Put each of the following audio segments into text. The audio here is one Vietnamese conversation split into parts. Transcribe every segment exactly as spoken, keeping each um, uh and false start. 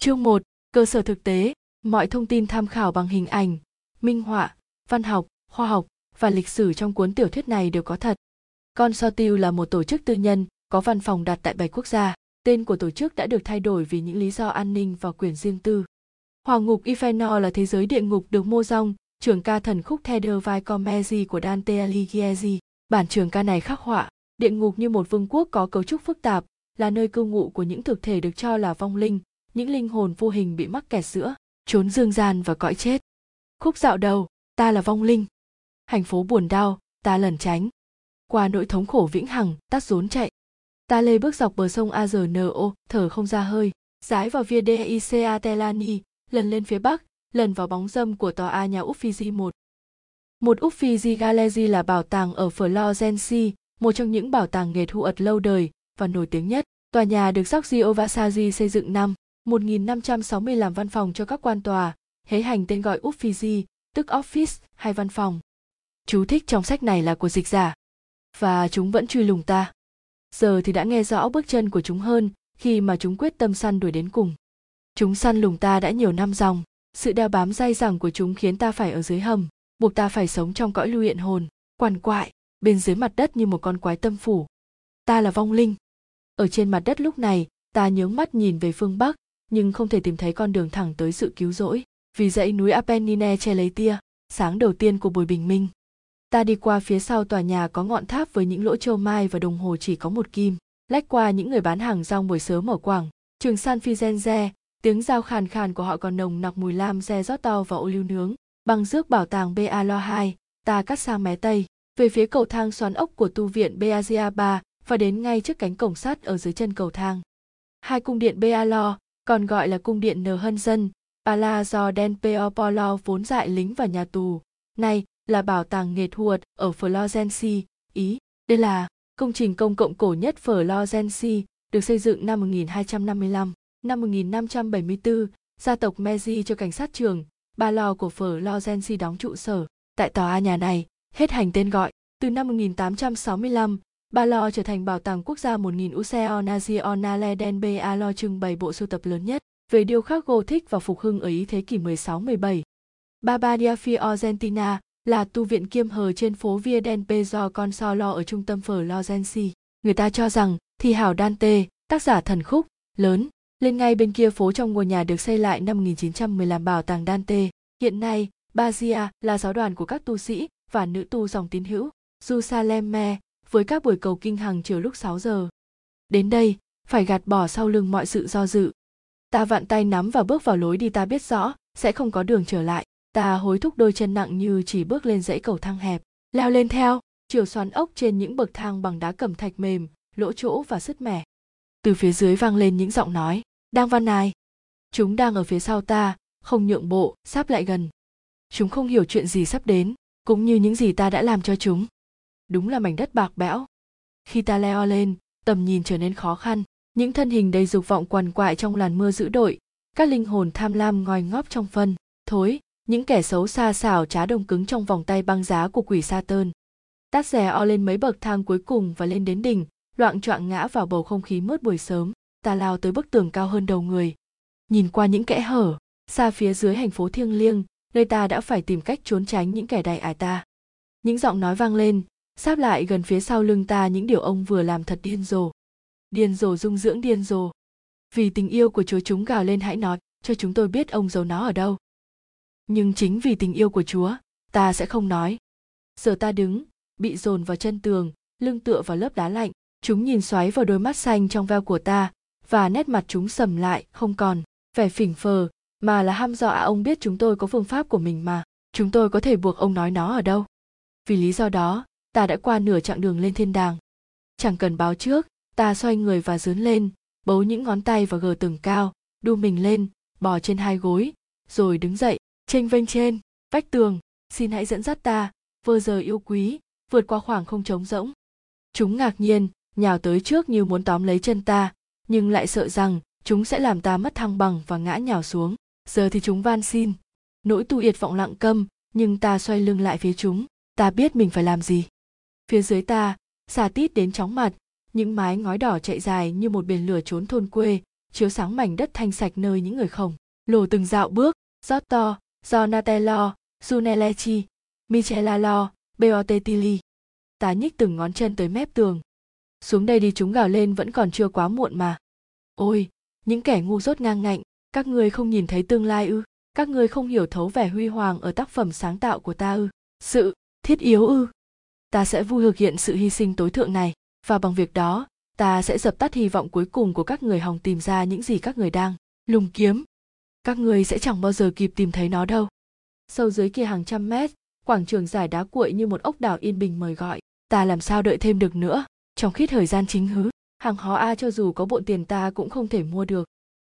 Chương một. Cơ sở thực tế. Mọi thông tin tham khảo bằng hình ảnh, minh họa, văn học, khoa học và lịch sử trong cuốn tiểu thuyết này đều có thật. Consortium là một tổ chức tư nhân có văn phòng đặt tại bảy quốc gia. Tên của tổ chức đã được thay đổi vì những lý do an ninh và quyền riêng tư. Hỏa ngục Ifenor là thế giới địa ngục được mô rong, trường ca thần khúc The Divine Comedy của Dante Alighieri. Bản trường ca này khắc họa địa ngục như một vương quốc có cấu trúc phức tạp, là nơi cư ngụ của những thực thể được cho là vong linh, những linh hồn vô hình bị mắc kẹt giữa chốn dương gian và cõi chết. Khúc dạo đầu, ta là vong linh. Hành phố buồn đau, ta lẩn tránh. Qua nỗi thống khổ vĩnh hằng, ta rốn chạy. Ta lê bước dọc bờ sông Arno, thở không ra hơi, rái vào Via Dei Atelani, lần lên phía bắc, lần vào bóng râm của tòa A nhà Uffizi một. Một Uffizi Gallery là bảo tàng ở Florence, một trong những bảo tàng nghệ thuật lâu đời và nổi tiếng nhất. Tòa nhà được Giorgio Vasari xây dựng năm một nghìn năm trăm sáu mươi làm văn phòng cho các quan tòa, hế hành tên gọi Uffizi, tức office hay văn phòng. Chú thích trong sách này là của dịch giả. Và chúng vẫn truy lùng ta. Giờ thì đã nghe rõ bước chân của chúng hơn khi mà chúng quyết tâm săn đuổi đến cùng. Chúng săn lùng ta đã nhiều năm dòng, sự đeo bám dai dẳng của chúng khiến ta phải ở dưới hầm, buộc ta phải sống trong cõi luyện hồn, quằn quại, bên dưới mặt đất như một con quái tâm phủ. Ta là vong linh. Ở trên mặt đất lúc này, ta nhướng mắt nhìn về phương Bắc, nhưng không thể tìm thấy con đường thẳng tới sự cứu rỗi, vì dãy núi Apennine che lấy tia sáng đầu tiên của buổi bình minh. Ta đi qua phía sau tòa nhà có ngọn tháp với những lỗ châu mai và đồng hồ chỉ có một kim, lách qua những người bán hàng rong buổi sớm ở quảng trường San Firenze, tiếng dao khàn khàn của họ còn nồng nặc mùi lam re rót to và ô liu nướng. Băng rước bảo tàng Bea Lo hai, ta cắt sang mé tây, về phía cầu thang xoắn ốc của tu viện Beazia ba và đến ngay trước cánh cổng sắt ở dưới chân cầu thang. Hai cung điện Bea Lo, còn gọi là cung điện Nờ Hân Dân, Palazzo del Popolo vốn dại lính và nhà tù, nay là bảo tàng nghệ thuật ở Florence, Ý. Đây là công trình công cộng cổ nhất Florence, được xây dựng năm một nghìn hai trăm năm mươi lăm. Năm một nghìn năm trăm bảy mươi tư, gia tộc Mezzi cho cảnh sát trưởng Barlow của Florence đóng trụ sở tại tòa A nhà này, hết hành tên gọi. Từ năm một nghìn tám trăm sáu mươi lăm, Barlow trở thành bảo tàng quốc gia một nghìn Museo Nazionale del Barlow trưng bày bộ sưu tập lớn nhất về điêu khắc Gothic và phục hưng ở Ý thế kỷ mười sáu mười bảy. Barbadia Fiorentina là tu viện kiêm hờ trên phố Via del Pezzo Consolo ở trung tâm Florence. Người ta cho rằng thi hào Dante, tác giả thần khúc, lớn lên ngay bên kia phố trong ngôi nhà được xây lại năm một nghìn chín trăm mười lăm bảo tàng Dante. Hiện nay, Basia là giáo đoàn của các tu sĩ và nữ tu dòng tín hữu Giusalemme với các buổi cầu kinh hàng chiều lúc sáu giờ. Đến đây, phải gạt bỏ sau lưng mọi sự do dự. Ta vặn tay nắm và bước vào lối đi ta biết rõ sẽ không có đường trở lại. Ta hối thúc đôi chân nặng như chỉ bước lên dãy cầu thang hẹp, leo lên theo, chiều xoắn ốc trên những bậc thang bằng đá cẩm thạch mềm, lỗ chỗ và sứt mẻ. Từ phía dưới vang lên những giọng nói, đang van nài. Chúng đang ở phía sau ta, không nhượng bộ, sắp lại gần. Chúng không hiểu chuyện gì sắp đến, cũng như những gì ta đã làm cho chúng. Đúng là mảnh đất bạc bẽo. Khi ta leo lên, tầm nhìn trở nên khó khăn, những thân hình đầy dục vọng quằn quại trong làn mưa dữ dội, các linh hồn tham lam ngòi ngóp trong phân, thối. Những kẻ xấu xa xảo trá đông cứng trong vòng tay băng giá của quỷ Satan. Tát rè o lên mấy bậc thang cuối cùng và lên đến đỉnh, loạng choạng ngã vào bầu không khí mướt buổi sớm. Ta lao tới bức tường cao hơn đầu người, nhìn qua những kẽ hở, xa phía dưới hành phố thiêng liêng, nơi ta đã phải tìm cách trốn tránh những kẻ đầy ải ta. Những giọng nói vang lên, sáp lại gần phía sau lưng ta những điều ông vừa làm thật điên rồ. Điên rồ dung dưỡng điên rồ. Vì tình yêu của Chúa chúng gào lên hãy nói, cho chúng tôi biết ông giấu nó ở đâu. Nhưng chính vì tình yêu của Chúa, ta sẽ không nói. Giờ ta đứng, bị dồn vào chân tường, lưng tựa vào lớp đá lạnh. Chúng nhìn xoáy vào đôi mắt xanh trong veo của ta, và nét mặt chúng sầm lại, không còn vẻ phỉnh phờ, mà là hăm dọa. Ông biết chúng tôi có phương pháp của mình mà, chúng tôi có thể buộc ông nói nó ở đâu. Vì lý do đó, ta đã qua nửa chặng đường lên thiên đàng. Chẳng cần báo trước, ta xoay người và giương lên, bấu những ngón tay vào gờ tường cao, đu mình lên, bò trên hai gối, rồi đứng dậy. Chênh vênh trên vách tường, xin hãy dẫn dắt ta, vơ giờ yêu quý, vượt qua khoảng không trống rỗng. Chúng ngạc nhiên, nhào tới trước như muốn tóm lấy chân ta, nhưng lại sợ rằng chúng sẽ làm ta mất thăng bằng và ngã nhào xuống. Giờ thì chúng van xin. Nỗi tu yệt vọng lặng câm, nhưng ta xoay lưng lại phía chúng. Ta biết mình phải làm gì. Phía dưới ta, xà tít đến chóng mặt, những mái ngói đỏ chạy dài như một biển lửa trốn thôn quê, chiếu sáng mảnh đất thanh sạch nơi những người không lồ từng dạo bước. Giotto, Donatello, Brunelleschi, Michelangelo, Botticelli tá nhích từng ngón chân tới mép tường. Xuống đây đi, chúng gào lên, vẫn còn chưa quá muộn mà. Ôi, những kẻ ngu dốt ngang ngạnh, các ngươi không nhìn thấy tương lai ư? Các ngươi không hiểu thấu vẻ huy hoàng ở tác phẩm sáng tạo của ta ư? Sự thiết yếu ư? Ta sẽ vui thực hiện sự hy sinh tối thượng này, và bằng việc đó, ta sẽ dập tắt hy vọng cuối cùng của các người hòng tìm ra những gì các người đang lùng kiếm. Các người sẽ chẳng bao giờ kịp tìm thấy nó đâu. Sâu dưới kia hàng trăm mét, quảng trường giải đá cuội như một ốc đảo yên bình mời gọi. Ta làm sao đợi thêm được nữa, trong khi thời gian chính hứ, hàng hóa A cho dù có bộ tiền ta cũng không thể mua được.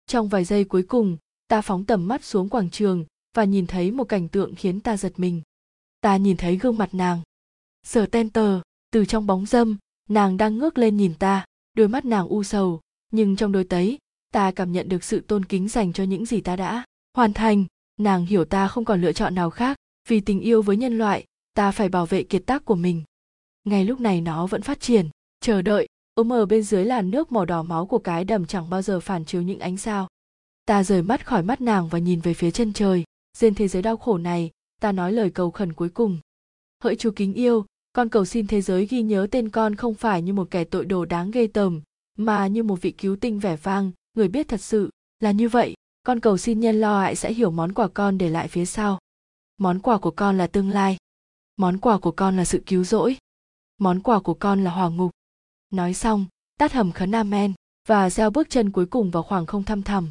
Trong vài giây cuối cùng, ta phóng tầm mắt xuống quảng trường và nhìn thấy một cảnh tượng khiến ta giật mình. Ta nhìn thấy gương mặt nàng. Sở Ten Tờ, từ trong bóng râm, nàng đang ngước lên nhìn ta, đôi mắt nàng u sầu, nhưng trong đôi tấy, ta cảm nhận được sự tôn kính dành cho những gì ta đã hoàn thành. Nàng hiểu ta không còn lựa chọn nào khác, vì tình yêu với nhân loại, ta phải bảo vệ kiệt tác của mình. Ngay lúc này nó vẫn phát triển, chờ đợi, ôm ở bên dưới làn nước màu đỏ máu của cái đầm chẳng bao giờ phản chiếu những ánh sao. Ta rời mắt khỏi mắt nàng và nhìn về phía chân trời, trên thế giới đau khổ này, ta nói lời cầu khẩn cuối cùng. Hỡi Chúa kính yêu, con cầu xin thế giới ghi nhớ tên con không phải như một kẻ tội đồ đáng ghê tởm, mà như một vị cứu tinh vẻ vang, người biết thật sự là như vậy. Con cầu xin nhân lo hại sẽ hiểu món quà con để lại phía sau. Món quà của con là tương lai. Món quà của con là sự cứu rỗi. Món quà của con là hỏa ngục. Nói xong, tát hầm khấn amen và gieo bước chân cuối cùng vào khoảng không thăm thẳm.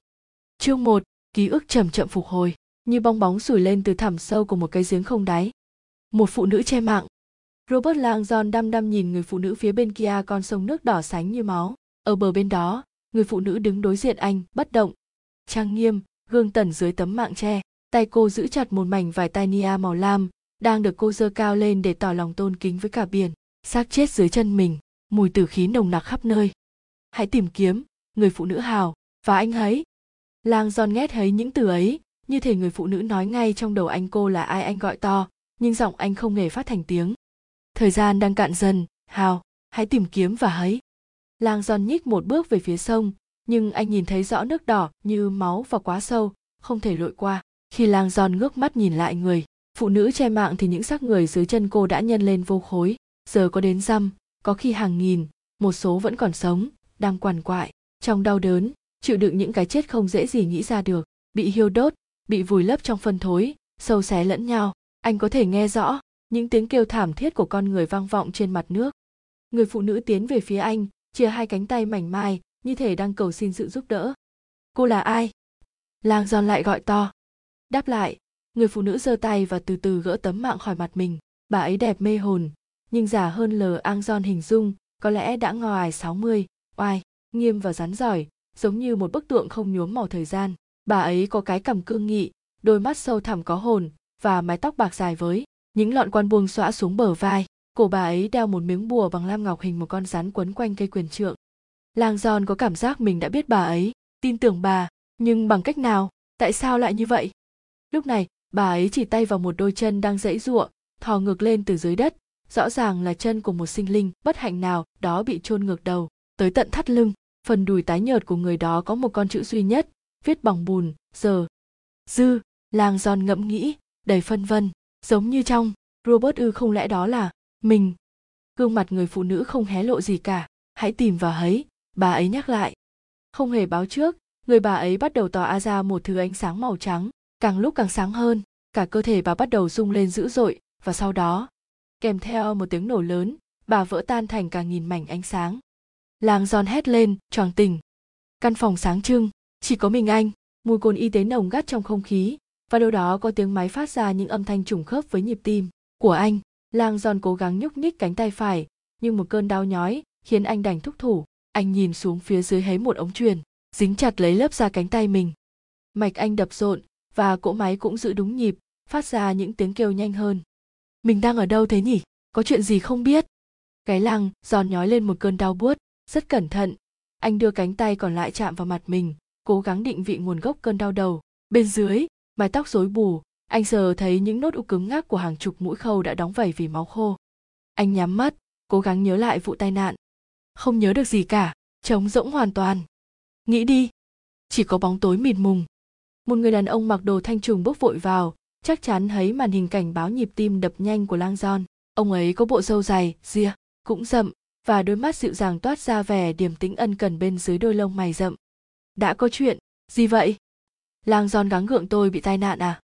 Chương một, ký ức chậm chậm phục hồi, như bong bóng sủi lên từ thẳm sâu của một cái giếng không đáy. Một phụ nữ che mạng. Robert Langdon đăm đăm nhìn người phụ nữ phía bên kia con sông nước đỏ sánh như máu. Ở bờ bên đó, người phụ nữ đứng đối diện anh, bất động, trang nghiêm, gương tẩn dưới tấm mạng tre. Tay cô giữ chặt một mảnh vải tai nia màu lam, đang được cô giơ cao lên để tỏ lòng tôn kính với cả biển. Xác chết dưới chân mình, mùi tử khí nồng nặc khắp nơi. Hãy tìm kiếm, người phụ nữ hào, và anh ấy. Langdon ghét thấy những từ ấy, như thể người phụ nữ nói ngay trong đầu anh cô là ai. Anh gọi to, nhưng giọng anh không hề phát thành tiếng. Thời gian đang cạn dần, hào, hãy tìm kiếm và ấy. Langdon nhích một bước về phía sông, nhưng anh nhìn thấy rõ nước đỏ như máu và quá sâu, không thể lội qua. Khi Langdon ngước mắt nhìn lại người phụ nữ che mạng thì những xác người dưới chân cô đã nhân lên vô khối. Giờ có đến dăm, có khi hàng nghìn, một số vẫn còn sống, đang quằn quại, trong đau đớn, chịu đựng những cái chết không dễ gì nghĩ ra được. Bị hiêu đốt, bị vùi lấp trong phân thối, sâu xé lẫn nhau. Anh có thể nghe rõ những tiếng kêu thảm thiết của con người vang vọng trên mặt nước. Người phụ nữ tiến về phía anh, chia hai cánh tay mảnh mai, như thể đang cầu xin sự giúp đỡ. Cô là ai? Langdon lại gọi to. Đáp lại, người phụ nữ giơ tay và từ từ gỡ tấm mạng khỏi mặt mình. Bà ấy đẹp mê hồn, nhưng già hơn lờ Langdon hình dung, có lẽ đã ngoài sáu mươi, oai, nghiêm và rắn giỏi, giống như một bức tượng không nhuốm màu thời gian. Bà ấy có cái cằm cương nghị, đôi mắt sâu thẳm có hồn và mái tóc bạc dài với những lọn quan buông xõa xuống bờ vai. Cổ bà ấy đeo một miếng bùa bằng lam ngọc hình một con rắn quấn quanh cây quyền trượng. Langdon có cảm giác mình đã biết bà ấy, tin tưởng bà, nhưng bằng cách nào, tại sao lại như vậy? Lúc này, bà ấy chỉ tay vào một đôi chân đang giãy giụa, thò ngược lên từ dưới đất, rõ ràng là chân của một sinh linh bất hạnh nào đó bị chôn ngược đầu, tới tận thắt lưng. Phần đùi tái nhợt của người đó có một con chữ duy nhất, viết bằng bùn, giờ. Dư, Langdon ngẫm nghĩ, đầy phân vân, giống như trong Robert ư, không lẽ đó là mình? Gương mặt người phụ nữ không hé lộ gì cả. Hãy tìm và hấy, bà ấy nhắc lại. Không hề báo trước, người bà ấy bắt đầu tỏa ra một thứ ánh sáng màu trắng, càng lúc càng sáng hơn, cả cơ thể bà bắt đầu rung lên dữ dội, và sau đó, kèm theo một tiếng nổ lớn, bà vỡ tan thành cả nghìn mảnh ánh sáng. Langdon hét lên, choáng tỉnh. Căn phòng sáng trưng, chỉ có mình anh, mùi cồn y tế nồng gắt trong không khí, và đâu đó có tiếng máy phát ra những âm thanh trùng khớp với nhịp tim của anh. Langdon cố gắng nhúc nhích cánh tay phải, nhưng một cơn đau nhói khiến anh đành thúc thủ. Anh nhìn xuống phía dưới, thấy một ống truyền dính chặt lấy lớp da cánh tay mình. Mạch anh đập rộn và cỗ máy cũng giữ đúng nhịp, phát ra những tiếng kêu nhanh hơn. Mình đang ở đâu thế nhỉ? Có chuyện gì không biết? Cái Langdon nhói lên một cơn đau buốt. Rất cẩn thận, anh đưa cánh tay còn lại chạm vào mặt mình, cố gắng định vị nguồn gốc cơn đau đầu. Bên dưới, mái tóc rối bù, anh sờ thấy những nốt u cứng ngắc của hàng chục mũi khâu đã đóng vảy vì máu khô. Anh nhắm mắt, cố gắng nhớ lại vụ tai nạn. Không nhớ được gì cả, trống rỗng hoàn toàn. Nghĩ đi, chỉ có bóng tối mịt mùng. Một người đàn ông mặc đồ thanh trùng bước vội vào, chắc chắn thấy màn hình cảnh báo nhịp tim đập nhanh của Lang Giòn. Ông ấy có bộ râu dài, ria, cũng rậm, và đôi mắt dịu dàng toát ra vẻ điềm tĩnh ân cần bên dưới đôi lông mày rậm. Đã có chuyện gì vậy? Lang Giòn gắng gượng, tôi bị tai nạn à?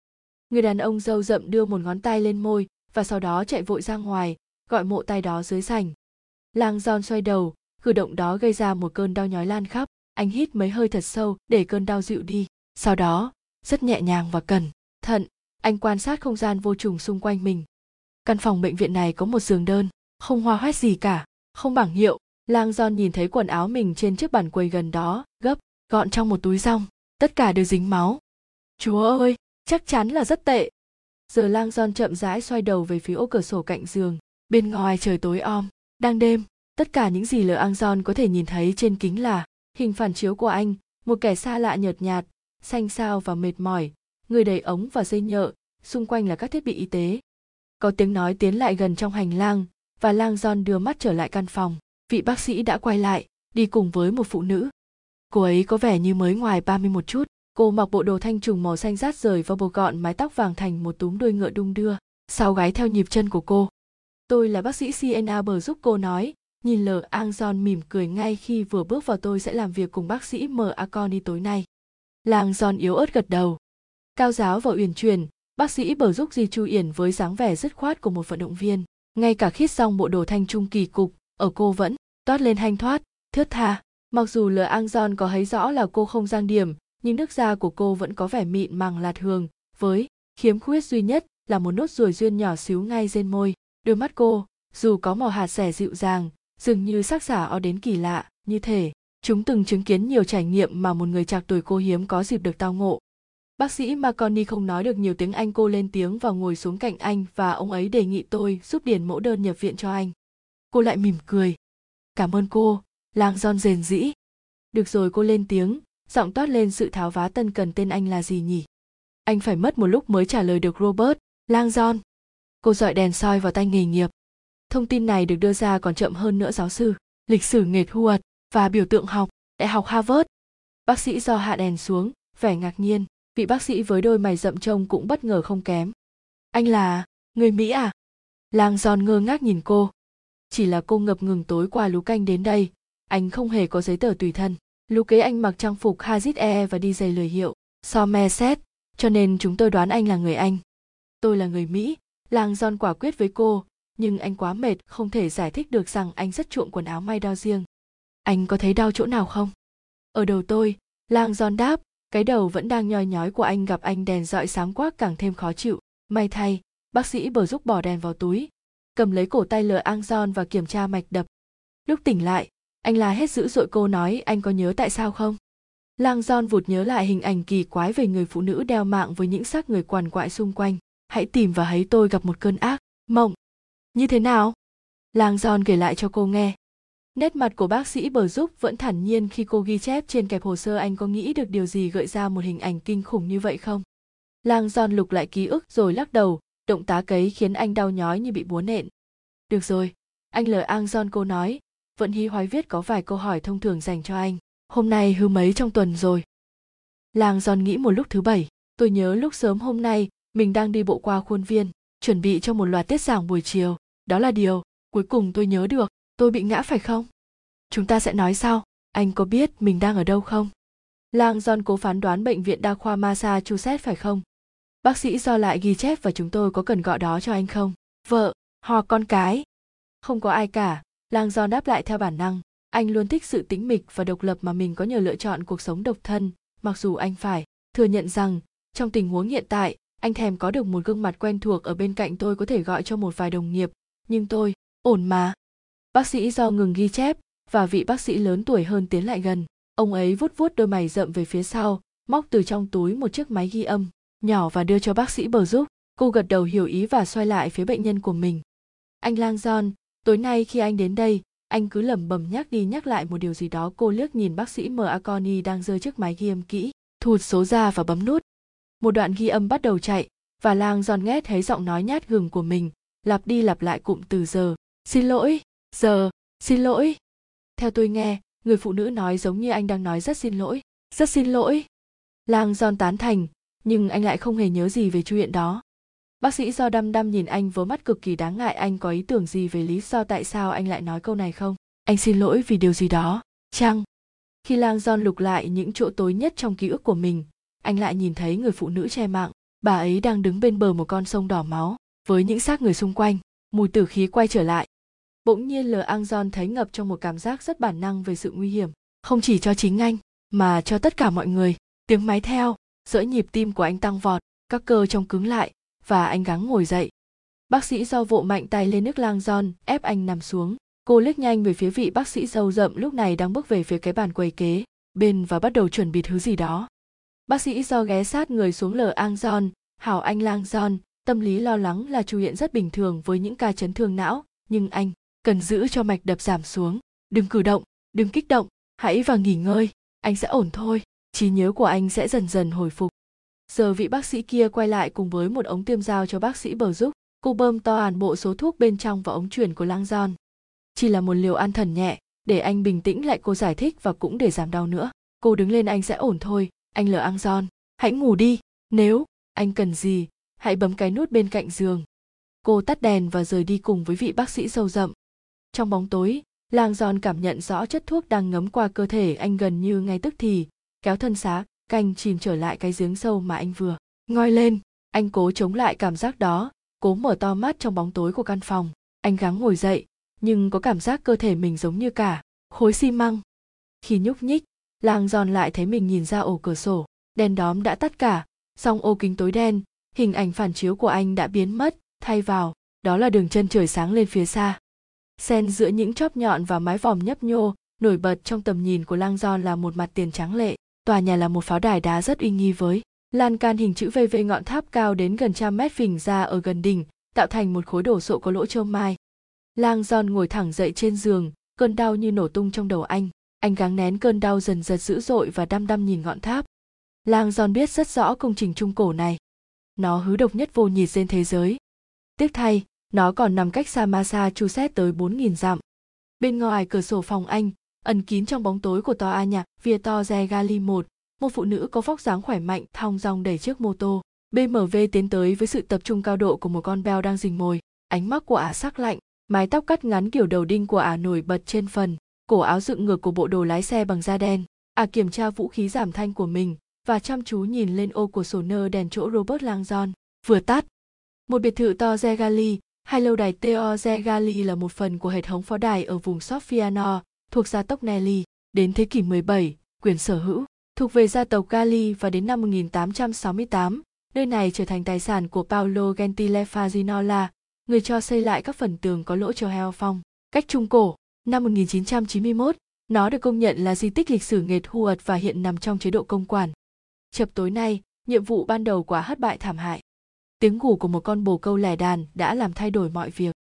Người đàn ông râu rậm đưa một ngón tay lên môi và sau đó chạy vội ra ngoài, gọi mộ tay đó dưới sảnh. Lang Giòn xoay đầu, cử động đó gây ra một cơn đau nhói lan khắp. Anh hít mấy hơi thật sâu để cơn đau dịu đi. Sau đó, rất nhẹ nhàng và cẩn thận, anh quan sát không gian vô trùng xung quanh mình. Căn phòng bệnh viện này có một giường đơn, không hoa hoét gì cả, không bảng hiệu. Lang Giòn nhìn thấy quần áo mình trên chiếc bàn quầy gần đó, gấp, gọn trong một túi rong. Tất cả đều dính máu. Chúa ơi, chắc chắn là rất tệ. Giờ Lang Giòn chậm rãi xoay đầu về phía ô cửa sổ cạnh giường. Bên ngoài trời tối om, đang đêm. Tất cả những gì Lang Giòn có thể nhìn thấy trên kính là hình phản chiếu của anh, một kẻ xa lạ nhợt nhạt, xanh xao và mệt mỏi, người đầy ống và dây nhợ, xung quanh là các thiết bị y tế. Có tiếng nói tiến lại gần trong hành lang, và Lang Giòn đưa mắt trở lại căn phòng. Vị bác sĩ đã quay lại, đi cùng với một phụ nữ. Cô ấy có vẻ như mới ngoài ba mươi một chút. Cô mặc bộ đồ thanh trùng màu xanh rát rời và buộc gọn mái tóc vàng thành một túm đuôi ngựa đung đưa, sau gáy theo nhịp chân của cô. Tôi là bác sĩ Sienna Bờ giúp cô nói, nhìn Lang Giòn mỉm cười ngay khi vừa bước vào. Tôi sẽ làm việc cùng bác sĩ Marconi tối nay. Lang Giòn yếu ớt gật đầu. Cao giáo và uyển chuyển, bác sĩ Bờ giúp di chu yển với dáng vẻ dứt khoát của một vận động viên. Ngay cả khi xong bộ đồ thanh trung kỳ cục, ở cô vẫn toát lên hanh thoát, thướt tha. Mặc dù Lang Giòn có thấy rõ là cô không trang điểm, nhưng nước da của cô vẫn có vẻ mịn màng lạt hường, với khiếm khuyết duy nhất là một nốt ruồi duyên nhỏ xíu ngay trên môi. Đôi mắt cô, dù có màu hạt sẻ dịu dàng, dường như sắc sảo o đến kỳ lạ, như thể chúng từng chứng kiến nhiều trải nghiệm mà một người trạc tuổi cô hiếm có dịp được tao ngộ. Bác sĩ Marconi không nói được nhiều tiếng Anh. Cô lên tiếng và ngồi xuống cạnh anh, và ông ấy đề nghị tôi giúp điền mẫu đơn nhập viện cho anh. Cô lại mỉm cười. Cảm ơn cô, Lang Giòn rền rĩ. Được rồi, cô lên tiếng, giọng toát lên sự tháo vá tân cần. Tên anh là gì nhỉ? Anh phải mất một lúc mới trả lời được. Robert, Lang Giòn. Cô dọi đèn soi vào tay nghề nghiệp. Thông tin này được đưa ra còn chậm hơn nữa giáo sư lịch sử Nghệ thuật và biểu tượng học, Đại học Harvard. Bác sĩ do hạ đèn xuống, vẻ ngạc nhiên. Vị bác sĩ với đôi mày rậm trông cũng bất ngờ không kém. Anh là người Mỹ à? Lang Giòn ngơ ngác nhìn cô. Chỉ là cô ngập ngừng tối qua Lú Canh đến đây. Anh không hề có giấy tờ tùy thân. Lú kế anh mặc trang phục Hazit Air và đi giày lười hiệu, Somerset, cho nên chúng tôi đoán anh là người Anh. Tôi là người Mỹ, Lang Giòn quả quyết với cô, nhưng anh quá mệt, không thể giải thích được rằng anh rất chuộng quần áo may đo riêng. Anh có thấy đau chỗ nào không? Ở đầu tôi, Lang Giòn đáp, cái đầu vẫn đang nhoi nhói của anh. Gặp anh đèn dọi sáng quá càng thêm khó chịu. May thay, bác sĩ Bờ giúp bỏ đèn vào túi, cầm lấy cổ tay Lang Giòn và kiểm tra mạch đập. Lúc tỉnh lại, anh la hết dữ dội. Cô nói, anh có nhớ tại sao không? Lang Giòn vụt nhớ lại hình ảnh kỳ quái về người phụ nữ đeo mạng với những xác người quằn quại xung quanh. Hãy tìm và hãy tôi gặp một cơn ác mộng. Như thế nào? Lang Giòn kể lại cho cô nghe. Nét mặt của bác sĩ Bờ giúp vẫn thản nhiên khi cô ghi chép trên kẹp hồ sơ. Anh có nghĩ được điều gì gợi ra một hình ảnh kinh khủng như vậy không? Lang Giòn lục lại ký ức rồi lắc đầu, động tá cấy khiến anh đau nhói như bị búa nện. Được rồi, anh Lang Giòn, cô nói, vẫn hí hoái viết có vài câu hỏi thông thường dành cho anh. Hôm nay hư mấy trong tuần rồi? Lang Giòn nghĩ một lúc. Thứ bảy. Tôi nhớ lúc sớm hôm nay mình đang đi bộ qua khuôn viên, chuẩn bị cho một loạt tiết giảng buổi chiều. Đó là điều cuối cùng tôi nhớ được. Tôi bị ngã phải không? Chúng ta sẽ nói sau. Anh có biết mình đang ở đâu không? Lang Giòn cố phán đoán bệnh viện đa khoa Massachusetts phải không? Bác sĩ do lại ghi chép và chúng tôi có cần gọi đó cho anh không? Vợ, hoặc con cái? Không có ai cả, Lang Giòn đáp lại theo bản năng. Anh luôn thích sự tĩnh mịch và độc lập mà mình có nhờ lựa chọn cuộc sống độc thân, mặc dù anh phải thừa nhận rằng trong tình huống hiện tại, anh thèm có được một gương mặt quen thuộc ở bên cạnh. Tôi có thể gọi cho một vài đồng nghiệp, nhưng tôi ổn mà. Bác sĩ do ngừng ghi chép và vị bác sĩ lớn tuổi hơn tiến lại gần. Ông ấy vuốt vuốt đôi mày rậm về phía sau, móc từ trong túi một chiếc máy ghi âm nhỏ và đưa cho bác sĩ Bờ giúp. Cô gật đầu hiểu ý và xoay lại phía bệnh nhân của mình. Anh Lang Giòn, tối nay khi anh đến đây, anh cứ lẩm bẩm nhắc đi nhắc lại một điều gì đó. Cô liếc nhìn bác sĩ Marconi đang giơ chiếc máy ghi âm kỹ, thụt số ra và bấm nút. Một đoạn ghi âm bắt đầu chạy và Lang Giòn nghe thấy giọng nói nhát gừng của mình lặp đi lặp lại cụm từ giờ xin lỗi, giờ xin lỗi. Theo tôi nghe, người phụ nữ nói giống như anh đang nói rất xin lỗi. Rất xin lỗi. Lang Giòn tán thành, nhưng anh lại không hề nhớ gì về chuyện đó. Bác sĩ Do đăm đăm nhìn anh với mắt cực kỳ đáng ngại. Anh có ý tưởng gì về lý do tại sao anh lại nói câu này không? Anh xin lỗi vì điều gì đó, chăng? Khi Lang Giòn lục lại những chỗ tối nhất trong ký ức của mình, anh lại nhìn thấy người phụ nữ che mạng. Bà ấy đang đứng bên bờ một con sông đỏ máu, với những xác người xung quanh, mùi tử khí quay trở lại. Bỗng nhiên Lang Giòn thấy ngập trong một cảm giác rất bản năng về sự nguy hiểm, không chỉ cho chính anh, mà cho tất cả mọi người. Tiếng máy theo, dỡ nhịp tim của anh tăng vọt, các cơ trong cứng lại, và anh gắng ngồi dậy. Bác sĩ Do vỗ mạnh tay lên nước Lang Giòn, ép anh nằm xuống. Cô liếc nhanh về phía vị bác sĩ râu rậm lúc này đang bước về phía cái bàn quầy kế bên và bắt đầu chuẩn bị thứ gì đó. Bác sĩ Do ghé sát người xuống Lang Giòn, hảo anh Lang Giòn, tâm lý lo lắng là chủ hiện rất bình thường với những ca chấn thương não, nhưng anh cần giữ cho mạch đập giảm xuống, đừng cử động, đừng kích động, hãy vào nghỉ ngơi, anh sẽ ổn thôi, trí nhớ của anh sẽ dần dần hồi phục. Giờ vị bác sĩ kia quay lại cùng với một ống tiêm dao cho bác sĩ bờ giúp, cô bơm toàn bộ số thuốc bên trong vào ống truyền của Lang Giòn. Chỉ là một liều an thần nhẹ, để anh bình tĩnh lại, cô giải thích, và cũng để giảm đau nữa. Cô đứng lên, anh sẽ ổn thôi, anh Lang Giòn, hãy ngủ đi, nếu anh cần gì, hãy bấm cái nút bên cạnh giường. Cô tắt đèn và rời đi cùng với vị bác sĩ râu rậm. Trong bóng tối, Lang Giòn cảm nhận rõ chất thuốc đang ngấm qua cơ thể anh gần như ngay tức thì, kéo thân xác, canh chìm trở lại cái giếng sâu mà anh vừa ngoi lên. Anh cố chống lại cảm giác đó, cố mở to mắt trong bóng tối của căn phòng. Anh gắng ngồi dậy, nhưng có cảm giác cơ thể mình giống như cả khối xi măng. Khi nhúc nhích, Lang Giòn lại thấy mình nhìn ra ổ cửa sổ, đèn đóm đã tắt cả, song ô kính tối đen, hình ảnh phản chiếu của anh đã biến mất, thay vào đó là đường chân trời sáng lên phía xa. Xen giữa những chóp nhọn và mái vòm nhấp nhô, nổi bật trong tầm nhìn của Lang Giòn là một mặt tiền tráng lệ. Tòa nhà là một pháo đài đá rất uy nghi với lan can hình chữ V với ngọn tháp cao đến gần trăm mét phình ra ở gần đỉnh, tạo thành một khối đổ sộ có lỗ châu mai. Lang Giòn ngồi thẳng dậy trên giường, cơn đau như nổ tung trong đầu anh. Anh gắng nén cơn đau dần dần dữ dội và đăm đăm nhìn ngọn tháp. Lang Giòn biết rất rõ công trình trung cổ này. Nó hứ độc nhất vô nhị trên thế giới. Tiếc thay, nó còn nằm cách xa Massachusetts tới bốn nghìn dặm. Bên ngoài cửa sổ phòng anh, ẩn kín trong bóng tối của tòa nhà Viettorze Gali một, một phụ nữ có vóc dáng khỏe mạnh thong dong đẩy chiếc mô tô bê em vê tiến tới với sự tập trung cao độ của một con beo đang rình mồi. Ánh mắt của ả sắc lạnh, mái tóc cắt ngắn kiểu đầu đinh của ả nổi bật trên phần cổ áo dựng ngược của bộ đồ lái xe bằng da đen. Ả kiểm tra vũ khí giảm thanh của mình và chăm chú nhìn lên ô cửa sổ nơ đèn chỗ Robert Lang Giòn vừa tắt. Một biệt thự Torze Gali hay lâu đài Torze Gali là một phần của hệ thống pháo đài ở vùng Sophiano thuộc gia tộc Nelly. Đến thế kỷ mười bảy, quyền sở hữu thuộc về gia tộc Gali và đến năm một nghìn tám trăm sáu mươi tám, nơi này trở thành tài sản của Paolo Gentile Fagginola, người cho xây lại các phần tường có lỗ châu heo phong, cách trung cổ. Năm một nghìn chín trăm chín mươi mốt, nó được công nhận là di tích lịch sử nghệt Huật và hiện nằm trong chế độ công quản. Chập tối nay, nhiệm vụ ban đầu của hát bại thảm hại. Tiếng gù của một con bồ câu lẻ đàn đã làm thay đổi mọi việc.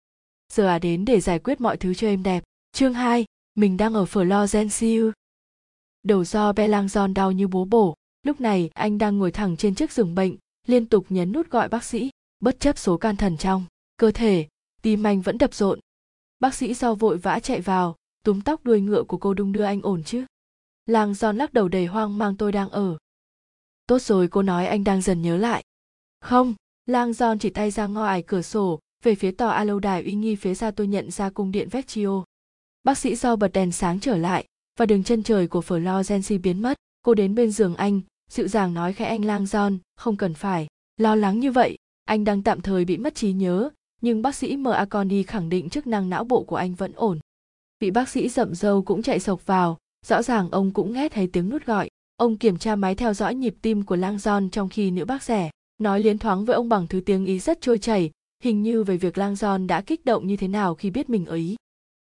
Giờ à đến để giải quyết mọi thứ cho êm đẹp. Chương hai, mình đang ở Florence. Đầu do bé Lang Giòn đau như búa bổ. Lúc này, anh đang ngồi thẳng trên chiếc giường bệnh, liên tục nhấn nút gọi bác sĩ, bất chấp số can thần trong cơ thể, tim anh vẫn đập rộn. Bác sĩ Do vội vã chạy vào, túm tóc đuôi ngựa của cô đung đưa, anh ổn chứ? Lang Giòn lắc đầu đầy hoang mang, tôi đang ở. Tốt rồi, cô nói, anh đang dần nhớ lại. Không, Lang Giòn chỉ tay ra ngoài cửa sổ, về phía tòa a lâu đài uy nghi phía xa, tôi nhận ra cung điện Vecchio. Bác sĩ Do bật đèn sáng trở lại và đường chân trời của Florence biến mất. Cô đến bên giường anh, dịu dàng nói khẽ, anh Lang Giòn, không cần phải lo lắng như vậy, anh đang tạm thời bị mất trí nhớ, nhưng bác sĩ Marconi khẳng định chức năng não bộ của anh vẫn ổn. Vị bác sĩ rậm râu cũng chạy sộc vào, rõ ràng ông cũng nghe thấy tiếng nút gọi. Ông kiểm tra máy theo dõi nhịp tim của Lang Giòn, trong khi nữ bác sĩ nói liến thoáng với ông bằng thứ tiếng Ý rất trôi chảy, hình như về việc Lang Giòn đã kích động như thế nào khi biết mình ở Ý.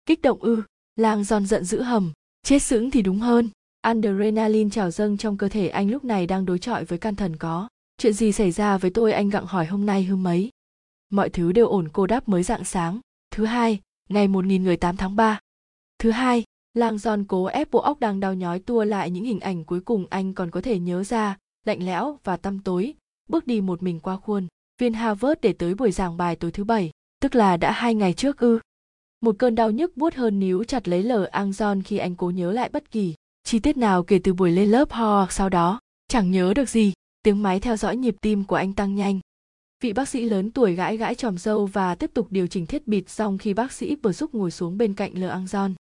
Kích động ư? Lang Giòn giận dữ hầm, chết sững thì đúng hơn. Adrenaline trào dâng trong cơ thể anh lúc này đang đối chọi với can thần. Có chuyện gì xảy ra với tôi? Anh gặng hỏi. Hôm nay hôm mấy? Mọi thứ đều ổn, cô đáp. Mới rạng sáng, thứ hai, ngày một nghìn mười tám tháng ba. Thứ hai, Lang Giòn cố ép bộ óc đang đau nhói tua lại những hình ảnh cuối cùng anh còn có thể nhớ ra, lạnh lẽo và tăm tối, bước đi một mình qua khuôn viên Harvard để tới buổi giảng bài tối thứ bảy, tức là đã hai ngày trước ư? Một cơn đau nhức buốt hơn níu chặt lấy Lang Giòn khi anh cố nhớ lại bất kỳ Chi tiết nào kể từ buổi lên lớp hoặc sau đó, chẳng nhớ được gì. Tiếng máy theo dõi nhịp tim của anh tăng nhanh. Vị bác sĩ lớn tuổi gãi gãi chòm râu và tiếp tục điều chỉnh thiết bị xong khi bác sĩ vừa giúp ngồi xuống bên cạnh Lờ Ang Gion.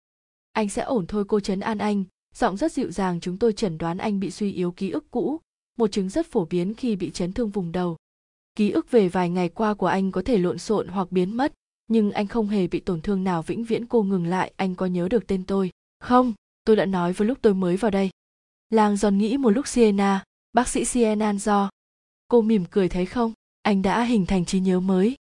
Anh sẽ ổn thôi, cô trấn an anh, giọng rất dịu dàng. Chúng tôi chẩn đoán anh bị suy yếu ký ức cũ, một chứng rất phổ biến khi bị chấn thương vùng đầu. Ký ức về vài ngày qua của anh có thể lộn xộn hoặc biến mất, nhưng anh không hề bị tổn thương nào vĩnh viễn. Cô ngừng lại, anh có nhớ được tên tôi? Không, tôi đã nói với lúc tôi mới vào đây. Làng Giòn nghĩ một lúc. Sienna, bác sĩ Sienna do. Cô mỉm cười, thấy không? Anh đã hình thành trí nhớ mới.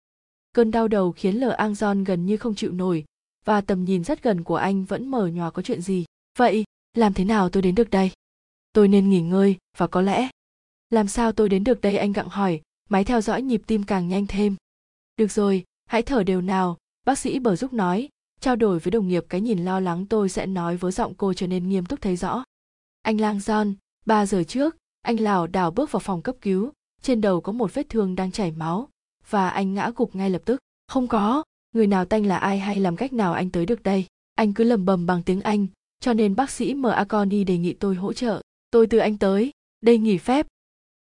Cơn đau đầu khiến Lờ Ang Gion gần như không chịu nổi, và tầm nhìn rất gần của anh vẫn mờ nhòa. Có chuyện gì? Vậy, làm thế nào tôi đến được đây? Tôi nên nghỉ ngơi, và có lẽ... Làm sao tôi đến được đây, anh gặng hỏi, máy theo dõi nhịp tim càng nhanh thêm. Được rồi, hãy thở đều nào, bác sĩ bờ giúp nói, trao đổi với đồng nghiệp cái nhìn lo lắng. Tôi sẽ nói với giọng cô trở nên nghiêm túc thấy rõ. Anh Lang Gion, ba giờ trước, anh lảo đảo bước vào phòng cấp cứu, trên đầu có một vết thương đang chảy máu, và anh ngã gục ngay lập tức. Không có, người nào tanh là ai hay làm cách nào anh tới được đây? Anh cứ lầm bầm bằng tiếng Anh, cho nên bác sĩ M. Aconi đề nghị tôi hỗ trợ. Tôi từ anh tới, đây nghỉ phép.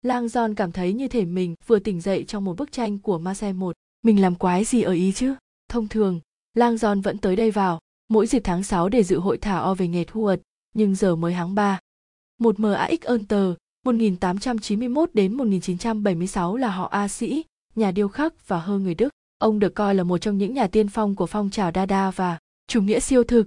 Lang Gion cảm thấy như thể mình vừa tỉnh dậy trong một bức tranh của Marcel một. Mình làm quái gì ở Ý chứ? Thông thường, Lang Gion vẫn tới đây vào mỗi dịp tháng sáu để dự hội thảo về nghề thu hoạch, nhưng giờ mới tháng ba. Một Marx Enter, một nghìn tám trăm chín mươi mốt đến một nghìn chín trăm bảy mươi sáu là họ A sĩ, nhà điêu khắc và hơ người Đức. Ông được coi là một trong những nhà tiên phong của phong trào Dada và chủ nghĩa siêu thực.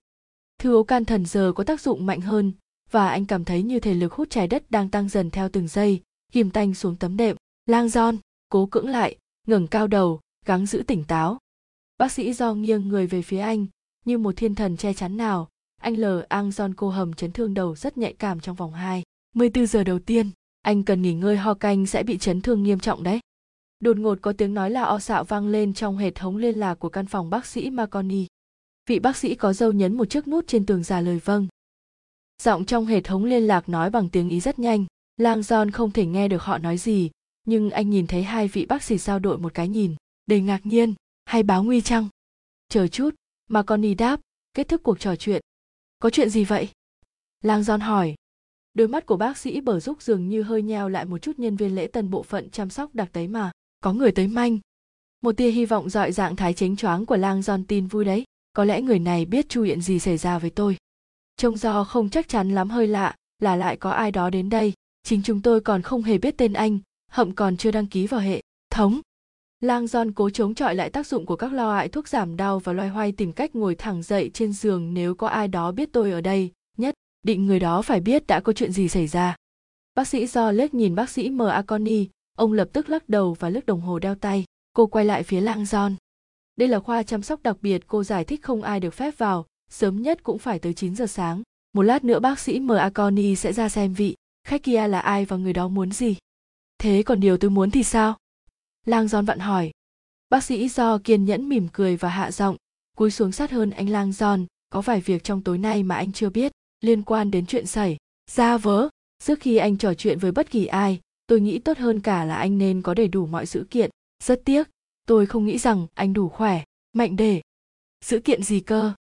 Thư ấu can thần giờ có tác dụng mạnh hơn, và anh cảm thấy như thể lực hút trái đất đang tăng dần theo từng giây, ghim tanh xuống tấm đệm. Lang Gion cố cưỡng lại, ngẩng cao đầu, gắng giữ tỉnh táo. Bác sĩ Do nghiêng người về phía anh, như một thiên thần che chắn nào. Anh Lờ Ang Gion, cô hầm chấn thương đầu rất nhạy cảm trong vòng hai mươi tư giờ đầu tiên. Anh cần nghỉ ngơi ho, canh sẽ bị chấn thương nghiêm trọng đấy. Đột ngột có tiếng nói là o xạo vang lên trong hệ thống liên lạc của căn phòng bác sĩ Marconi. Vị bác sĩ có râu nhấn một chiếc nút trên tường, giả lời vâng. Giọng trong hệ thống liên lạc nói bằng tiếng Ý rất nhanh. Lang Gion không thể nghe được họ nói gì, nhưng anh nhìn thấy hai vị bác sĩ giao đội một cái nhìn đầy ngạc nhiên. Hay báo nguy chăng? Chờ chút, Marconi đáp, kết thúc cuộc trò chuyện. Có chuyện gì vậy? Lang Gion hỏi. Đôi mắt của bác sĩ bờ giúp dường như hơi nheo lại một chút. Nhân viên lễ tân bộ phận chăm sóc đặc tấy mà, có người tới manh. Một tia hy vọng dọi dạng thái chánh choáng của Lang Gion. Tin vui đấy, có lẽ người này biết chu hiện gì xảy ra với tôi. Trông Do không chắc chắn lắm, hơi lạ là lại có ai đó đến đây. Chính chúng tôi còn không hề biết tên anh, hậm còn chưa đăng ký vào hệ thống. Lang Gion cố chống chọi lại tác dụng của các lo hại thuốc giảm đau và loay hoay tìm cách ngồi thẳng dậy trên giường. Nếu có ai đó biết tôi ở đây, nhất định người đó phải biết đã có chuyện gì xảy ra. Bác sĩ Do liếc nhìn bác sĩ M. Aconi, ông lập tức lắc đầu và liếc đồng hồ đeo tay. Cô quay lại phía Lang Gion. Đây là khoa chăm sóc đặc biệt, cô giải thích, không ai được phép vào, sớm nhất cũng phải tới chín giờ sáng. Một lát nữa bác sĩ M. Aconi sẽ ra xem vị khách kia là ai và người đó muốn gì. Thế còn điều tôi muốn thì sao? Lang Gion vặn hỏi. Bác sĩ Do kiên nhẫn mỉm cười và hạ giọng, cúi xuống sát hơn anh. Lang Gion, có vài việc trong tối nay mà anh chưa biết, liên quan đến chuyện xảy ra vớ. Trước khi anh trò chuyện với bất kỳ ai, tôi nghĩ tốt hơn cả là anh nên có đầy đủ mọi dữ kiện. Rất tiếc, tôi không nghĩ rằng anh đủ khỏe, mạnh để... Dữ kiện gì cơ?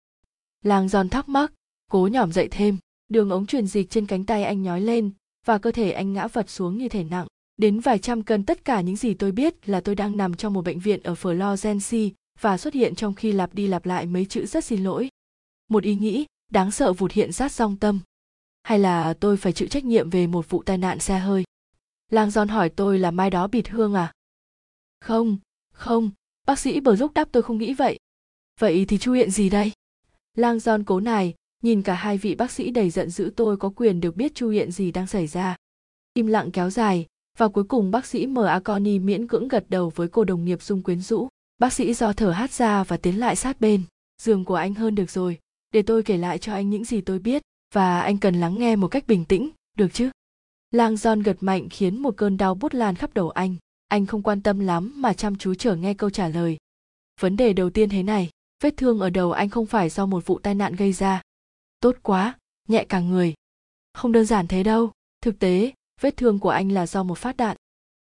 Lang Gion thắc mắc, cố nhỏm dậy thêm. Đường ống truyền dịch trên cánh tay anh nhói lên, và cơ thể anh ngã vật xuống như thể nặng đến vài trăm cân. Tất cả những gì tôi biết là tôi đang nằm trong một bệnh viện ở Florence và xuất hiện trong khi lặp đi lặp lại mấy chữ rất xin lỗi. Một ý nghĩ đáng sợ vụt hiện sát trong tâm. Hay là tôi phải chịu trách nhiệm về một vụ tai nạn xe hơi? Lang Gion hỏi, tôi là mai đó bịt hương à? Không, không, bác sĩ bờ giúp đáp, tôi không nghĩ vậy. Vậy thì chu hiện gì đây? Lang Gion cố nài, nhìn cả hai vị bác sĩ đầy giận dữ. Tôi có quyền được biết chu hiện gì đang xảy ra. Im lặng kéo dài, và cuối cùng bác sĩ M. Aconi miễn cưỡng gật đầu với cô đồng nghiệp dung quyến rũ. Bác sĩ Do thở hắt ra và tiến lại sát bên giường của anh hơn. Được rồi, để tôi kể lại cho anh những gì tôi biết, và anh cần lắng nghe một cách bình tĩnh, được chứ? Lang Gion gật mạnh khiến một cơn đau buốt lan khắp đầu anh. Anh không quan tâm lắm mà chăm chú chờ nghe câu trả lời. Vấn đề đầu tiên thế này, vết thương ở đầu anh không phải do một vụ tai nạn gây ra. Tốt quá, nhẹ cả người. Không đơn giản thế đâu, thực tế, vết thương của anh là do một phát đạn.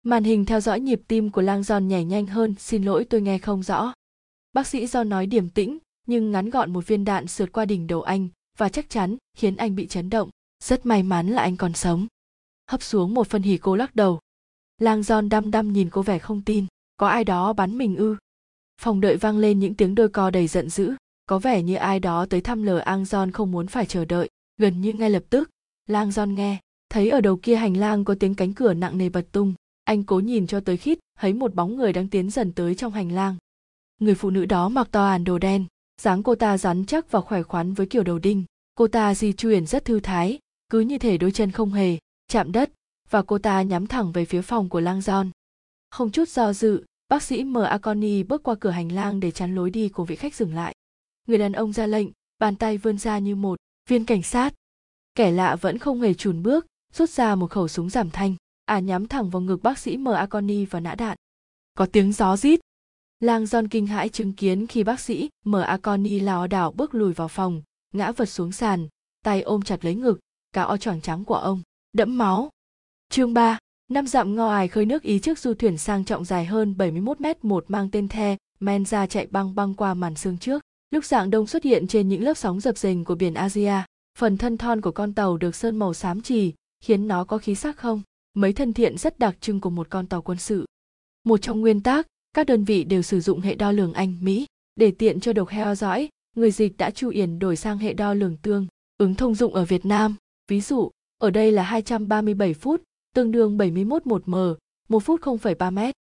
Màn hình theo dõi nhịp tim của Lang Gion nhảy nhanh hơn. Xin lỗi, tôi nghe không rõ. Bác sĩ Do nói điềm tĩnh, nhưng ngắn gọn. Một viên đạn sượt qua đỉnh đầu anh, và chắc chắn khiến anh bị chấn động. Rất may mắn là anh còn sống. Hấp xuống một phần hỉ, cô lắc đầu. Lang Giòn đăm đăm nhìn cô vẻ không tin. Có ai đó bắn mình ư? Phòng đợi vang lên những tiếng đôi co đầy giận dữ. Có vẻ như ai đó tới thăm lờ Lang Giòn không muốn phải chờ đợi. Gần như ngay lập tức, Lang Giòn nghe thấy ở đầu kia hành lang có tiếng cánh cửa nặng nề bật tung. Anh cố nhìn cho tới khít thấy một bóng người đang tiến dần tới trong hành lang. Người phụ nữ đó mặc to àn đồ đen, dáng cô ta rắn chắc và khỏe khoắn với kiểu đầu đinh. Cô ta di chuyển rất thư thái, cứ như thể đôi chân không hề chạm đất, và cô ta nhắm thẳng về phía phòng của Lang Giòn. Không chút do dự, bác sĩ M. Aconi bước qua cửa hành lang để chắn lối đi của vị khách dừng lại. Người đàn ông ra lệnh, bàn tay vươn ra như một viên cảnh sát. Kẻ lạ vẫn không hề chùn bước, rút ra một khẩu súng giảm thanh, ả nhắm thẳng vào ngực bác sĩ M. Aconi và nã đạn. Có tiếng gió rít. Lang Giòn kinh hãi chứng kiến khi bác sĩ M. Aconi lảo đảo bước lùi vào phòng, ngã vật xuống sàn, tay ôm chặt lấy ngực, cả áo choàng trắng của ông đẫm máu. Chương ba, năm dặm ngo ải khơi nước Ý. Chiếc du thuyền sang trọng dài hơn bảy mươi mốt mét một mang tên The Menza chạy băng băng qua màn sương trước. Lúc rạng đông xuất hiện trên những lớp sóng dập dềnh của biển Asia. Phần thân thon của con tàu được sơn màu xám chì, khiến nó có khí sắc không mấy thân thiện rất đặc trưng của một con tàu quân sự. Một trong nguyên tắc, các đơn vị đều sử dụng hệ đo lường Anh, Mỹ. Để tiện cho độc theo dõi, người dịch đã chu yển đổi sang hệ đo lường tương ứng thông dụng ở Việt Nam. Ví dụ, ở đây là hai trăm ba mươi bảy phút, tương đương bảy mươi mốt một mét, một phút không phẩy ba mét.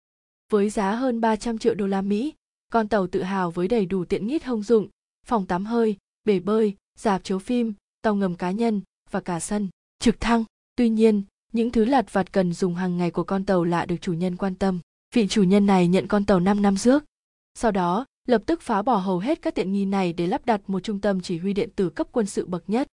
Với giá hơn ba trăm triệu đô la Mỹ, con tàu tự hào với đầy đủ tiện nghi thông dụng, phòng tắm hơi, bể bơi, rạp chiếu phim, tàu ngầm cá nhân và cả sân trực thăng. Tuy nhiên, những thứ lặt vặt cần dùng hàng ngày của con tàu lạ được chủ nhân quan tâm. Vị chủ nhân này nhận con tàu năm năm trước. Sau đó, lập tức phá bỏ hầu hết các tiện nghi này để lắp đặt một trung tâm chỉ huy điện tử cấp quân sự bậc nhất.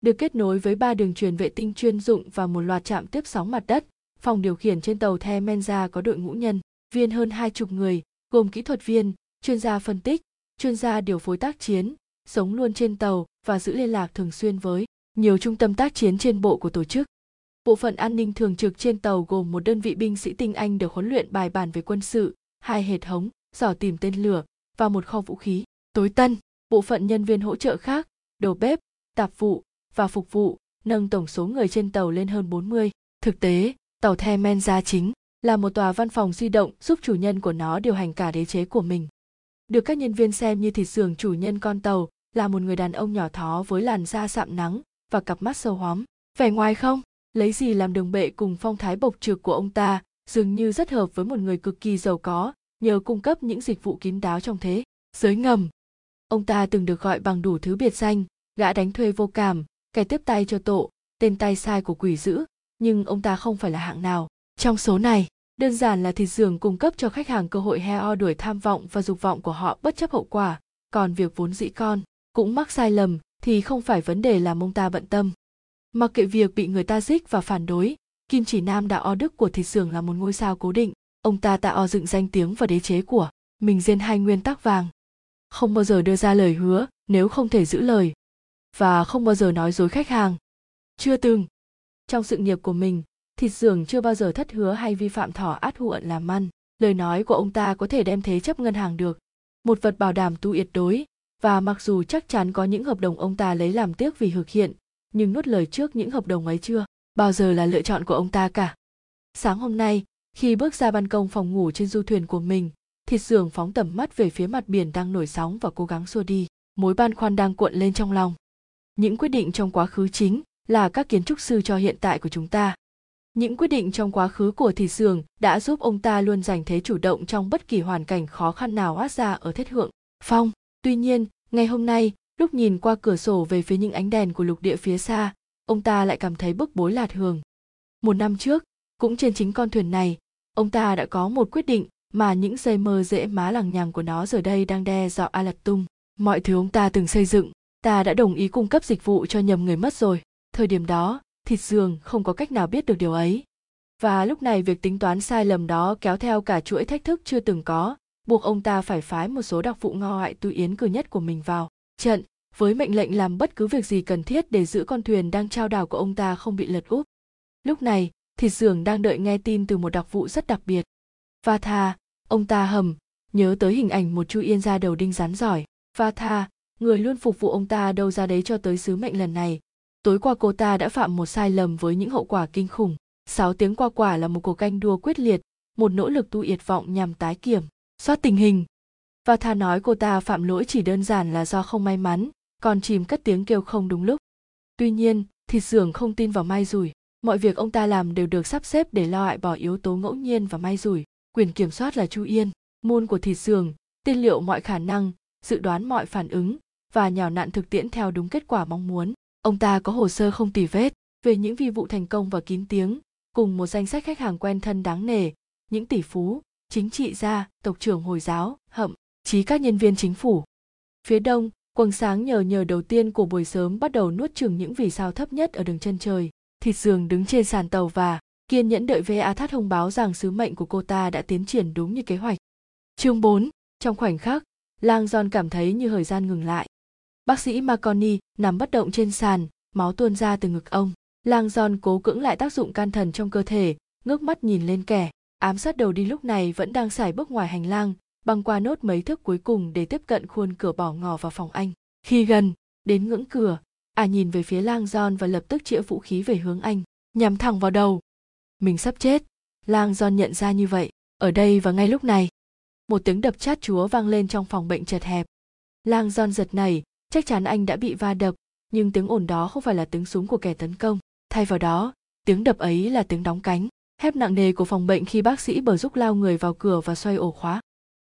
Được kết nối với ba đường truyền vệ tinh chuyên dụng và một loạt trạm tiếp sóng mặt đất, phòng điều khiển trên tàu The Menza có đội ngũ nhân viên hơn hai chục người, gồm kỹ thuật viên, chuyên gia phân tích, chuyên gia điều phối tác chiến, sống luôn trên tàu và giữ liên lạc thường xuyên với nhiều trung tâm tác chiến trên bộ của tổ chức. Bộ phận an ninh thường trực trên tàu gồm một đơn vị binh sĩ tinh Anh được huấn luyện bài bản về quân sự, hai hệ thống, giỏ tìm tên lửa và một kho vũ khí tối tân. Bộ phận nhân viên hỗ trợ khác, đầu bếp, tạp vụ và phục vụ, nâng tổng số người trên tàu lên hơn bốn mươi. Thực tế, tàu The Menza chính là một tòa văn phòng di động giúp chủ nhân của nó điều hành cả đế chế của mình. Được các nhân viên xem như thịt xưởng, chủ nhân con tàu là một người đàn ông nhỏ thó với làn da sạm nắng và cặp mắt sâu hoắm. Vẻ ngoài không lấy gì làm đường bệ cùng phong thái bộc trực của ông ta dường như rất hợp với một người cực kỳ giàu có nhờ cung cấp những dịch vụ kín đáo trong thế giới ngầm. Ông ta từng được gọi bằng đủ thứ biệt danh: gã đánh thuê vô cảm, kẻ tiếp tay cho tổ, tên tay sai của quỷ dữ, nhưng ông ta không phải là hạng nào trong số này. Đơn giản là thịt xưởng cung cấp cho khách hàng cơ hội heo đuổi tham vọng và dục vọng của họ bất chấp hậu quả. Còn việc vốn dĩ con cũng mắc sai lầm thì không phải vấn đề làm ông ta bận tâm. Mặc kệ việc bị người ta dích và phản đối, kim chỉ nam đạo o đức của thịt xưởng là một ngôi sao cố định. Ông ta tạo dựng danh tiếng và đế chế của mình trên hai nguyên tắc vàng: không bao giờ đưa ra lời hứa nếu không thể giữ lời, và không bao giờ nói dối khách hàng. Chưa từng. Trong sự nghiệp của mình, thịt xưởng chưa bao giờ thất hứa hay vi phạm thỏa át huộn làm ăn. Lời nói của ông ta có thể đem thế chấp ngân hàng được, một vật bảo đảm tu tuyệt đối, và mặc dù chắc chắn có những hợp đồng ông ta lấy làm tiếc vì thực hiện, nhưng nuốt lời trước những hợp đồng ấy chưa bao giờ là lựa chọn của ông ta cả. Sáng hôm nay, khi bước ra ban công phòng ngủ trên du thuyền của mình, thịt xưởng phóng tầm mắt về phía mặt biển đang nổi sóng và cố gắng xua đi mối băn khoăn đang cuộn lên trong lòng. Những quyết định trong quá khứ chính là các kiến trúc sư cho hiện tại của chúng ta. Những quyết định trong quá khứ của thịt xưởng đã giúp ông ta luôn giành thế chủ động trong bất kỳ hoàn cảnh khó khăn nào hóa ra ở Thiết Hượng Phong. Tuy nhiên, ngày hôm nay, lúc nhìn qua cửa sổ về phía những ánh đèn của lục địa phía xa, ông ta lại cảm thấy bức bối lạt hường. Một năm trước, cũng trên chính con thuyền này, ông ta đã có một quyết định mà những dây mơ rễ má lằng nhằng của nó giờ đây đang đe dọa a lật tung mọi thứ ông ta từng xây dựng. Ta đã đồng ý cung cấp dịch vụ cho nhầm người mất rồi. Thời điểm đó, thịt xưởng không có cách nào biết được điều ấy. Và lúc này việc tính toán sai lầm đó kéo theo cả chuỗi thách thức chưa từng có, buộc ông ta phải phái một số đặc vụ ngo hại túi yến cử nhất của mình vào trận, với mệnh lệnh làm bất cứ việc gì cần thiết để giữ con thuyền đang trao đảo của ông ta không bị lật úp. Lúc này, thịt xưởng đang đợi nghe tin từ một đặc vụ rất đặc biệt. Vatha, ông ta hầm, nhớ tới hình ảnh một chú yên da đầu đinh rắn giỏi. Vatha, người luôn phục vụ ông ta đâu ra đấy cho tới sứ mệnh lần này, Tối qua cô ta đã phạm một sai lầm với những hậu quả kinh khủng. Sáu tiếng qua quả là một cuộc ganh đua quyết liệt, một nỗ lực tu yệt vọng nhằm tái kiểm, soát tình hình. Và thà nói cô ta phạm lỗi chỉ đơn giản là do không may mắn, còn chìm cất tiếng kêu không đúng lúc. Tuy nhiên, thịt xưởng không tin vào may rủi. Mọi việc ông ta làm đều được sắp xếp để loại bỏ yếu tố ngẫu nhiên và may rủi. Quyền kiểm soát là Chu Yên, môn của thịt xưởng, tiên liệu mọi khả năng, dự đoán mọi phản ứng và nhào nặn thực tiễn theo đúng kết quả mong muốn. Ông ta có hồ sơ không tì vết về những vi vụ thành công và kín tiếng, cùng một danh sách khách hàng quen thân đáng nể, những tỷ phú, chính trị gia, tộc trưởng Hồi giáo, hậm chí các nhân viên chính phủ. Phía đông, quầng sáng nhờ nhờ đầu tiên của buổi sớm bắt đầu nuốt chửng những vì sao thấp nhất ở đường chân trời. Thịt xưởng đứng trên sàn tàu và kiên nhẫn đợi vê a tê thông báo rằng sứ mệnh của cô ta đã tiến triển đúng như kế hoạch. Chương bốn. Trong khoảnh khắc, Lang John cảm thấy như thời gian ngừng lại. Bác sĩ Marconi nằm bất động trên sàn, máu tuôn ra từ ngực ông. Lang John cố cưỡng lại tác dụng can thần trong cơ thể, ngước mắt nhìn lên kẻ ám sát đầu đi lúc này vẫn đang sải bước ngoài hành lang, băng qua nốt mấy thước cuối cùng để tiếp cận khuôn cửa bỏ ngỏ vào phòng anh. Khi gần đến ngưỡng cửa, ả nhìn về phía Lang John và lập tức chĩa vũ khí về hướng anh, nhắm thẳng vào đầu. Mình sắp chết. Lang John nhận ra như vậy, ở đây và ngay lúc này. Một tiếng đập chát chúa vang lên trong phòng bệnh chật hẹp. Lang John giật nảy, chắc chắn anh đã bị va đập, nhưng tiếng ồn đó không phải là tiếng súng của kẻ tấn công. Thay vào đó, tiếng đập ấy là tiếng đóng cánh, hép nặng nề của phòng bệnh khi bác sĩ Bờ Giúp lao người vào cửa và xoay ổ khóa.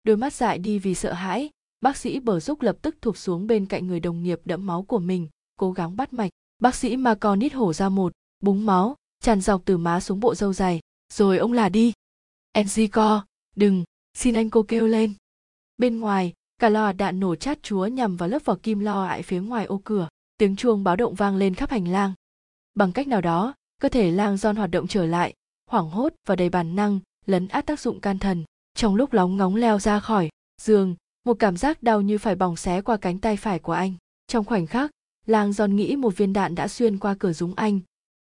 Đôi mắt dại đi vì sợ hãi, bác sĩ Bờ Giúp lập tức thụp xuống bên cạnh người đồng nghiệp đẫm máu của mình, cố gắng bắt mạch. Bác sĩ Marconi hổ ra một búng máu tràn dọc từ má xuống bộ râu dày. Rồi ông là đi. Em co, đừng, xin anh, cô kêu lên. Bên ngoài, cả lò đạn nổ chát chúa nhằm vào lớp vỏ kim lo ải phía ngoài ô cửa. Tiếng chuông báo động vang lên khắp hành lang. Bằng cách nào đó, cơ thể Lang John hoạt động trở lại, hoảng hốt và đầy bản năng lấn át tác dụng can thần. Trong lúc lóng ngóng leo ra khỏi giường, một cảm giác đau như phải bỏng xé qua cánh tay phải của anh. Trong khoảnh khắc, Lang John nghĩ một viên đạn đã xuyên qua cửa rúng anh.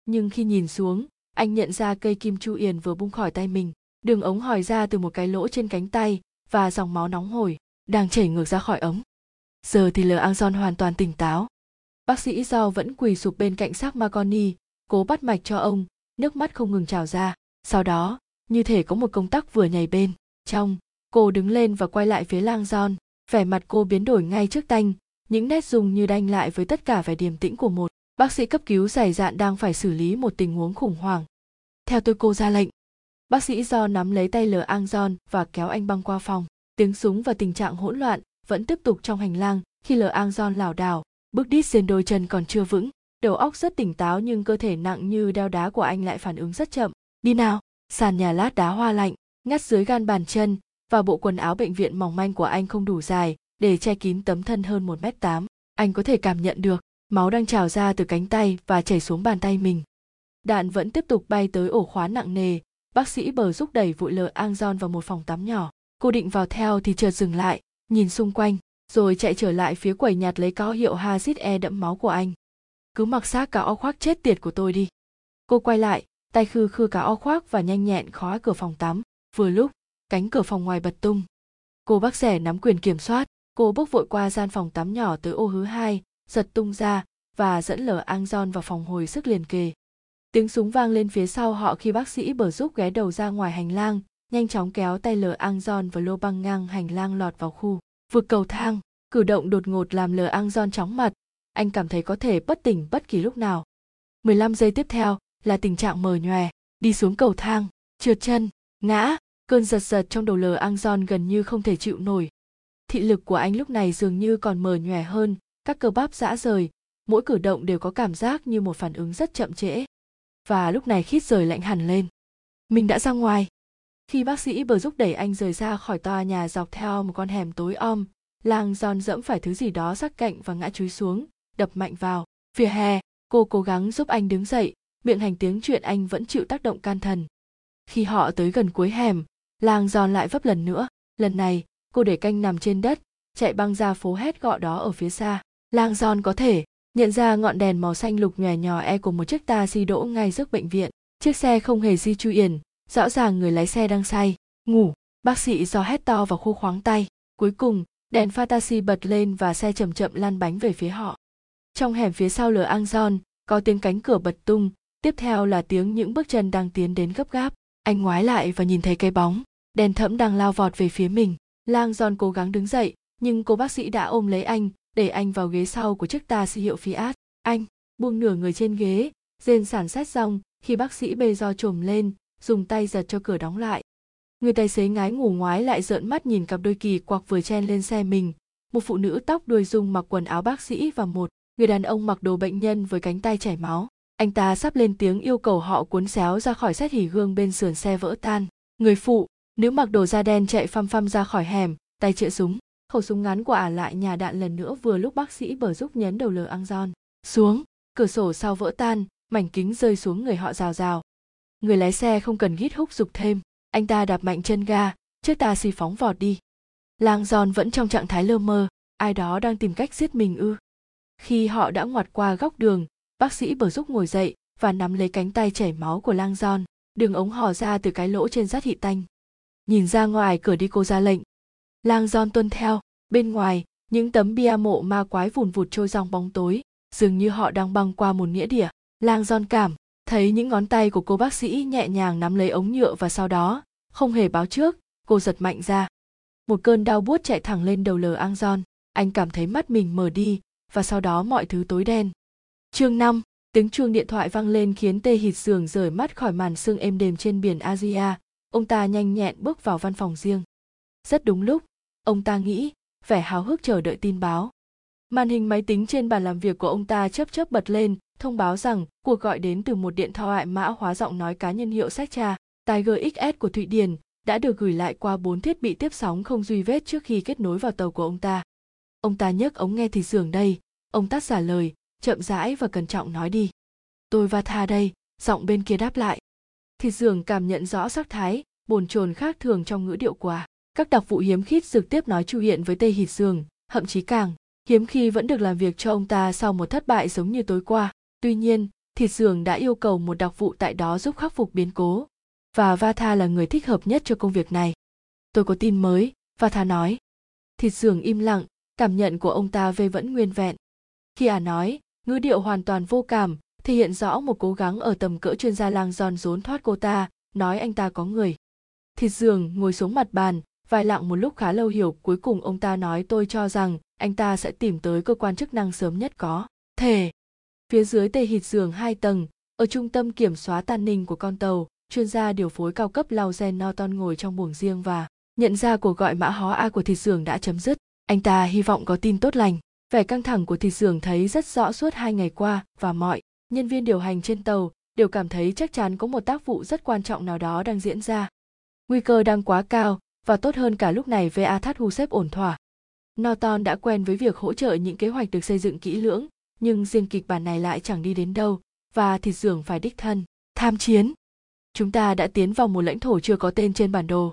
Nhưng khi nhìn xuống, anh nhận ra cây kim chu yển vừa bung khỏi tay mình. Đường ống hòi ra từ một cái lỗ trên cánh tay và dòng máu nóng hổi đang chảy ngược ra khỏi ống. Giờ thì Lang John hoàn toàn tỉnh táo. Bác sĩ Zhao vẫn quỳ sụp bên cạnh xác Marconi, cố bắt mạch cho ông, nước mắt không ngừng trào ra. Sau đó, như thể có một công tắc vừa nhảy bên trong, cô đứng lên và quay lại phía Lang John. Vẻ mặt cô biến đổi ngay trước tanh, những nét dùng như đanh lại với tất cả vẻ điềm tĩnh của một bác sĩ cấp cứu dày dạn đang phải xử lý một tình huống khủng hoảng. Theo tôi, cô ra lệnh. Bác sĩ Do nắm lấy tay Lang John và kéo anh băng qua phòng. Tiếng súng và tình trạng hỗn loạn vẫn tiếp tục trong hành lang khi Lang John lảo đảo, bước đít trên đôi chân còn chưa vững. Đầu óc rất tỉnh táo nhưng cơ thể nặng như đeo đá của anh lại phản ứng rất chậm. Đi nào. Sàn nhà lát đá hoa lạnh ngắt dưới gan bàn chân và bộ quần áo bệnh viện mỏng manh của anh không đủ dài để che kín tấm thân hơn một mét tám. Anh có thể cảm nhận được máu đang trào ra từ cánh tay và chảy xuống bàn tay mình. Đạn vẫn tiếp tục bay tới ổ khóa nặng nề. Bác sĩ Bờ Giúp đẩy vội Lang John vào một phòng tắm nhỏ. Cô định vào theo thì chợt dừng lại, nhìn xung quanh, rồi chạy trở lại phía quầy nhặt lấy có hiệu Hazit E đẫm máu của anh. Cứ mặc xác cả áo khoác chết tiệt của tôi đi. Cô quay lại, tay khư khư cả áo khoác và nhanh nhẹn khóa cửa phòng tắm. Vừa lúc, cánh cửa phòng ngoài bật tung. Cô bác rẻ nắm quyền kiểm soát. Cô bước vội qua gian phòng tắm nhỏ tới ô thứ hai, giật tung ra và dẫn Lang John vào phòng hồi sức liền kề. Tiếng súng vang lên phía sau họ khi bác sĩ Bờ Giúp ghé đầu ra ngoài hành lang, nhanh chóng kéo tay Lang John và lô băng ngang hành lang lọt vào khu vực cầu thang. Cử động đột ngột làm Lang John chóng mặt, anh cảm thấy có thể bất tỉnh bất kỳ lúc nào. mười lăm giây tiếp theo là tình trạng mờ nhòe, đi xuống cầu thang, trượt chân, ngã, cơn giật giật trong đầu Lang John gần như không thể chịu nổi. Thị lực của anh lúc này dường như còn mờ nhòe hơn, các cơ bắp rã rời, mỗi cử động đều có cảm giác như một phản ứng rất chậm trễ. Và lúc này khít rời lạnh hẳn lên. Mình đã ra ngoài. Khi bác sĩ Bờ Giúp đẩy anh rời ra khỏi tòa nhà dọc theo một con hẻm tối om, Lang John dẫm phải thứ gì đó sát cạnh và ngã chúi xuống, đập mạnh vào vỉa hè. Cô cố gắng giúp anh đứng dậy, miệng hành tiếng chuyện anh vẫn chịu tác động can thần. Khi họ tới gần cuối hẻm, Lang John lại vấp lần nữa. Lần này, cô để canh nằm trên đất, chạy băng ra phố hét gọ đó ở phía xa. Lang John có thể nhận ra ngọn đèn màu xanh lục nhòe nhòe e của một chiếc taxi đỗ ngay trước bệnh viện. Chiếc xe không hề di chuyển, rõ ràng người lái xe đang say, ngủ. Bác sĩ Do hét to vào khu khoáng tay. Cuối cùng, đèn pha taxi bật lên và xe chậm chậm lăn bánh về phía họ. Trong hẻm phía sau Lang John, Có tiếng cánh cửa bật tung, tiếp theo là tiếng những bước chân đang tiến đến gấp gáp. Anh ngoái lại và nhìn thấy cái bóng đen thẫm đang lao vọt về phía mình. Lang Giòn cố gắng đứng dậy, nhưng cô bác sĩ đã ôm lấy anh, đẩy anh vào ghế sau của chiếc taxi hiệu Fiat. Anh buông nửa người trên ghế, rên sàn sét xong khi bác sĩ bê do chồm lên, dùng tay giật cho cửa đóng lại. Người tài xế ngái ngủ ngoái lại trợn mắt nhìn cặp đôi kỳ quặc vừa chen lên xe mình, một phụ nữ tóc đuôi rum mặc quần áo bác sĩ và một người đàn ông mặc đồ bệnh nhân với cánh tay chảy máu. Anh ta sắp lên tiếng yêu cầu họ cuốn xéo ra khỏi xét hỉ gương bên sườn xe vỡ tan. Người phụ nữ mặc đồ da đen chạy phăm phăm ra khỏi hẻm, tay chĩa súng. Khẩu súng ngắn của ả lại nhà đạn lần nữa vừa lúc bác sĩ bờ giúp nhấn đầu lờ Ang Giòn. Xuống, cửa sổ sau vỡ tan, mảnh kính rơi xuống người họ rào rào. Người lái xe không cần gít húc giục thêm, anh ta đạp mạnh chân ga, chiếc taxi phóng vọt đi. Lang Giòn vẫn trong trạng thái lơ mơ, ai đó đang tìm cách giết mình ư? Khi họ đã ngoặt qua góc đường, bác sĩ bờ giúp ngồi dậy và nắm lấy cánh tay chảy máu của Lang Giòn, đường ống hò ra từ cái lỗ trên rát hị tanh. Nhìn ra ngoài cửa đi, cô ra lệnh. Lang Giòn tuân theo. Bên ngoài, những tấm bia mộ ma quái vùn vụt trôi trong bóng tối, dường như họ đang băng qua một nghĩa địa. Lang Giòn cảm thấy những ngón tay của cô bác sĩ nhẹ nhàng nắm lấy ống nhựa và sau đó, không hề báo trước, cô giật mạnh ra. Một cơn đau buốt chạy thẳng lên đầu lờ Ang Giòn, anh cảm thấy mắt mình mở đi và sau đó mọi thứ tối đen. Chương năm, tiếng chuông điện thoại vang lên khiến Tê Hịt Sường rời mắt khỏi màn sương êm đềm trên biển Asia. Ông ta nhanh nhẹn bước vào văn phòng riêng. Rất đúng lúc, ông ta nghĩ, vẻ háo hức chờ đợi tin báo. Màn hình máy tính trên bàn làm việc của ông ta chớp chớp bật lên, thông báo rằng cuộc gọi đến từ một điện thoại mã hóa giọng nói cá nhân hiệu Secha, Tiger ích ét của Thụy Điển, đã được gửi lại qua bốn thiết bị tiếp sóng không duy vết trước khi kết nối vào tàu của ông ta. Ông ta nhấc ống nghe thì dường đây, ông tắt trả lời, chậm rãi và cẩn trọng nói đi. Tôi và Tha đây, giọng bên kia đáp lại. Thì dường cảm nhận rõ sắc thái, bồn chồn khác thường trong ngữ điệu quả. Các đặc vụ hiếm khít trực tiếp nói chu hiện với Tê Hịt Sường, thậm chí càng hiếm khi vẫn được làm việc cho ông ta sau một thất bại giống như tối qua. Tuy nhiên, Thịt Sường đã yêu cầu một đặc vụ tại đó giúp khắc phục biến cố. Và Vatha là người thích hợp nhất cho công việc này. Tôi có tin mới, Vatha nói. Thịt Sường im lặng, cảm nhận của ông ta về vẫn nguyên vẹn. Khi ả nói, ngữ điệu hoàn toàn vô cảm, thể hiện rõ một cố gắng ở tầm cỡ chuyên gia. Lang Giòn rốn thoát cô ta, nói anh ta có người. Thịt Sường ngồi xuống mặt bàn, vài lặng một lúc khá lâu hiểu. Cuối cùng ông ta nói, tôi cho rằng anh ta sẽ tìm tới cơ quan chức năng sớm nhất có thể. Phía dưới Tê Hịt Sường hai tầng, ở trung tâm kiểm soát tan ninh của con tàu, chuyên gia điều phối cao cấp Lauren Norton ngồi trong buồng riêng và nhận ra cuộc gọi mã hóa A của Thịt Sường đã chấm dứt. Anh ta hy vọng có tin tốt lành. Vẻ căng thẳng của Thịt Sường thấy rất rõ suốt hai ngày qua và mọi nhân viên điều hành trên tàu đều cảm thấy chắc chắn có một tác vụ rất quan trọng nào đó đang diễn ra. Nguy cơ đang quá cao và tốt hơn cả lúc này về Athad Hu xếp ổn thỏa. Norton đã quen với việc hỗ trợ những kế hoạch được xây dựng kỹ lưỡng, nhưng riêng kịch bản này lại chẳng đi đến đâu, và Thịt Sường phải đích thân tham chiến. Chúng ta đã tiến vào một lãnh thổ chưa có tên trên bản đồ.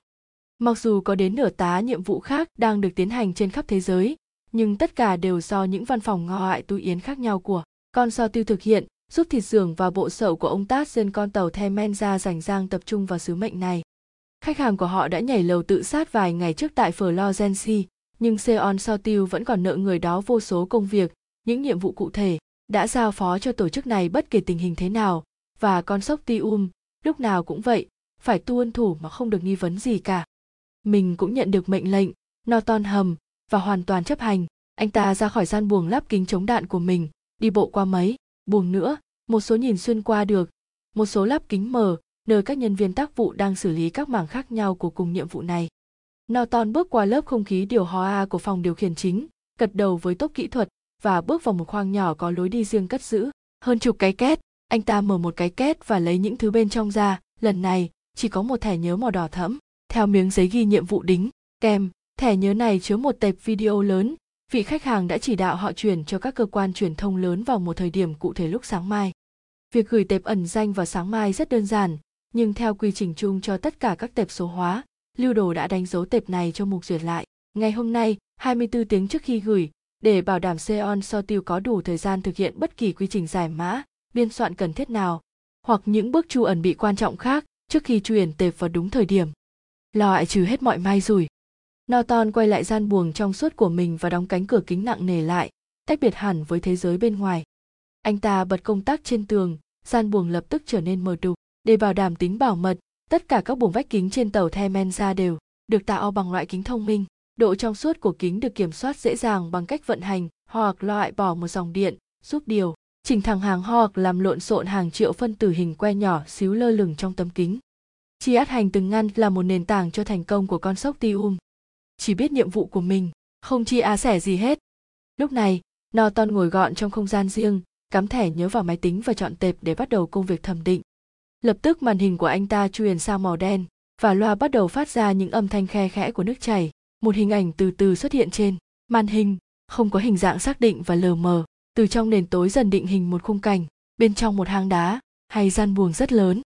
Mặc dù có đến nửa tá nhiệm vụ khác đang được tiến hành trên khắp thế giới, nhưng tất cả đều do những văn phòng ngọ hại túi yến khác nhau của con so tiêu thực hiện, giúp Thịt Sường và bộ sậu của ông Tát trên con tàu Themenza rảnh rang tập trung vào sứ mệnh này. Khách hàng của họ đã nhảy lầu tự sát vài ngày trước tại Florence, nhưng Seon Sotil vẫn còn nợ người đó vô số công việc, những nhiệm vụ cụ thể đã giao phó cho tổ chức này bất kể tình hình thế nào, và con sóc Tium lúc nào cũng vậy, phải tuân thủ mà không được nghi vấn gì cả. Mình cũng nhận được mệnh lệnh, Norton hầm, và hoàn toàn chấp hành. Anh ta ra khỏi gian buồng lắp kính chống đạn của mình, đi bộ qua mấy buồng nữa, một số nhìn xuyên qua được, một số lắp kính mờ, nơi các nhân viên tác vụ đang xử lý các mảng khác nhau của cùng nhiệm vụ này. Norton bước qua lớp không khí điều hòa của phòng điều khiển chính, gật đầu với tốp kỹ thuật và bước vào một khoang nhỏ có lối đi riêng cất giữ hơn chục cái két. Anh ta mở một cái két và lấy những thứ bên trong ra. Lần này chỉ có một thẻ nhớ màu đỏ thẫm theo miếng giấy ghi nhiệm vụ đính kèm. Thẻ nhớ này chứa một tệp video lớn. Vị khách hàng đã chỉ đạo họ chuyển cho các cơ quan truyền thông lớn vào một thời điểm cụ thể lúc sáng mai. Việc gửi tệp ẩn danh vào sáng mai rất đơn giản, nhưng theo quy trình chung cho tất cả các tệp số hóa, lưu đồ đã đánh dấu tệp này cho mục duyệt lại. Ngày hôm nay, hai mươi tư tiếng trước khi gửi, để bảo đảm Seon Sotil có đủ thời gian thực hiện bất kỳ quy trình giải mã, biên soạn cần thiết nào, hoặc những bước chu ẩn bị quan trọng khác trước khi chuyển tệp vào đúng thời điểm. Loại trừ hết mọi may rủi. Norton quay lại gian buồng trong suốt của mình và đóng cánh cửa kính nặng nề lại, tách biệt hẳn với thế giới bên ngoài. Anh ta bật công tắc trên tường, gian buồng lập tức trở nên mờ đục. Để bảo đảm tính bảo mật, tất cả các buồng vách kính trên tàu Themensa đều được tạo bằng loại kính thông minh. Độ trong suốt của kính được kiểm soát dễ dàng bằng cách vận hành hoặc loại bỏ một dòng điện, giúp điều chỉnh thẳng hàng hoặc làm lộn xộn hàng triệu phân tử hình que nhỏ xíu lơ lửng trong tấm kính. Chỉ át hành từng ngăn là một nền tảng cho thành công của con sóc Tium. Chỉ biết nhiệm vụ của mình, không chia á sẻ gì hết. Lúc này, Norton ngồi gọn trong không gian riêng, cắm thẻ nhớ vào máy tính và chọn tệp để bắt đầu công việc thẩm định. Lập tức màn hình của anh ta chuyển sang màu đen và loa bắt đầu phát ra những âm thanh khe khẽ của nước chảy. Một hình ảnh từ từ xuất hiện trên màn hình, không có hình dạng xác định và lờ mờ. Từ trong nền tối dần định hình một khung cảnh, bên trong một hang đá hay gian buồng rất lớn.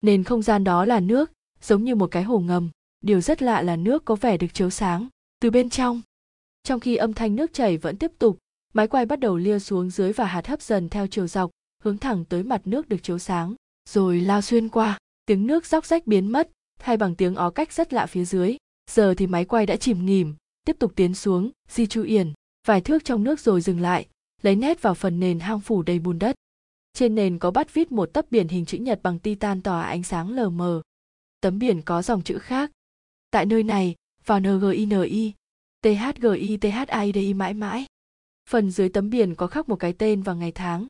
Nền không gian đó là nước, giống như một cái hồ ngầm. Điều rất lạ là nước có vẻ được chiếu sáng từ bên trong. Trong khi âm thanh nước chảy vẫn tiếp tục, máy quay bắt đầu lia xuống dưới và hạt hấp dần theo chiều dọc, hướng thẳng tới mặt nước được chiếu sáng, rồi lao xuyên qua. Tiếng nước róc rách biến mất, thay bằng tiếng ó cách rất lạ phía dưới. Giờ thì máy quay đã chìm nghỉm, tiếp tục tiến xuống, di chuyển vài thước trong nước rồi dừng lại, lấy nét vào phần nền hang phủ đầy bùn đất. Trên nền có bát vít một tấm biển hình chữ nhật bằng titan tỏa ánh sáng lờ mờ. Tấm biển có dòng chữ khác. Tại nơi này, vào N G I N I, T H G I T H I D I mãi mãi. Phần dưới tấm biển có khắc một cái tên và ngày tháng.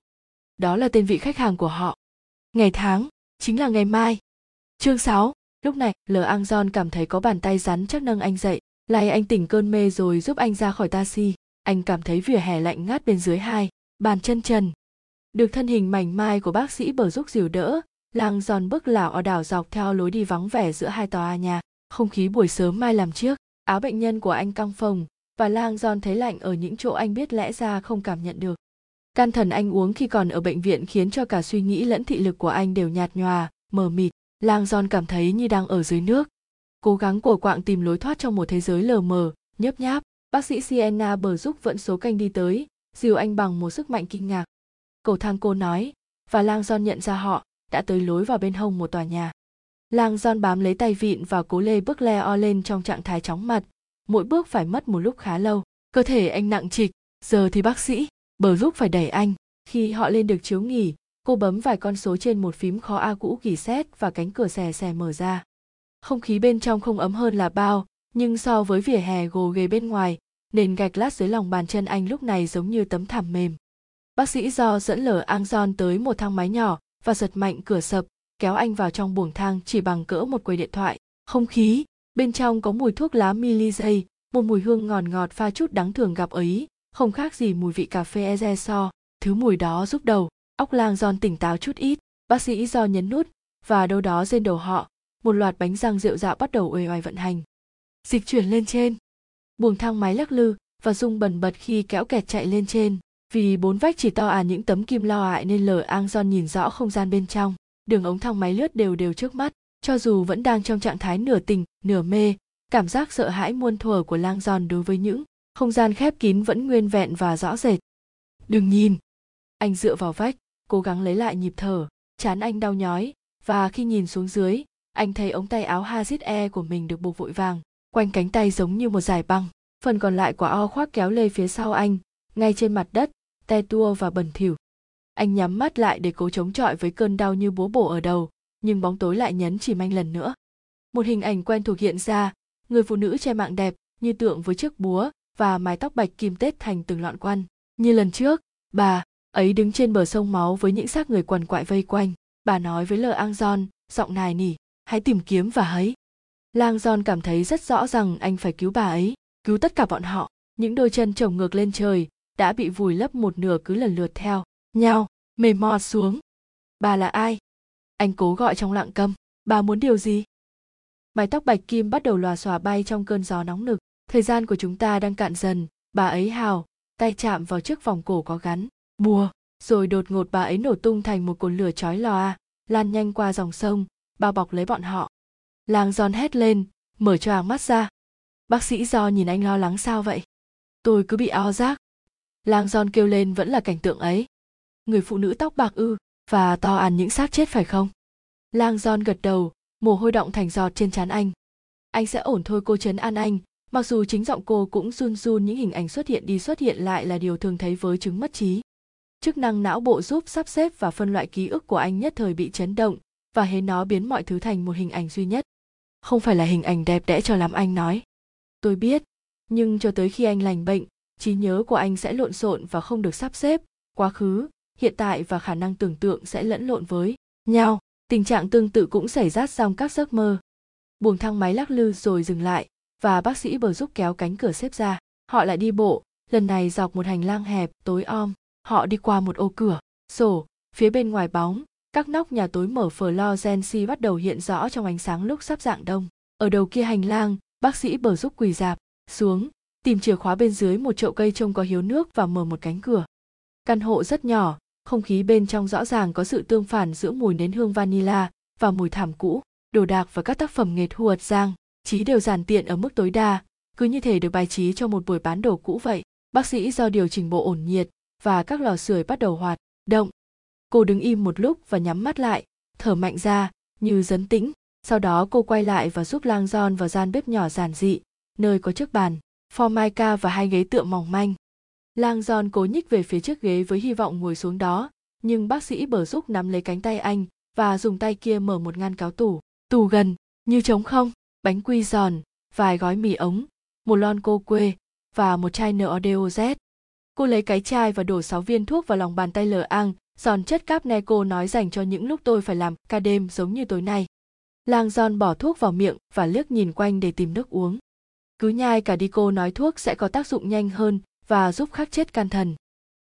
Đó là tên vị khách hàng của họ. Ngày tháng, chính là ngày mai. Chương sáu, lúc này, L. Anjon cảm thấy có bàn tay rắn chắc nâng anh dậy. Lay anh tỉnh cơn mê rồi giúp anh ra khỏi taxi. Anh cảm thấy vỉa hè lạnh ngắt bên dưới hai bàn chân trần. Được thân hình mảnh mai của bác sĩ bờ giúp dìu đỡ, Lang Giòn bước lảo ò đảo dọc theo lối đi vắng vẻ giữa hai tòa nhà. Không khí buổi sớm mai làm chiếc áo bệnh nhân của anh căng phồng và Lang Giòn thấy lạnh ở những chỗ anh biết lẽ ra không cảm nhận được. Can thần anh uống khi còn ở bệnh viện khiến cho cả suy nghĩ lẫn thị lực của anh đều nhạt nhòa, mờ mịt. Lang Giòn cảm thấy như đang ở dưới nước, cố gắng cổ quạng tìm lối thoát trong một thế giới lờ mờ, nhấp nháp. Bác sĩ Sienna bờ giúp vẫn số canh đi tới, dìu anh bằng một sức mạnh kinh ngạc. Cầu thang cô nói, và Lang Giòn nhận ra họ đã tới lối vào bên hông một tòa nhà. Lang Giòn bám lấy tay vịn và cố lê bước le o lên trong trạng thái chóng mặt. Mỗi bước phải mất một lúc khá lâu. Cơ thể anh nặng trịch, giờ thì bác sĩ bờ giúp phải đẩy anh. Khi họ lên được chiếu nghỉ, cô bấm vài con số trên một phím khó A cũ gỉ sét và cánh cửa xè xè mở ra. Không khí bên trong không ấm hơn là bao, nhưng so với vỉa hè gồ ghề bên ngoài, nền gạch lát dưới lòng bàn chân anh lúc này giống như tấm thảm mềm. Bác sĩ Do dẫn Lở Anjon tới một thang máy nhỏ và giật mạnh cửa sập, kéo anh vào trong buồng thang chỉ bằng cỡ một quầy điện thoại. Không khí bên trong có mùi thuốc lá Millie, một mùi hương ngọt ngọt pha chút đáng thường gặp ở Ý, không khác gì mùi vị cà phê Ezeso. Thứ mùi đó giúp đầu óc Lang Giòn tỉnh táo chút ít. Bác sĩ Do nhấn nút và đâu đó trên đầu họ, một loạt bánh răng rệu rạo bắt đầu uể oải vận hành, dịch chuyển lên trên. Buồng thang máy lắc lư và rung bần bật khi kéo kẹt chạy lên trên. Vì bốn vách chỉ to à những tấm kim lo ại nên Lở Anjon nhìn rõ không gian bên trong. Đường ống thang máy lướt đều đều trước mắt. Cho dù vẫn đang trong trạng thái nửa tỉnh, nửa mê, cảm giác sợ hãi muôn thuở của Lang Giòn đối với những không gian khép kín vẫn nguyên vẹn và rõ rệt. Đừng nhìn. Anh dựa vào vách, cố gắng lấy lại nhịp thở. Trán anh đau nhói, và khi nhìn xuống dưới, anh thấy ống tay áo Hazit E của mình được buộc vội vàng. Quanh cánh tay giống như một dải băng, phần còn lại của áo khoác kéo lê phía sau anh, ngay trên mặt đất, te tua và bẩn thỉu. Anh nhắm mắt lại để cố chống chọi với cơn đau như búa bổ ở đầu, nhưng bóng tối lại nhấn chìm anh lần nữa. Một hình ảnh quen thuộc hiện ra, người phụ nữ che mạng đẹp, như tượng với chiếc búa và mái tóc bạch kim tết thành từng lọn quăn. Như lần trước, bà ấy đứng trên bờ sông máu với những xác người quằn quại vây quanh. Bà nói với L. Anjon, giọng nài nỉ, hãy tìm kiếm và hãy. Lang Giòn cảm thấy rất rõ rằng anh phải cứu bà ấy, cứu tất cả bọn họ. Những đôi chân chồng ngược lên trời đã bị vùi lấp một nửa cứ lần lượt theo nhau, mềm mọt xuống. Bà là ai? Anh cố gọi trong lặng câm. Bà muốn điều gì? Mái tóc bạch kim bắt đầu lòa xòa bay trong cơn gió nóng nực. Thời gian của chúng ta đang cạn dần, bà ấy hào, tay chạm vào chiếc vòng cổ có gắn bùa, rồi đột ngột bà ấy nổ tung thành một cột lửa chói lòa, lan nhanh qua dòng sông, bao bọc lấy bọn họ. Lang Giòn hét lên, mở choàng mắt ra. Bác sĩ Do nhìn anh lo lắng, sao vậy? Tôi cứ bị ảo giác. Lang Giòn kêu lên, vẫn là cảnh tượng ấy. Người phụ nữ tóc bạc ư, và to ăn những xác chết phải không? Lang Giòn gật đầu, mồ hôi đọng thành giọt trên trán anh. Anh sẽ ổn thôi, cô trấn an anh, mặc dù chính giọng cô cũng run run. Những hình ảnh xuất hiện đi xuất hiện lại là điều thường thấy với chứng mất trí. Chức năng não bộ giúp sắp xếp và phân loại ký ức của anh nhất thời bị chấn động, và hễ nó biến mọi thứ thành một hình ảnh duy nhất. Không phải là hình ảnh đẹp đẽ cho lắm, anh nói. Tôi biết, nhưng cho tới khi anh lành bệnh, trí nhớ của anh sẽ lộn xộn và không được sắp xếp, quá khứ, hiện tại và khả năng tưởng tượng sẽ lẫn lộn với nhau. Tình trạng tương tự cũng xảy ra trong các giấc mơ. Buồng thang máy lắc lư rồi dừng lại, và bác sĩ bờ giúp kéo cánh cửa xếp ra. Họ lại đi bộ, lần này dọc một hành lang hẹp, tối om. Họ đi qua một ô cửa, sổ, phía bên ngoài bóng, các nóc nhà tối mở Florenci bắt đầu hiện rõ trong ánh sáng lúc sắp rạng đông. Ở đầu kia hành lang, bác sĩ bờ giúp quỳ rạp xuống, tìm chìa khóa bên dưới một chậu cây trông có hiếu nước và mở một cánh cửa. Căn hộ rất nhỏ, không khí bên trong rõ ràng có sự tương phản giữa mùi nến hương vanilla và mùi thảm cũ, đồ đạc và các tác phẩm nghệ thuật giang trí đều giản tiện ở mức tối đa, cứ như thể được bài trí cho một buổi bán đồ cũ vậy. Bác sĩ do điều chỉnh bộ ổn nhiệt và các lò sưởi bắt đầu hoạt động. Cô đứng im một lúc và nhắm mắt lại, thở mạnh ra như trấn tĩnh. Sau đó cô quay lại và giúp lang John vào gian bếp nhỏ giản dị, nơi có chiếc bàn, formica và hai ghế tựa mỏng manh. Lang John cố nhích về phía chiếc ghế với hy vọng ngồi xuống đó, nhưng bác sĩ bờ giúp nắm lấy cánh tay anh và dùng tay kia mở một ngăn cáo tủ. Tủ gần, như trống không, bánh quy giòn, vài gói mì ống, một lon cô quê và một chai NODOZ. Cô lấy cái chai và đổ sáu viên thuốc vào lòng bàn tay lờ ang, giòn chất cáp ne cô nói dành cho những lúc tôi phải làm ca đêm giống như tối nay. Lang John bỏ thuốc vào miệng và liếc nhìn quanh để tìm nước uống. Cứ nhai cả đi, cô nói thuốc sẽ có tác dụng nhanh hơn và giúp khắc chết can thần.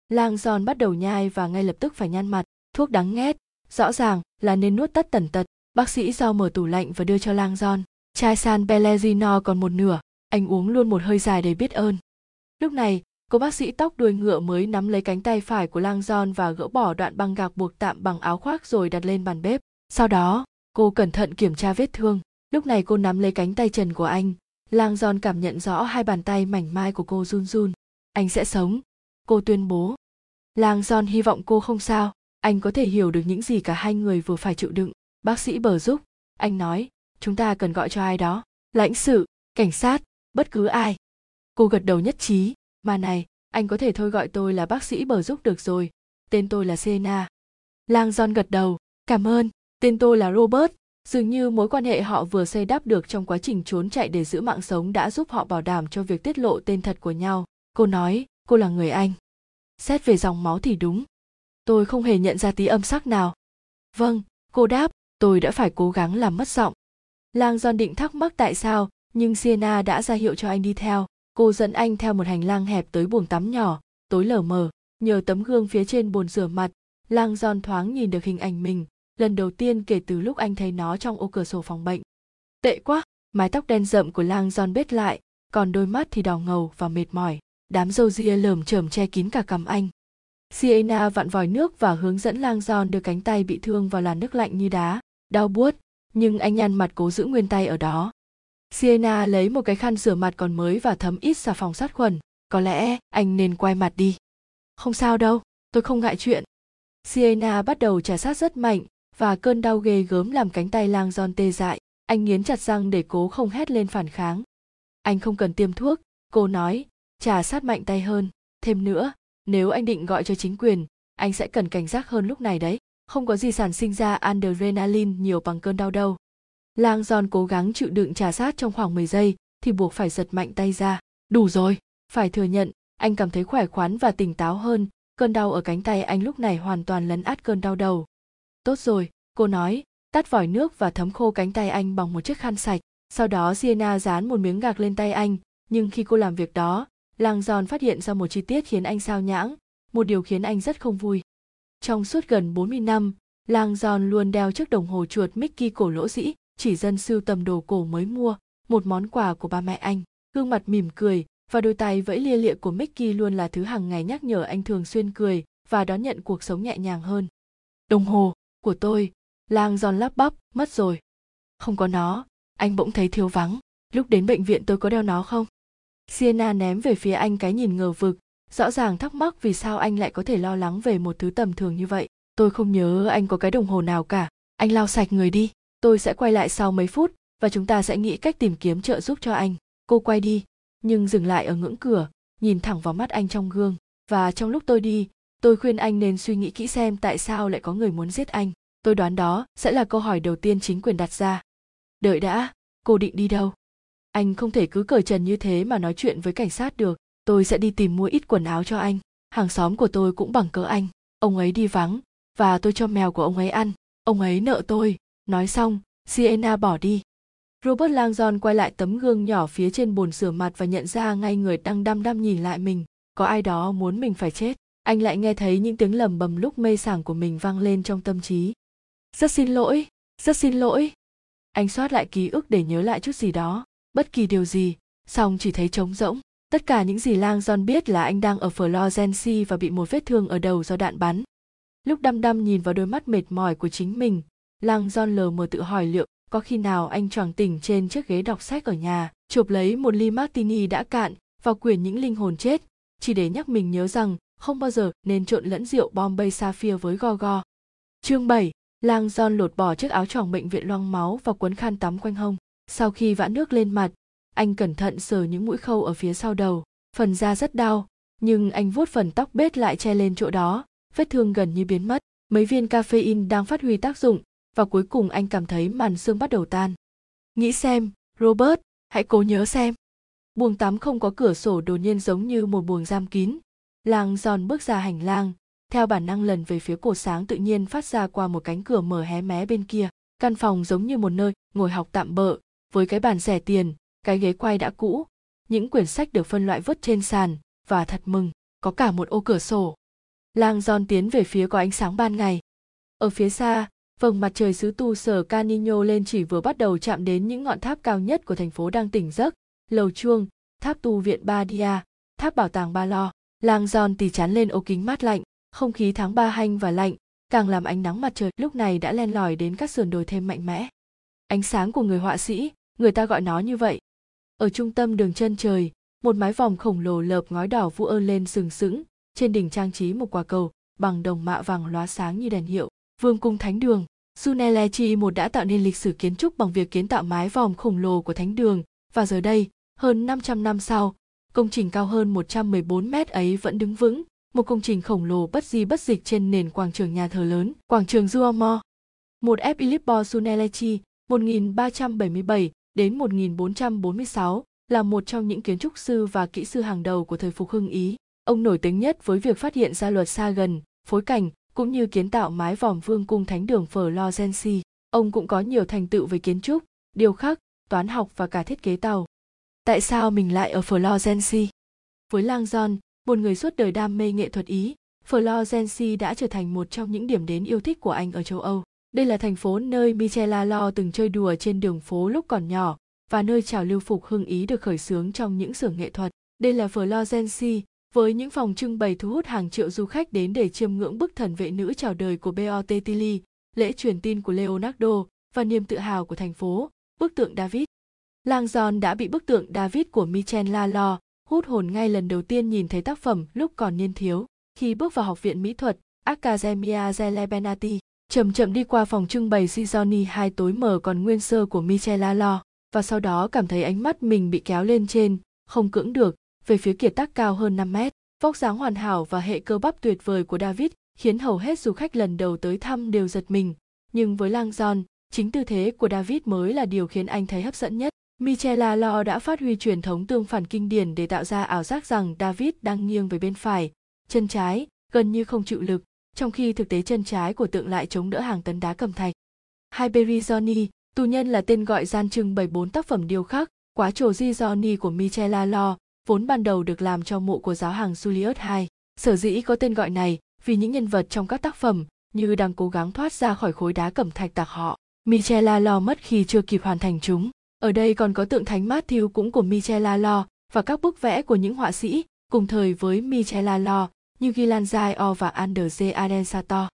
Lang John bắt đầu nhai và ngay lập tức phải nhăn mặt. Thuốc đáng ghét, rõ ràng là nên nuốt tất tần tật. Bác sĩ do mở tủ lạnh và đưa cho Lang John. Chai San Pellegrino còn một nửa, anh uống luôn một hơi dài để biết ơn. Lúc này, cô bác sĩ tóc đuôi ngựa mới nắm lấy cánh tay phải của Lang John và gỡ bỏ đoạn băng gạc buộc tạm bằng áo khoác rồi đặt lên bàn bếp. Sau đó, cô cẩn thận kiểm tra vết thương. Lúc này cô nắm lấy cánh tay trần của anh. Lang John cảm nhận rõ hai bàn tay mảnh mai của cô run run. Anh sẽ sống, cô tuyên bố. Lang John hy vọng cô không sao, anh có thể hiểu được những gì cả hai người vừa phải chịu đựng. Bác sĩ bờ giúp, anh nói, chúng ta cần gọi cho ai đó, lãnh sự, cảnh sát, bất cứ ai. Cô gật đầu nhất trí. Mà này, anh có thể thôi gọi tôi là bác sĩ bờ giúp được rồi, tên tôi là Sena. Lang John gật đầu, cảm ơn, tên tôi là Robert. Dường như mối quan hệ họ vừa xây đắp được trong quá trình trốn chạy để giữ mạng sống đã giúp họ bảo đảm cho việc tiết lộ tên thật của nhau. Cô nói, cô là người Anh. Xét về dòng máu thì đúng. Tôi không hề nhận ra tí âm sắc nào. Vâng, cô đáp, tôi đã phải cố gắng làm mất giọng. Lang John định thắc mắc tại sao, nhưng Sena đã ra hiệu cho anh đi theo. Cô dẫn anh theo một hành lang hẹp tới buồng tắm nhỏ, tối lờ mờ, nhờ tấm gương phía trên bồn rửa mặt. Lang John thoáng nhìn được hình ảnh mình, lần đầu tiên kể từ lúc anh thấy nó trong ô cửa sổ phòng bệnh. Tệ quá, mái tóc đen rậm của Lang John bết lại, còn đôi mắt thì đỏ ngầu và mệt mỏi. Đám râu ria lởm chởm che kín cả cằm anh. Sienna vặn vòi nước và hướng dẫn Lang John đưa cánh tay bị thương vào làn nước lạnh như đá, đau buốt, nhưng anh nhăn mặt cố giữ nguyên tay ở đó. Sienna lấy một cái khăn rửa mặt còn mới và thấm ít xà phòng sát khuẩn. Có lẽ anh nên quay mặt đi. Không sao đâu, tôi không ngại chuyện. Sienna bắt đầu trà sát rất mạnh và cơn đau ghê gớm làm cánh tay Lang John tê dại. Anh nghiến chặt răng để cố không hét lên phản kháng. Anh không cần tiêm thuốc, cô nói, trà sát mạnh tay hơn. Thêm nữa, nếu anh định gọi cho chính quyền, anh sẽ cần cảnh giác hơn lúc này đấy. Không có gì sản sinh ra adrenaline nhiều bằng cơn đau đâu. Lang John cố gắng chịu đựng trà sát trong khoảng mười giây thì buộc phải giật mạnh tay ra. Đủ rồi, phải thừa nhận, anh cảm thấy khỏe khoắn và tỉnh táo hơn, cơn đau ở cánh tay anh lúc này hoàn toàn lấn át cơn đau đầu. Tốt rồi, cô nói, tắt vòi nước và thấm khô cánh tay anh bằng một chiếc khăn sạch. Sau đó Sienna dán một miếng gạc lên tay anh, nhưng khi cô làm việc đó, Lang John phát hiện ra một chi tiết khiến anh sao nhãng, một điều khiến anh rất không vui. Trong suốt gần bốn mươi năm, Lang John luôn đeo chiếc đồng hồ chuột Mickey cổ lỗ dĩ, chỉ dân sưu tầm đồ cổ mới mua, một món quà của ba mẹ anh. Gương mặt mỉm cười và đôi tay vẫy lia lịa của Mickey luôn là thứ hàng ngày nhắc nhở anh thường xuyên cười và đón nhận cuộc sống nhẹ nhàng hơn. Đồng hồ của tôi, Lang John lắp bắp, mất rồi. Không có nó, anh bỗng thấy thiếu vắng. Lúc đến bệnh viện tôi có đeo nó không? Sienna ném về phía anh cái nhìn ngờ vực, rõ ràng thắc mắc vì sao anh lại có thể lo lắng về một thứ tầm thường như vậy. Tôi không nhớ anh có cái đồng hồ nào cả. Anh lau sạch người đi. Tôi sẽ quay lại sau mấy phút và chúng ta sẽ nghĩ cách tìm kiếm trợ giúp cho anh. Cô quay đi, nhưng dừng lại ở ngưỡng cửa, nhìn thẳng vào mắt anh trong gương. Và trong lúc tôi đi, Tôi khuyên anh nên suy nghĩ kỹ xem tại sao lại có người muốn giết anh. Tôi đoán đó sẽ là câu hỏi đầu tiên chính quyền đặt ra. Đợi đã, cô định đi đâu? Anh không thể cứ cởi trần như thế mà nói chuyện với cảnh sát được. Tôi sẽ đi tìm mua ít quần áo cho anh. Hàng xóm của tôi cũng bằng cỡ anh. Ông ấy đi vắng, và tôi cho mèo của ông ấy ăn. Ông ấy nợ tôi. Nói xong, Sienna bỏ đi. Robert Langdon quay lại tấm gương nhỏ phía trên bồn rửa mặt và nhận ra ngay người đang đăm đăm nhìn lại mình. Có ai đó muốn mình phải chết. Anh lại nghe thấy những tiếng lầm bầm lúc mê sảng của mình vang lên trong tâm trí. Rất xin lỗi, rất xin lỗi. Anh soát lại ký ức để nhớ lại chút gì đó. Bất kỳ điều gì, song chỉ thấy trống rỗng. Tất cả những gì Langdon biết là anh đang ở Florence và bị một vết thương ở đầu do đạn bắn. Lúc đăm đăm nhìn vào đôi mắt mệt mỏi của chính mình, Langdon lờ mờ tự hỏi liệu có khi nào anh choàng tỉnh trên chiếc ghế đọc sách ở nhà, chộp lấy một ly martini đã cạn và quyển những linh hồn chết, chỉ để nhắc mình nhớ rằng không bao giờ nên trộn lẫn rượu Bombay Sapphire với Gorgon. Chương bảy, Langdon lột bỏ chiếc áo choàng bệnh viện loang máu và cuốn khăn tắm quanh hông. Sau khi vã nước lên mặt, anh cẩn thận sờ những mũi khâu ở phía sau đầu. Phần da rất đau, nhưng anh vuốt phần tóc bết lại che lên chỗ đó, vết thương gần như biến mất. Mấy viên caffeine đang phát huy tác dụng, và cuối cùng anh cảm thấy màn sương bắt đầu tan. Nghĩ xem, Robert, hãy cố nhớ xem. Buồng tắm không có cửa sổ đột nhiên giống như một buồng giam kín. Langdon bước ra hành lang, theo bản năng lần về phía cổ sáng tự nhiên phát ra qua một cánh cửa mở hé mé bên kia. Căn phòng giống như một nơi ngồi học tạm bợ, với cái bàn rẻ tiền, cái ghế quay đã cũ, những quyển sách được phân loại vứt trên sàn, và thật mừng, có cả một ô cửa sổ. Langdon tiến về phía có ánh sáng ban ngày. Ở phía xa, vầng mặt trời xứ tu sở Canino lên chỉ vừa bắt đầu chạm đến những ngọn tháp cao nhất của thành phố đang tỉnh giấc, lầu chuông, tháp tu viện Badia, tháp bảo tàng Ba Lo. Langdon tì chán lên ô kính mát lạnh, không khí tháng ba hanh và lạnh, càng làm ánh nắng mặt trời lúc này đã len lỏi đến các sườn đồi thêm mạnh mẽ. Ánh sáng của người họa sĩ, người ta gọi nó như vậy. Ở trung tâm đường chân trời, một mái vòm khổng lồ lợp ngói đỏ vu ơ lên sừng sững, trên đỉnh trang trí một quả cầu bằng đồng mạ vàng lóa sáng như đèn hiệu. Vương cung thánh đường, Sunelechi một đã tạo nên lịch sử kiến trúc bằng việc kiến tạo mái vòm khổng lồ của thánh đường, và giờ đây, hơn năm trăm năm sau, công trình cao hơn một trăm mười bốn mét ấy vẫn đứng vững, một công trình khổng lồ bất di bất dịch trên nền quảng trường nhà thờ lớn, quảng trường Duomo. Một F. Filippo Sunelechi, một nghìn ba trăm bảy mươi bảy đến một nghìn bốn trăm bốn mươi sáu, là một trong những kiến trúc sư và kỹ sư hàng đầu của thời Phục hưng Ý. Ông nổi tiếng nhất với việc phát hiện ra luật xa gần, phối cảnh, cũng như kiến tạo mái vòm vương cung thánh đường Florence. Ông cũng có nhiều thành tựu về kiến trúc, điêu khắc, toán học và cả thiết kế tàu. Tại sao mình lại ở Florence? Với Langdon, một người suốt đời đam mê nghệ thuật Ý, Florence đã trở thành một trong những điểm đến yêu thích của anh ở châu Âu. Đây là thành phố nơi Michelangelo từng chơi đùa trên đường phố lúc còn nhỏ và nơi trào lưu phục hưng Ý được khởi xướng trong những xưởng nghệ thuật. Đây là Florence với những phòng trưng bày thu hút hàng triệu du khách đến để chiêm ngưỡng bức thần vệ nữ chào đời của Botticelli, lễ truyền tin của Leonardo và niềm tự hào của thành phố, bức tượng David. Langdon đã bị bức tượng David của Michelangelo hút hồn ngay lần đầu tiên nhìn thấy tác phẩm lúc còn niên thiếu, khi bước vào học viện mỹ thuật Accademia delle Benati. Chậm chậm đi qua phòng trưng bày Sisoni hai tối mờ còn nguyên sơ của Michelangelo, và sau đó cảm thấy ánh mắt mình bị kéo lên trên, không cưỡng được, về phía kiệt tác cao hơn năm mét. Vóc dáng hoàn hảo và hệ cơ bắp tuyệt vời của David khiến hầu hết du khách lần đầu tới thăm đều giật mình, nhưng với Langdon, chính tư thế của David mới là điều khiến anh thấy hấp dẫn nhất. Michelangelo đã phát huy truyền thống tương phản kinh điển để tạo ra ảo giác rằng David đang nghiêng về bên phải, chân trái gần như không chịu lực, trong khi thực tế chân trái của tượng lại chống đỡ hàng tấn đá cẩm thạch. Hyperioni, tù nhân là tên gọi gian trưng bày bốn tác phẩm điêu khắc, quá trồ Gioni của Michelangelo, vốn ban đầu được làm cho mộ của giáo hoàng Julius đệ nhị. Sở dĩ có tên gọi này vì những nhân vật trong các tác phẩm như đang cố gắng thoát ra khỏi khối đá cẩm thạch tạc họ. Michelangelo mất khi chưa kịp hoàn thành chúng. Ở đây còn có tượng thánh Matthew cũng của Michelangelo và các bức vẽ của những họa sĩ cùng thời với Michelangelo như Ghirlandaio và Andrea Arenzatto.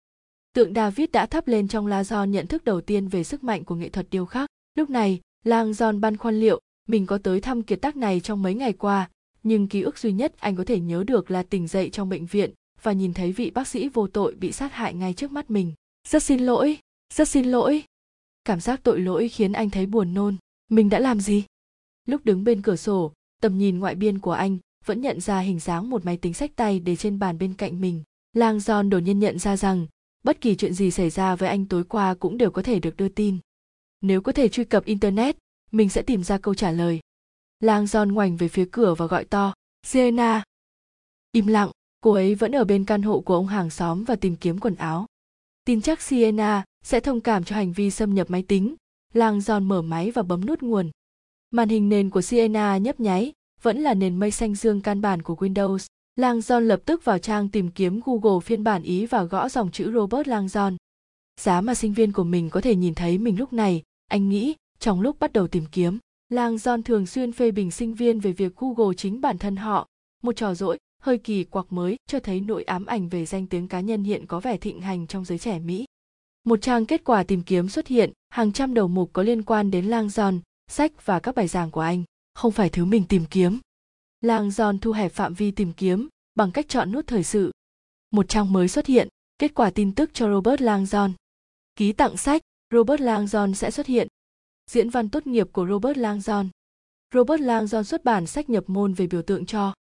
Tượng David đã thắp lên trong Langdon nhận thức đầu tiên về sức mạnh của nghệ thuật điêu khắc. Lúc này, Langdon băn khoăn liệu mình có tới thăm kiệt tác này trong mấy ngày qua, nhưng ký ức duy nhất anh có thể nhớ được là tỉnh dậy trong bệnh viện và nhìn thấy vị bác sĩ vô tội bị sát hại ngay trước mắt mình. Rất xin lỗi, rất xin lỗi. Cảm giác tội lỗi khiến anh thấy buồn nôn. Mình đã làm gì? Lúc đứng bên cửa sổ, tầm nhìn ngoại biên của anh vẫn nhận ra hình dáng một máy tính xách tay để trên bàn bên cạnh mình. Lang Giòn đột nhiên nhận ra rằng bất kỳ chuyện gì xảy ra với anh tối qua cũng đều có thể được đưa tin. Nếu có thể truy cập Internet, mình sẽ tìm ra câu trả lời. Lang Giòn ngoảnh về phía cửa và gọi to, Sienna. Im lặng, cô ấy vẫn ở bên căn hộ của ông hàng xóm và tìm kiếm quần áo. Tin chắc Sienna sẽ thông cảm cho hành vi xâm nhập máy tính. Lang Giòn mở máy và bấm nút nguồn. Màn hình nền của Sienna nhấp nháy, vẫn là nền mây xanh dương căn bản của Windows. Lang Giòn lập tức vào trang tìm kiếm Google phiên bản Ý và gõ dòng chữ Robert Lang Giòn. Giá mà sinh viên của mình có thể nhìn thấy mình lúc này, anh nghĩ, trong lúc bắt đầu tìm kiếm. Lang Giòn thường xuyên phê bình sinh viên về việc Google chính bản thân họ, một trò dỗi hơi kỳ quặc mới cho thấy nỗi ám ảnh về danh tiếng cá nhân hiện có vẻ thịnh hành trong giới trẻ Mỹ. Một trang kết quả tìm kiếm xuất hiện, hàng trăm đầu mục có liên quan đến Lang Giòn, sách và các bài giảng của anh, không phải thứ mình tìm kiếm. Lang Giòn thu hẹp phạm vi tìm kiếm bằng cách chọn nút thời sự. Một trang mới xuất hiện, kết quả tin tức cho Robert Lang Giòn. Ký tặng sách, Robert Lang Giòn sẽ xuất hiện. Diễn văn tốt nghiệp của Robert Lang Giòn. Robert Lang Giòn xuất bản sách nhập môn về biểu tượng cho.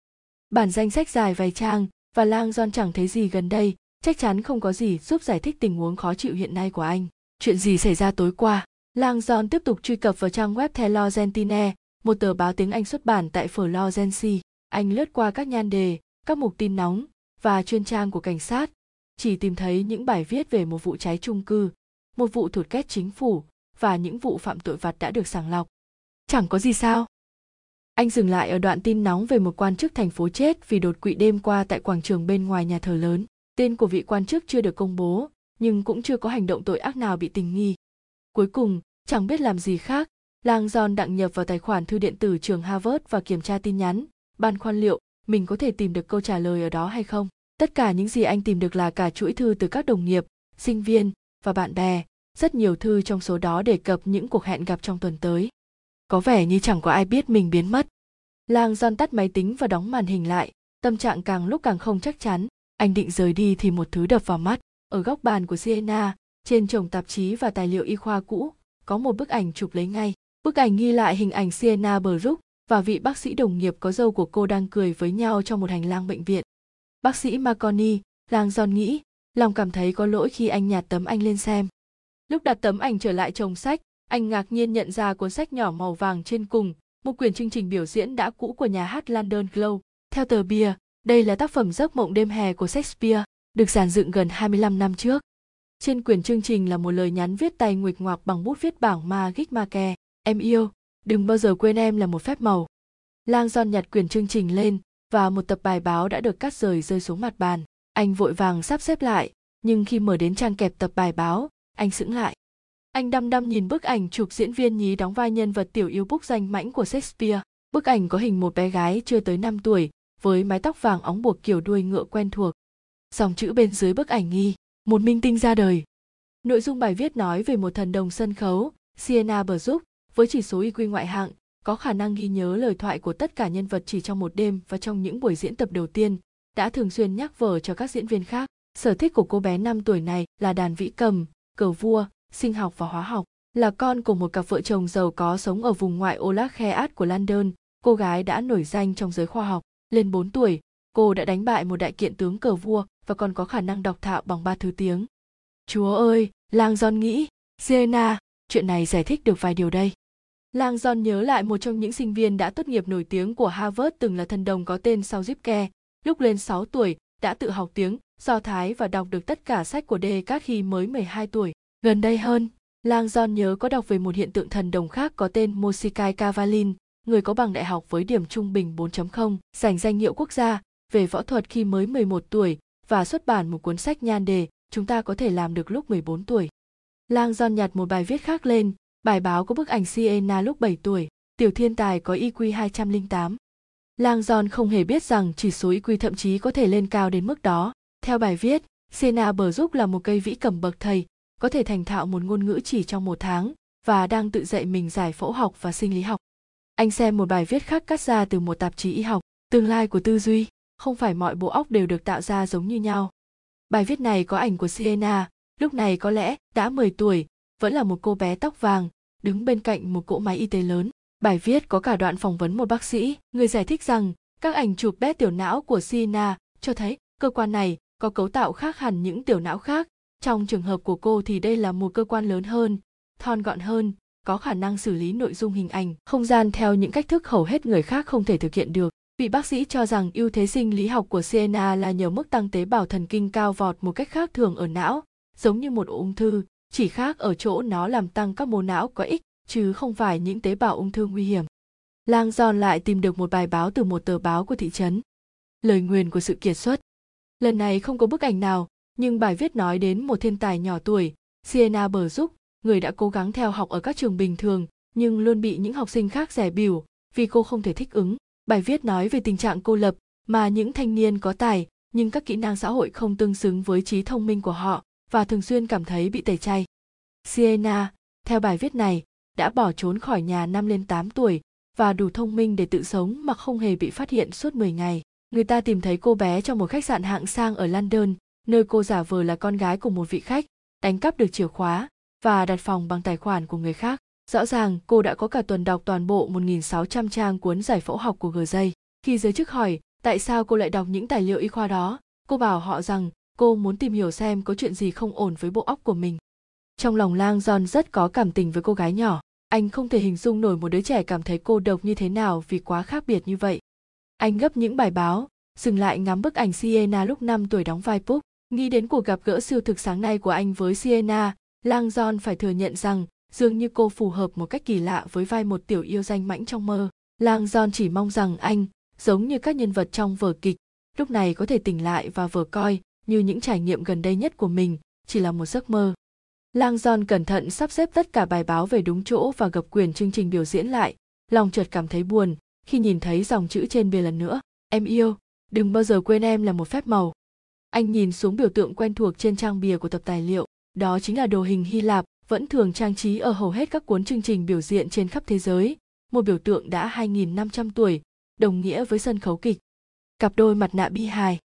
Bản danh sách dài vài trang và Lang Giòn chẳng thấy gì gần đây, chắc chắn không có gì giúp giải thích tình huống khó chịu hiện nay của anh. Chuyện gì xảy ra tối qua? Lang Giòn tiếp tục truy cập vào trang web The Law Gentine, một tờ báo tiếng Anh xuất bản tại Florence. Anh lướt qua các nhan đề, các mục tin nóng và chuyên trang của cảnh sát, chỉ tìm thấy những bài viết về một vụ cháy chung cư, một vụ thổi két chính phủ và những vụ phạm tội vặt đã được sàng lọc. Chẳng có gì sao? Anh dừng lại ở đoạn tin nóng về một quan chức thành phố chết vì đột quỵ đêm qua tại quảng trường bên ngoài nhà thờ lớn. Tên của vị quan chức chưa được công bố, nhưng cũng chưa có hành động tội ác nào bị tình nghi. Cuối cùng, chẳng biết làm gì khác, Lang Giòn đăng nhập vào tài khoản thư điện tử trường Harvard và kiểm tra tin nhắn, băn khoăn liệu mình có thể tìm được câu trả lời ở đó hay không. Tất cả những gì anh tìm được là cả chuỗi thư từ các đồng nghiệp, sinh viên và bạn bè, rất nhiều thư trong số đó đề cập những cuộc hẹn gặp trong tuần tới. Có vẻ như chẳng có ai biết mình biến mất. Lang Giòn tắt máy tính và đóng màn hình lại, tâm trạng càng lúc càng không chắc chắn. Anh định rời đi thì một thứ đập vào mắt. Ở góc bàn của Sienna, trên chồng tạp chí và tài liệu y khoa cũ, có một bức ảnh chụp lấy ngay. Bức ảnh ghi lại hình ảnh Sienna bờ rúc và vị bác sĩ đồng nghiệp có râu của cô đang cười với nhau trong một hành lang bệnh viện. Bác sĩ Marconi, Lang Giòn nghĩ, lòng cảm thấy có lỗi khi anh nhặt tấm ảnh lên xem. Lúc đặt tấm ảnh trở lại chồng sách, anh ngạc nhiên nhận ra cuốn sách nhỏ màu vàng trên cùng, một quyển chương trình biểu diễn đã cũ của nhà hát London Glow. Theo tờ bìa, đây là tác phẩm Giấc mộng đêm hè của Shakespeare, được dàn dựng gần hai mươi lăm năm trước. Trên quyển chương trình là một lời nhắn viết tay nguệch ngoạc bằng bút viết bảng Magic Marker. Em yêu, đừng bao giờ quên em là một phép màu. Lang Giòn nhặt quyển chương trình lên và một tập bài báo đã được cắt rời rơi xuống mặt bàn. Anh vội vàng sắp xếp lại, nhưng khi mở đến trang kẹp tập bài báo, anh sững lại. Anh đăm đăm nhìn bức ảnh chụp diễn viên nhí đóng vai nhân vật tiểu yêu búc danh mãnh của Shakespeare. Bức ảnh có hình một bé gái chưa tới năm tuổi với mái tóc vàng óng buộc kiểu đuôi ngựa quen thuộc. Dòng chữ bên dưới bức ảnh ghi: một minh tinh ra đời. Nội dung bài viết nói về một thần đồng sân khấu, Sienna Burroughs, với chỉ số i kiu ngoại hạng, có khả năng ghi nhớ lời thoại của tất cả nhân vật chỉ trong một đêm và trong những buổi diễn tập đầu tiên, đã thường xuyên nhắc vở cho các diễn viên khác. Sở thích của cô bé năm tuổi này là đàn vĩ cầm, cờ vua, sinh học và hóa học. Là con của một cặp vợ chồng giàu có sống ở vùng ngoại ô Lake của London, cô gái đã nổi danh trong giới khoa học. Lên bốn tuổi, cô đã đánh bại một đại kiện tướng cờ vua và còn có khả năng đọc thạo bằng ba thứ tiếng. Chúa ơi, Lang Giòn nghĩ, Sienna, chuyện này giải thích được vài điều đây. Lang Giòn nhớ lại một trong những sinh viên đã tốt nghiệp nổi tiếng của Harvard từng là thần đồng có tên sau Zipke, lúc lên sáu tuổi đã tự học tiếng Do Thái và đọc được tất cả sách của Descartes khi mới mười hai tuổi. Gần đây hơn, Lang Giòn nhớ có đọc về một hiện tượng thần đồng khác có tên Moshikai Kavalin, người có bằng đại học với điểm trung bình bốn chấm không, giành danh hiệu quốc gia về võ thuật khi mới mười một tuổi và xuất bản một cuốn sách nhan đề Chúng ta có thể làm được lúc mười bốn tuổi. Lang Giòn nhặt một bài viết khác lên. Bài báo có bức ảnh Sienna lúc bảy tuổi, tiểu thiên tài có i kiu hai trăm lẻ tám. Lang Giòn không hề biết rằng chỉ số i kiu thậm chí có thể lên cao đến mức đó. Theo bài viết, Sienna Burroughs là một cây vĩ cầm bậc thầy, có thể thành thạo một ngôn ngữ chỉ trong một tháng và đang tự dạy mình giải phẫu học và sinh lý học. Anh xem một bài viết khác cắt ra từ một tạp chí y học, tương lai của tư duy, không phải mọi bộ óc đều được tạo ra giống như nhau. Bài viết này có ảnh của Sienna, lúc này có lẽ đã mười tuổi, vẫn là một cô bé tóc vàng, đứng bên cạnh một cỗ máy y tế lớn. Bài viết có cả đoạn phỏng vấn một bác sĩ, người giải thích rằng các ảnh chụp bé tiểu não của Sienna cho thấy cơ quan này có cấu tạo khác hẳn những tiểu não khác. Trong trường hợp của cô thì đây là một cơ quan lớn hơn, thon gọn hơn, có khả năng xử lý nội dung hình ảnh, không gian theo những cách thức hầu hết người khác không thể thực hiện được. Vị bác sĩ cho rằng ưu thế sinh lý học của xê en a là nhờ mức tăng tế bào thần kinh cao vọt một cách khác thường ở não, giống như một ung thư, chỉ khác ở chỗ nó làm tăng các mô não có ích, chứ không phải những tế bào ung thư nguy hiểm. Lang Giòn lại tìm được một bài báo từ một tờ báo của thị trấn. Lời nguyền của sự kiệt xuất. Lần này không có bức ảnh nào, nhưng bài viết nói đến một thiên tài nhỏ tuổi, Sienna Bờ Giúp, người đã cố gắng theo học ở các trường bình thường, nhưng luôn bị những học sinh khác dè bỉu vì cô không thể thích ứng. Bài viết nói về tình trạng cô lập mà những thanh niên có tài nhưng các kỹ năng xã hội không tương xứng với trí thông minh của họ và thường xuyên cảm thấy bị tẩy chay. Sienna, theo bài viết này, đã bỏ trốn khỏi nhà năm lên tám tuổi và đủ thông minh để tự sống mà không hề bị phát hiện suốt mười ngày. Người ta tìm thấy cô bé trong một khách sạn hạng sang ở London, nơi cô giả vờ là con gái của một vị khách, đánh cắp được chìa khóa và đặt phòng bằng tài khoản của người khác. Rõ ràng cô đã có cả tuần đọc toàn bộ một nghìn sáu trăm trang cuốn giải phẫu học của Gray. Khi giới chức hỏi tại sao cô lại đọc những tài liệu y khoa đó, cô bảo họ rằng cô muốn tìm hiểu xem có chuyện gì không ổn với bộ óc của mình. Trong lòng Lang Giòn rất có cảm tình với cô gái nhỏ. Anh không thể hình dung nổi một đứa trẻ cảm thấy cô độc như thế nào vì quá khác biệt như vậy. Anh gấp những bài báo, dừng lại ngắm bức ảnh Sienna lúc năm tuổi đóng vai Púc. Nghĩ đến cuộc gặp gỡ siêu thực sáng nay của anh với Sienna, Lang Giòn phải thừa nhận rằng dường như cô phù hợp một cách kỳ lạ với vai một tiểu yêu danh mãnh trong mơ. Lang Giòn chỉ mong rằng anh, giống như các nhân vật trong vở kịch, lúc này có thể tỉnh lại và vờ coi như những trải nghiệm gần đây nhất của mình chỉ là một giấc mơ. Lang Giòn cẩn thận sắp xếp tất cả bài báo về đúng chỗ và gập quyển chương trình biểu diễn lại, lòng chợt cảm thấy buồn khi nhìn thấy dòng chữ trên bìa lần nữa. Em yêu, đừng bao giờ quên em là một phép màu. Anh nhìn xuống biểu tượng quen thuộc trên trang bìa của tập tài liệu, đó chính là đồ hình Hy Lạp vẫn thường trang trí ở hầu hết các cuốn chương trình biểu diễn trên khắp thế giới, một biểu tượng đã hai nghìn năm trăm tuổi, đồng nghĩa với sân khấu kịch. Cặp đôi mặt nạ bi hài.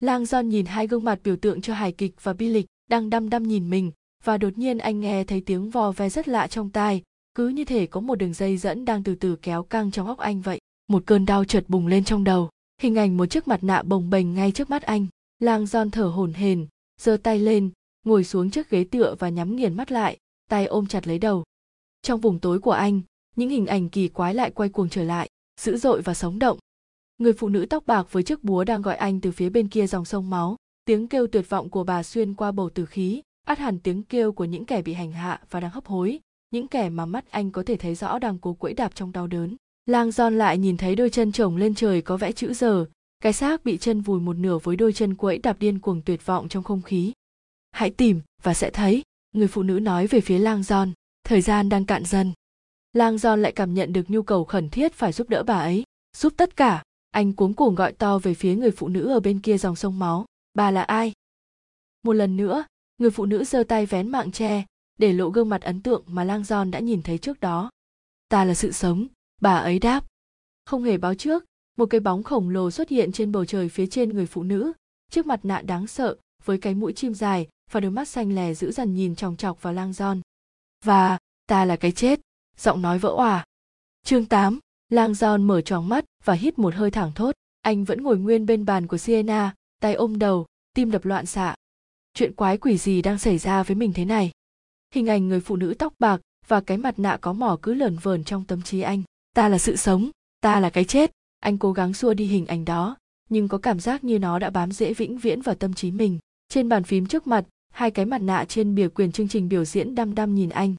Lang Giòn nhìn hai gương mặt biểu tượng cho hài kịch và bi lịch đang đăm đăm nhìn mình, và đột nhiên anh nghe thấy tiếng vò ve rất lạ trong tai, cứ như thể có một đường dây dẫn đang từ từ kéo căng trong óc anh vậy. Một cơn đau chợt bùng lên trong đầu, hình ảnh một chiếc mặt nạ bồng bềnh ngay trước mắt anh. Lang Giòn thở hổn hển, giơ tay lên, ngồi xuống trước ghế tựa và nhắm nghiền mắt lại, tay ôm chặt lấy đầu. Trong vùng tối của anh, những hình ảnh kỳ quái lại quay cuồng trở lại, dữ dội và sống động. Người phụ nữ tóc bạc với chiếc búa đang gọi anh từ phía bên kia dòng sông máu, tiếng kêu tuyệt vọng của bà xuyên qua bầu tử khí, ắt hẳn tiếng kêu của những kẻ bị hành hạ và đang hấp hối, những kẻ mà mắt anh có thể thấy rõ đang cố quẫy đạp trong đau đớn. Lang Giòn lại nhìn thấy đôi chân chồng lên trời có vẽ chữ giờ, cái xác bị chân vùi một nửa với đôi chân quẫy đạp điên cuồng tuyệt vọng trong không khí. Hãy tìm và sẽ thấy, người phụ nữ nói về phía Lang Giòn, thời gian đang cạn dần. Lang Giòn lại cảm nhận được nhu cầu khẩn thiết phải giúp đỡ bà ấy, giúp tất cả. Anh cuống cuồng gọi to về phía người phụ nữ ở bên kia dòng sông máu, bà là ai? Một lần nữa, người phụ nữ giơ tay vén mạng che, để lộ gương mặt ấn tượng mà Lang Giòn đã nhìn thấy trước đó. Ta là sự sống, bà ấy đáp. Không hề báo trước, một cái bóng khổng lồ xuất hiện trên bầu trời phía trên người phụ nữ, chiếc mặt nạ đáng sợ, với cái mũi chim dài và đôi mắt xanh lè dữ dằn nhìn chòng chọc vào Lang Giòn. Và, ta là cái chết, giọng nói vỡ òa. Chương tám, Lang Giòn mở tròn mắt và hít một hơi thẳng thốt. Anh vẫn ngồi nguyên bên bàn của Sienna, tay ôm đầu, tim đập loạn xạ. Chuyện quái quỷ gì đang xảy ra với mình thế này? Hình ảnh người phụ nữ tóc bạc và cái mặt nạ có mỏ cứ lởn vởn trong tâm trí anh. Ta là sự sống, ta là cái chết. Anh cố gắng xua đi hình ảnh đó, nhưng có cảm giác như nó đã bám rễ vĩnh viễn vào tâm trí mình. Trên bàn phím trước mặt, hai cái mặt nạ trên bìa quyển chương trình biểu diễn đăm đăm nhìn anh.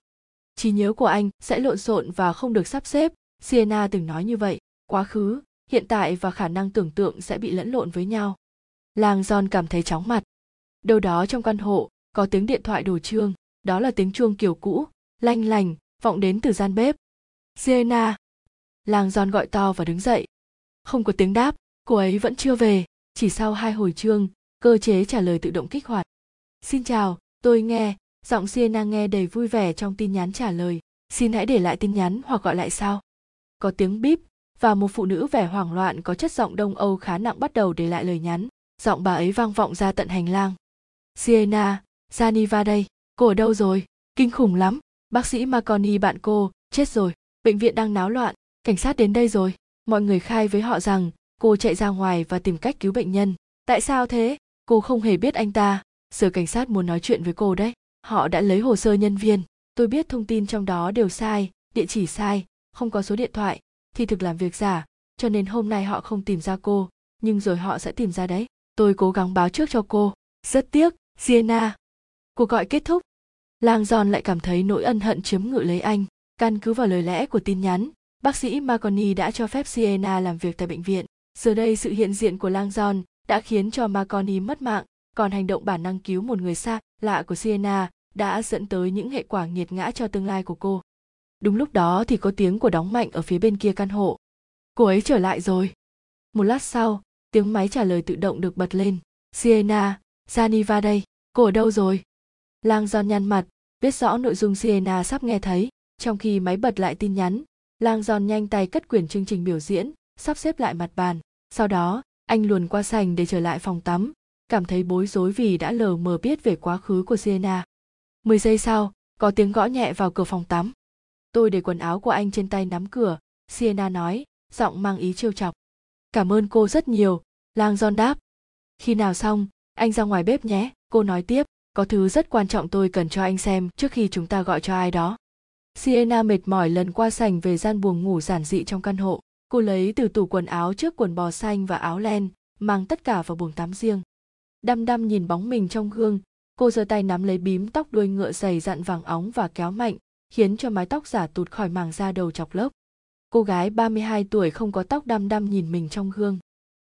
Trí nhớ của anh sẽ lộn xộn và không được sắp xếp, Sienna từng nói như vậy. Quá khứ, hiện tại và khả năng tưởng tượng sẽ bị lẫn lộn với nhau. Lang Giòn cảm thấy chóng mặt. Đâu đó trong căn hộ, có tiếng điện thoại đổ chuông, đó là tiếng chuông kiểu cũ, lanh lành, vọng đến từ gian bếp. Sienna! Lang Giòn gọi to và đứng dậy. Không có tiếng đáp, cô ấy vẫn chưa về, chỉ sau hai hồi chuông, cơ chế trả lời tự động kích hoạt. Xin chào, tôi nghe, giọng Sienna nghe đầy vui vẻ trong tin nhắn trả lời. Xin hãy để lại tin nhắn hoặc gọi lại sau. Có tiếng bíp, và một phụ nữ vẻ hoảng loạn có chất giọng Đông Âu khá nặng bắt đầu để lại lời nhắn. Giọng bà ấy vang vọng ra tận hành lang. Sienna, Janiva đây, cô ở đâu rồi? Kinh khủng lắm, bác sĩ Marconi bạn cô, chết rồi, bệnh viện đang náo loạn, cảnh sát đến đây rồi. Mọi người khai với họ rằng cô chạy ra ngoài và tìm cách cứu bệnh nhân. Tại sao thế? Cô không hề biết anh ta. Sở cảnh sát muốn nói chuyện với cô đấy. Họ đã lấy hồ sơ nhân viên. Tôi biết thông tin trong đó đều sai, địa chỉ sai, không có số điện thoại, thì thực làm việc giả. Cho nên hôm nay họ không tìm ra cô, nhưng rồi họ sẽ tìm ra đấy. Tôi cố gắng báo trước cho cô. Rất tiếc, Giena. Cuộc gọi kết thúc. Lang Giòn lại cảm thấy nỗi ân hận chiếm ngự lấy anh. Căn cứ vào lời lẽ của tin nhắn, bác sĩ Marconi đã cho phép Giena làm việc tại bệnh viện. Giờ đây sự hiện diện của Lang Giòn đã khiến cho Marconi mất mạng, còn hành động bản năng cứu một người xa lạ của Giena đã dẫn tới những hệ quả nghiệt ngã cho tương lai của cô. Đúng lúc đó thì có tiếng của đóng mạnh ở phía bên kia căn hộ. Cô ấy trở lại rồi. Một lát sau, tiếng máy trả lời tự động được bật lên. Giena, Janiva đây, cô ở đâu rồi? Lang Giòn nhăn mặt, biết rõ nội dung Giena sắp nghe thấy. Trong khi máy bật lại tin nhắn, Lang Giòn nhanh tay cất quyển chương trình biểu diễn, sắp xếp lại mặt bàn. Sau đó, anh luồn qua sành để trở lại phòng tắm, cảm thấy bối rối vì đã lờ mờ biết về quá khứ của Giena. Mười giây sau, có tiếng gõ nhẹ vào cửa phòng tắm. Tôi để quần áo của anh trên tay nắm cửa, Giena nói, giọng mang ý trêu chọc. Cảm ơn cô rất nhiều, Lang Giòn đáp. Khi nào xong, anh ra ngoài bếp nhé, cô nói tiếp. Có thứ rất quan trọng tôi cần cho anh xem trước khi chúng ta gọi cho ai đó. Giena mệt mỏi lần qua sảnh về gian buồng ngủ giản dị trong căn hộ. Cô lấy từ tủ quần áo trước quần bò xanh và áo len, mang tất cả vào buồng tắm riêng. Đăm đăm nhìn bóng mình trong gương, cô giơ tay nắm lấy bím tóc đuôi ngựa dày dặn vàng óng và kéo mạnh, khiến cho mái tóc giả tụt khỏi màng da đầu chọc lốc. Cô gái ba mươi hai tuổi không có tóc đăm đăm nhìn mình trong gương.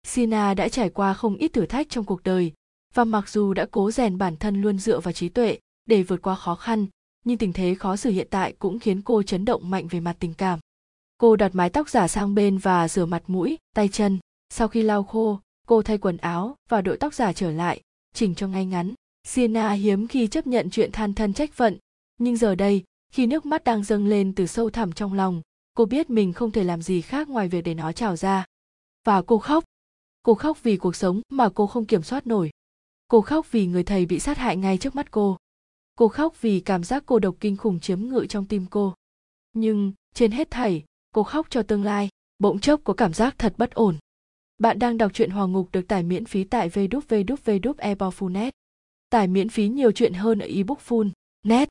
Giena đã trải qua không ít thử thách trong cuộc đời, và mặc dù đã cố rèn bản thân luôn dựa vào trí tuệ để vượt qua khó khăn, nhưng tình thế khó xử hiện tại cũng khiến cô chấn động mạnh về mặt tình cảm. Cô đặt mái tóc giả sang bên và rửa mặt mũi, tay chân. Sau khi lau khô, cô thay quần áo và đội tóc giả trở lại, chỉnh cho ngay ngắn. Giena hiếm khi chấp nhận chuyện than thân trách phận, nhưng giờ đây, khi nước mắt đang dâng lên từ sâu thẳm trong lòng, cô biết mình không thể làm gì khác ngoài việc để nó trào ra. Và cô khóc. Cô khóc vì cuộc sống mà cô không kiểm soát nổi. Cô khóc vì người thầy bị sát hại ngay trước mắt cô. Cô khóc vì cảm giác cô độc kinh khủng chiếm ngự trong tim cô. Nhưng, trên hết thảy, cô khóc cho tương lai. Bỗng chốc có cảm giác thật bất ổn. Bạn đang đọc truyện Hòa Ngục được tải miễn phí tại w w w chấm ebook chấm net. Tải miễn phí nhiều truyện hơn ở ebook chấm net.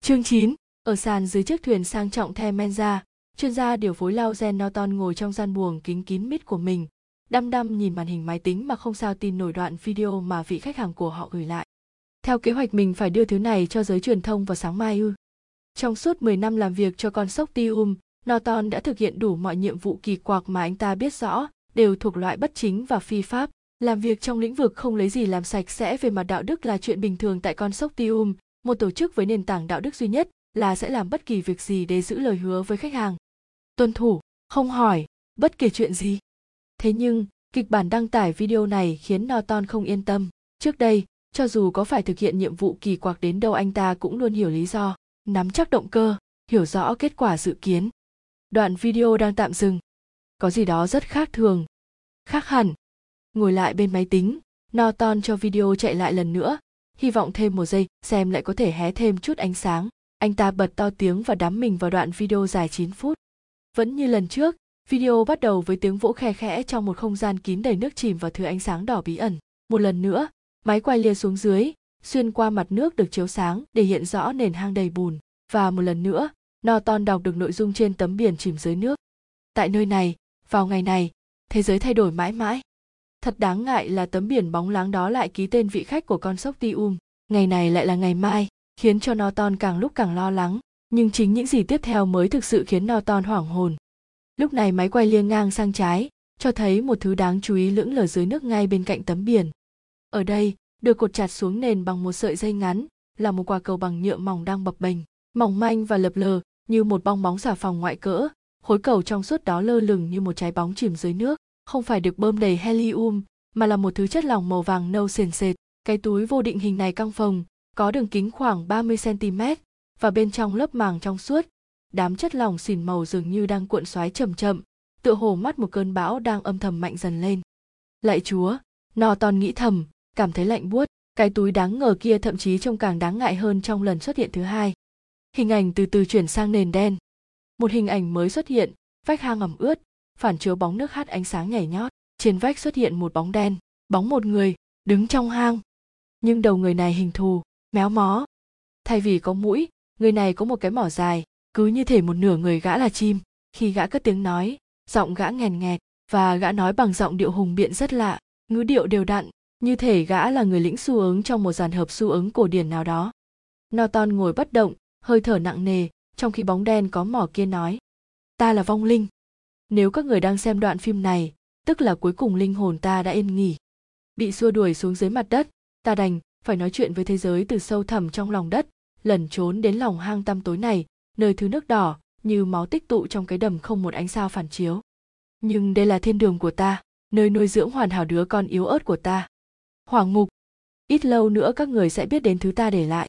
Chương chín. Ở sàn dưới chiếc thuyền sang trọng Themenza, chuyên gia điều phối Lauren Norton ngồi trong gian buồng kín kín mít của mình, đăm đăm nhìn màn hình máy tính mà không sao tin nổi đoạn video mà vị khách hàng của họ gửi lại. Theo kế hoạch mình phải đưa thứ này cho giới truyền thông vào sáng mai ư? Trong suốt mười năm làm việc cho consortium, Norton đã thực hiện đủ mọi nhiệm vụ kỳ quặc mà anh ta biết rõ đều thuộc loại bất chính và phi pháp. Làm việc trong lĩnh vực không lấy gì làm sạch sẽ về mặt đạo đức là chuyện bình thường tại consortium, một tổ chức với nền tảng đạo đức duy nhất là sẽ làm bất kỳ việc gì để giữ lời hứa với khách hàng. Tuân thủ, không hỏi, bất kể chuyện gì. Thế nhưng, kịch bản đăng tải video này khiến Norton không yên tâm. Trước đây, cho dù có phải thực hiện nhiệm vụ kỳ quặc đến đâu anh ta cũng luôn hiểu lý do, nắm chắc động cơ, hiểu rõ kết quả dự kiến. Đoạn video đang tạm dừng. Có gì đó rất khác thường. Khác hẳn. Ngồi lại bên máy tính, Norton cho video chạy lại lần nữa, hy vọng thêm một giây xem lại có thể hé thêm chút ánh sáng. Anh ta bật to tiếng và đắm mình vào đoạn video dài chín phút. Vẫn như lần trước, video bắt đầu với tiếng vỗ khe khẽ trong một không gian kín đầy nước chìm và thứ ánh sáng đỏ bí ẩn. Một lần nữa, máy quay lia xuống dưới, xuyên qua mặt nước được chiếu sáng để hiện rõ nền hang đầy bùn. Và một lần nữa, Norton đọc được nội dung trên tấm biển chìm dưới nước. Tại nơi này, vào ngày này, thế giới thay đổi mãi mãi. Thật đáng ngại là tấm biển bóng láng đó lại ký tên vị khách của consortium. Ngày này lại là ngày mai, khiến cho Norton càng lúc càng lo lắng. Nhưng chính những gì tiếp theo mới thực sự khiến Norton hoảng hồn. Lúc này máy quay liêng ngang sang trái, cho thấy một thứ đáng chú ý lững lờ dưới nước ngay bên cạnh tấm biển. Ở đây, được cột chặt xuống nền bằng một sợi dây ngắn, là một quả cầu bằng nhựa mỏng đang bập bềnh, mỏng manh và lập lờ như một bong bóng xà phòng ngoại cỡ. Khối cầu trong suốt đó lơ lửng như một trái bóng chìm dưới nước, không phải được bơm đầy helium, mà là một thứ chất lỏng màu vàng nâu sền sệt. Cái túi vô định hình này căng phồng, có đường kính khoảng ba mươi xăng-ti-mét, và bên trong lớp màng trong suốt, đám chất lỏng xỉn màu dường như đang cuộn xoáy chậm chậm, tựa hồ mắt một cơn bão đang âm thầm mạnh dần lên. Lạy Chúa, Norton nghĩ thầm, cảm thấy lạnh buốt. Cái túi đáng ngờ kia thậm chí trông càng đáng ngại hơn trong lần xuất hiện thứ hai. Hình ảnh từ từ chuyển sang nền đen. Một hình ảnh mới xuất hiện, vách hang ẩm ướt, phản chiếu bóng nước hắt ánh sáng nhảy nhót. Trên vách xuất hiện một bóng đen, bóng một người, đứng trong hang. Nhưng đầu người này hình thù, méo mó. Thay vì có mũi, người này có một cái mỏ dài, cứ như thể một nửa người gã là chim. Khi gã cất tiếng nói, giọng gã nghèn nghẹt, và gã nói bằng giọng điệu hùng biện rất lạ, ngữ điệu đều đặn, như thể gã là người lĩnh xu ứng trong một dàn hợp xu ứng cổ điển nào đó. Norton ngồi bất động, hơi thở nặng nề, trong khi bóng đen có mỏ kia nói: "Ta là vong linh. Nếu các người đang xem đoạn phim này, tức là cuối cùng linh hồn ta đã yên nghỉ." Bị xua đuổi xuống dưới mặt đất, ta đành phải nói chuyện với thế giới từ sâu thẳm trong lòng đất, lẩn trốn đến lòng hang tăm tối này, nơi thứ nước đỏ như máu tích tụ trong cái đầm không một ánh sao phản chiếu. Nhưng đây là thiên đường của ta, nơi nuôi dưỡng hoàn hảo đứa con yếu ớt của ta. Hoàng ngục, ít lâu nữa các người sẽ biết đến thứ ta để lại.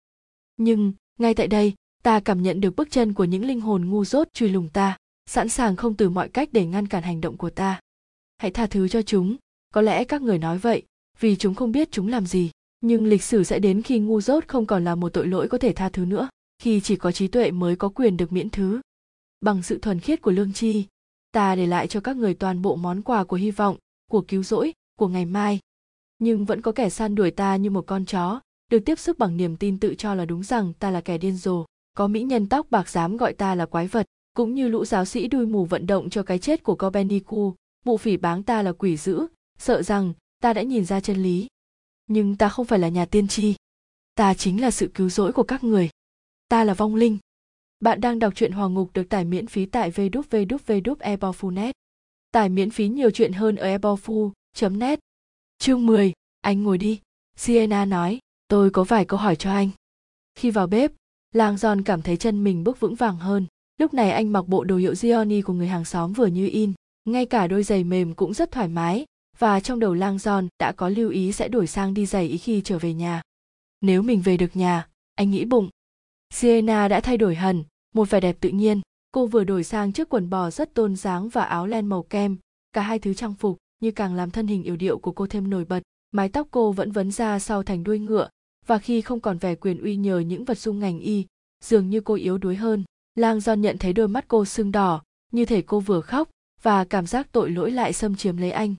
Nhưng ngay tại đây, ta cảm nhận được bước chân của những linh hồn ngu dốt truy lùng ta, sẵn sàng không từ mọi cách để ngăn cản hành động của ta. Hãy tha thứ cho chúng, có lẽ các người nói vậy, vì chúng không biết chúng làm gì. Nhưng lịch sử sẽ đến khi ngu dốt không còn là một tội lỗi có thể tha thứ nữa, khi chỉ có trí tuệ mới có quyền được miễn thứ. Bằng sự thuần khiết của lương tri, ta để lại cho các người toàn bộ món quà của hy vọng, của cứu rỗi, của ngày mai. Nhưng vẫn có kẻ săn đuổi ta như một con chó, được tiếp sức bằng niềm tin tự cho là đúng rằng ta là kẻ điên rồ. Có mỹ nhân tóc bạc dám gọi ta là quái vật, cũng như lũ giáo sĩ đuôi mù vận động cho cái chết của Copernicus, mụ phỉ báng ta là quỷ dữ, sợ rằng ta đã nhìn ra chân lý. Nhưng ta không phải là nhà tiên tri. Ta chính là sự cứu rỗi của các người. Ta là vong linh. Bạn đang đọc truyện Hoàng Ngục được tải miễn phí tại w w w chấm e p o f u chấm net. Tải miễn phí nhiều chuyện hơn ở e p o f u chấm net. Chương mười, anh ngồi đi. Sienna nói, tôi có vài câu hỏi cho anh. Khi vào bếp, Lang John cảm thấy chân mình bước vững vàng hơn. Lúc này anh mặc bộ đồ hiệu Gioni của người hàng xóm vừa như in. Ngay cả đôi giày mềm cũng rất thoải mái. Và trong đầu Lang John đã có lưu ý sẽ đổi sang đi giày ý khi trở về nhà. Nếu mình về được nhà, anh nghĩ bụng. Sienna đã thay đổi hẳn, một vẻ đẹp tự nhiên. Cô vừa đổi sang chiếc quần bò rất tôn dáng và áo len màu kem. Cả hai thứ trang phục như càng làm thân hình yểu điệu của cô thêm nổi bật. Mái tóc cô vẫn vấn ra sau thành đuôi ngựa, và khi không còn vẻ quyền uy nhờ những vật dung ngành y, dường như cô yếu đuối hơn. Lang John nhận thấy đôi mắt cô sưng đỏ, như thể cô vừa khóc, và cảm giác tội lỗi lại xâm chiếm lấy anh.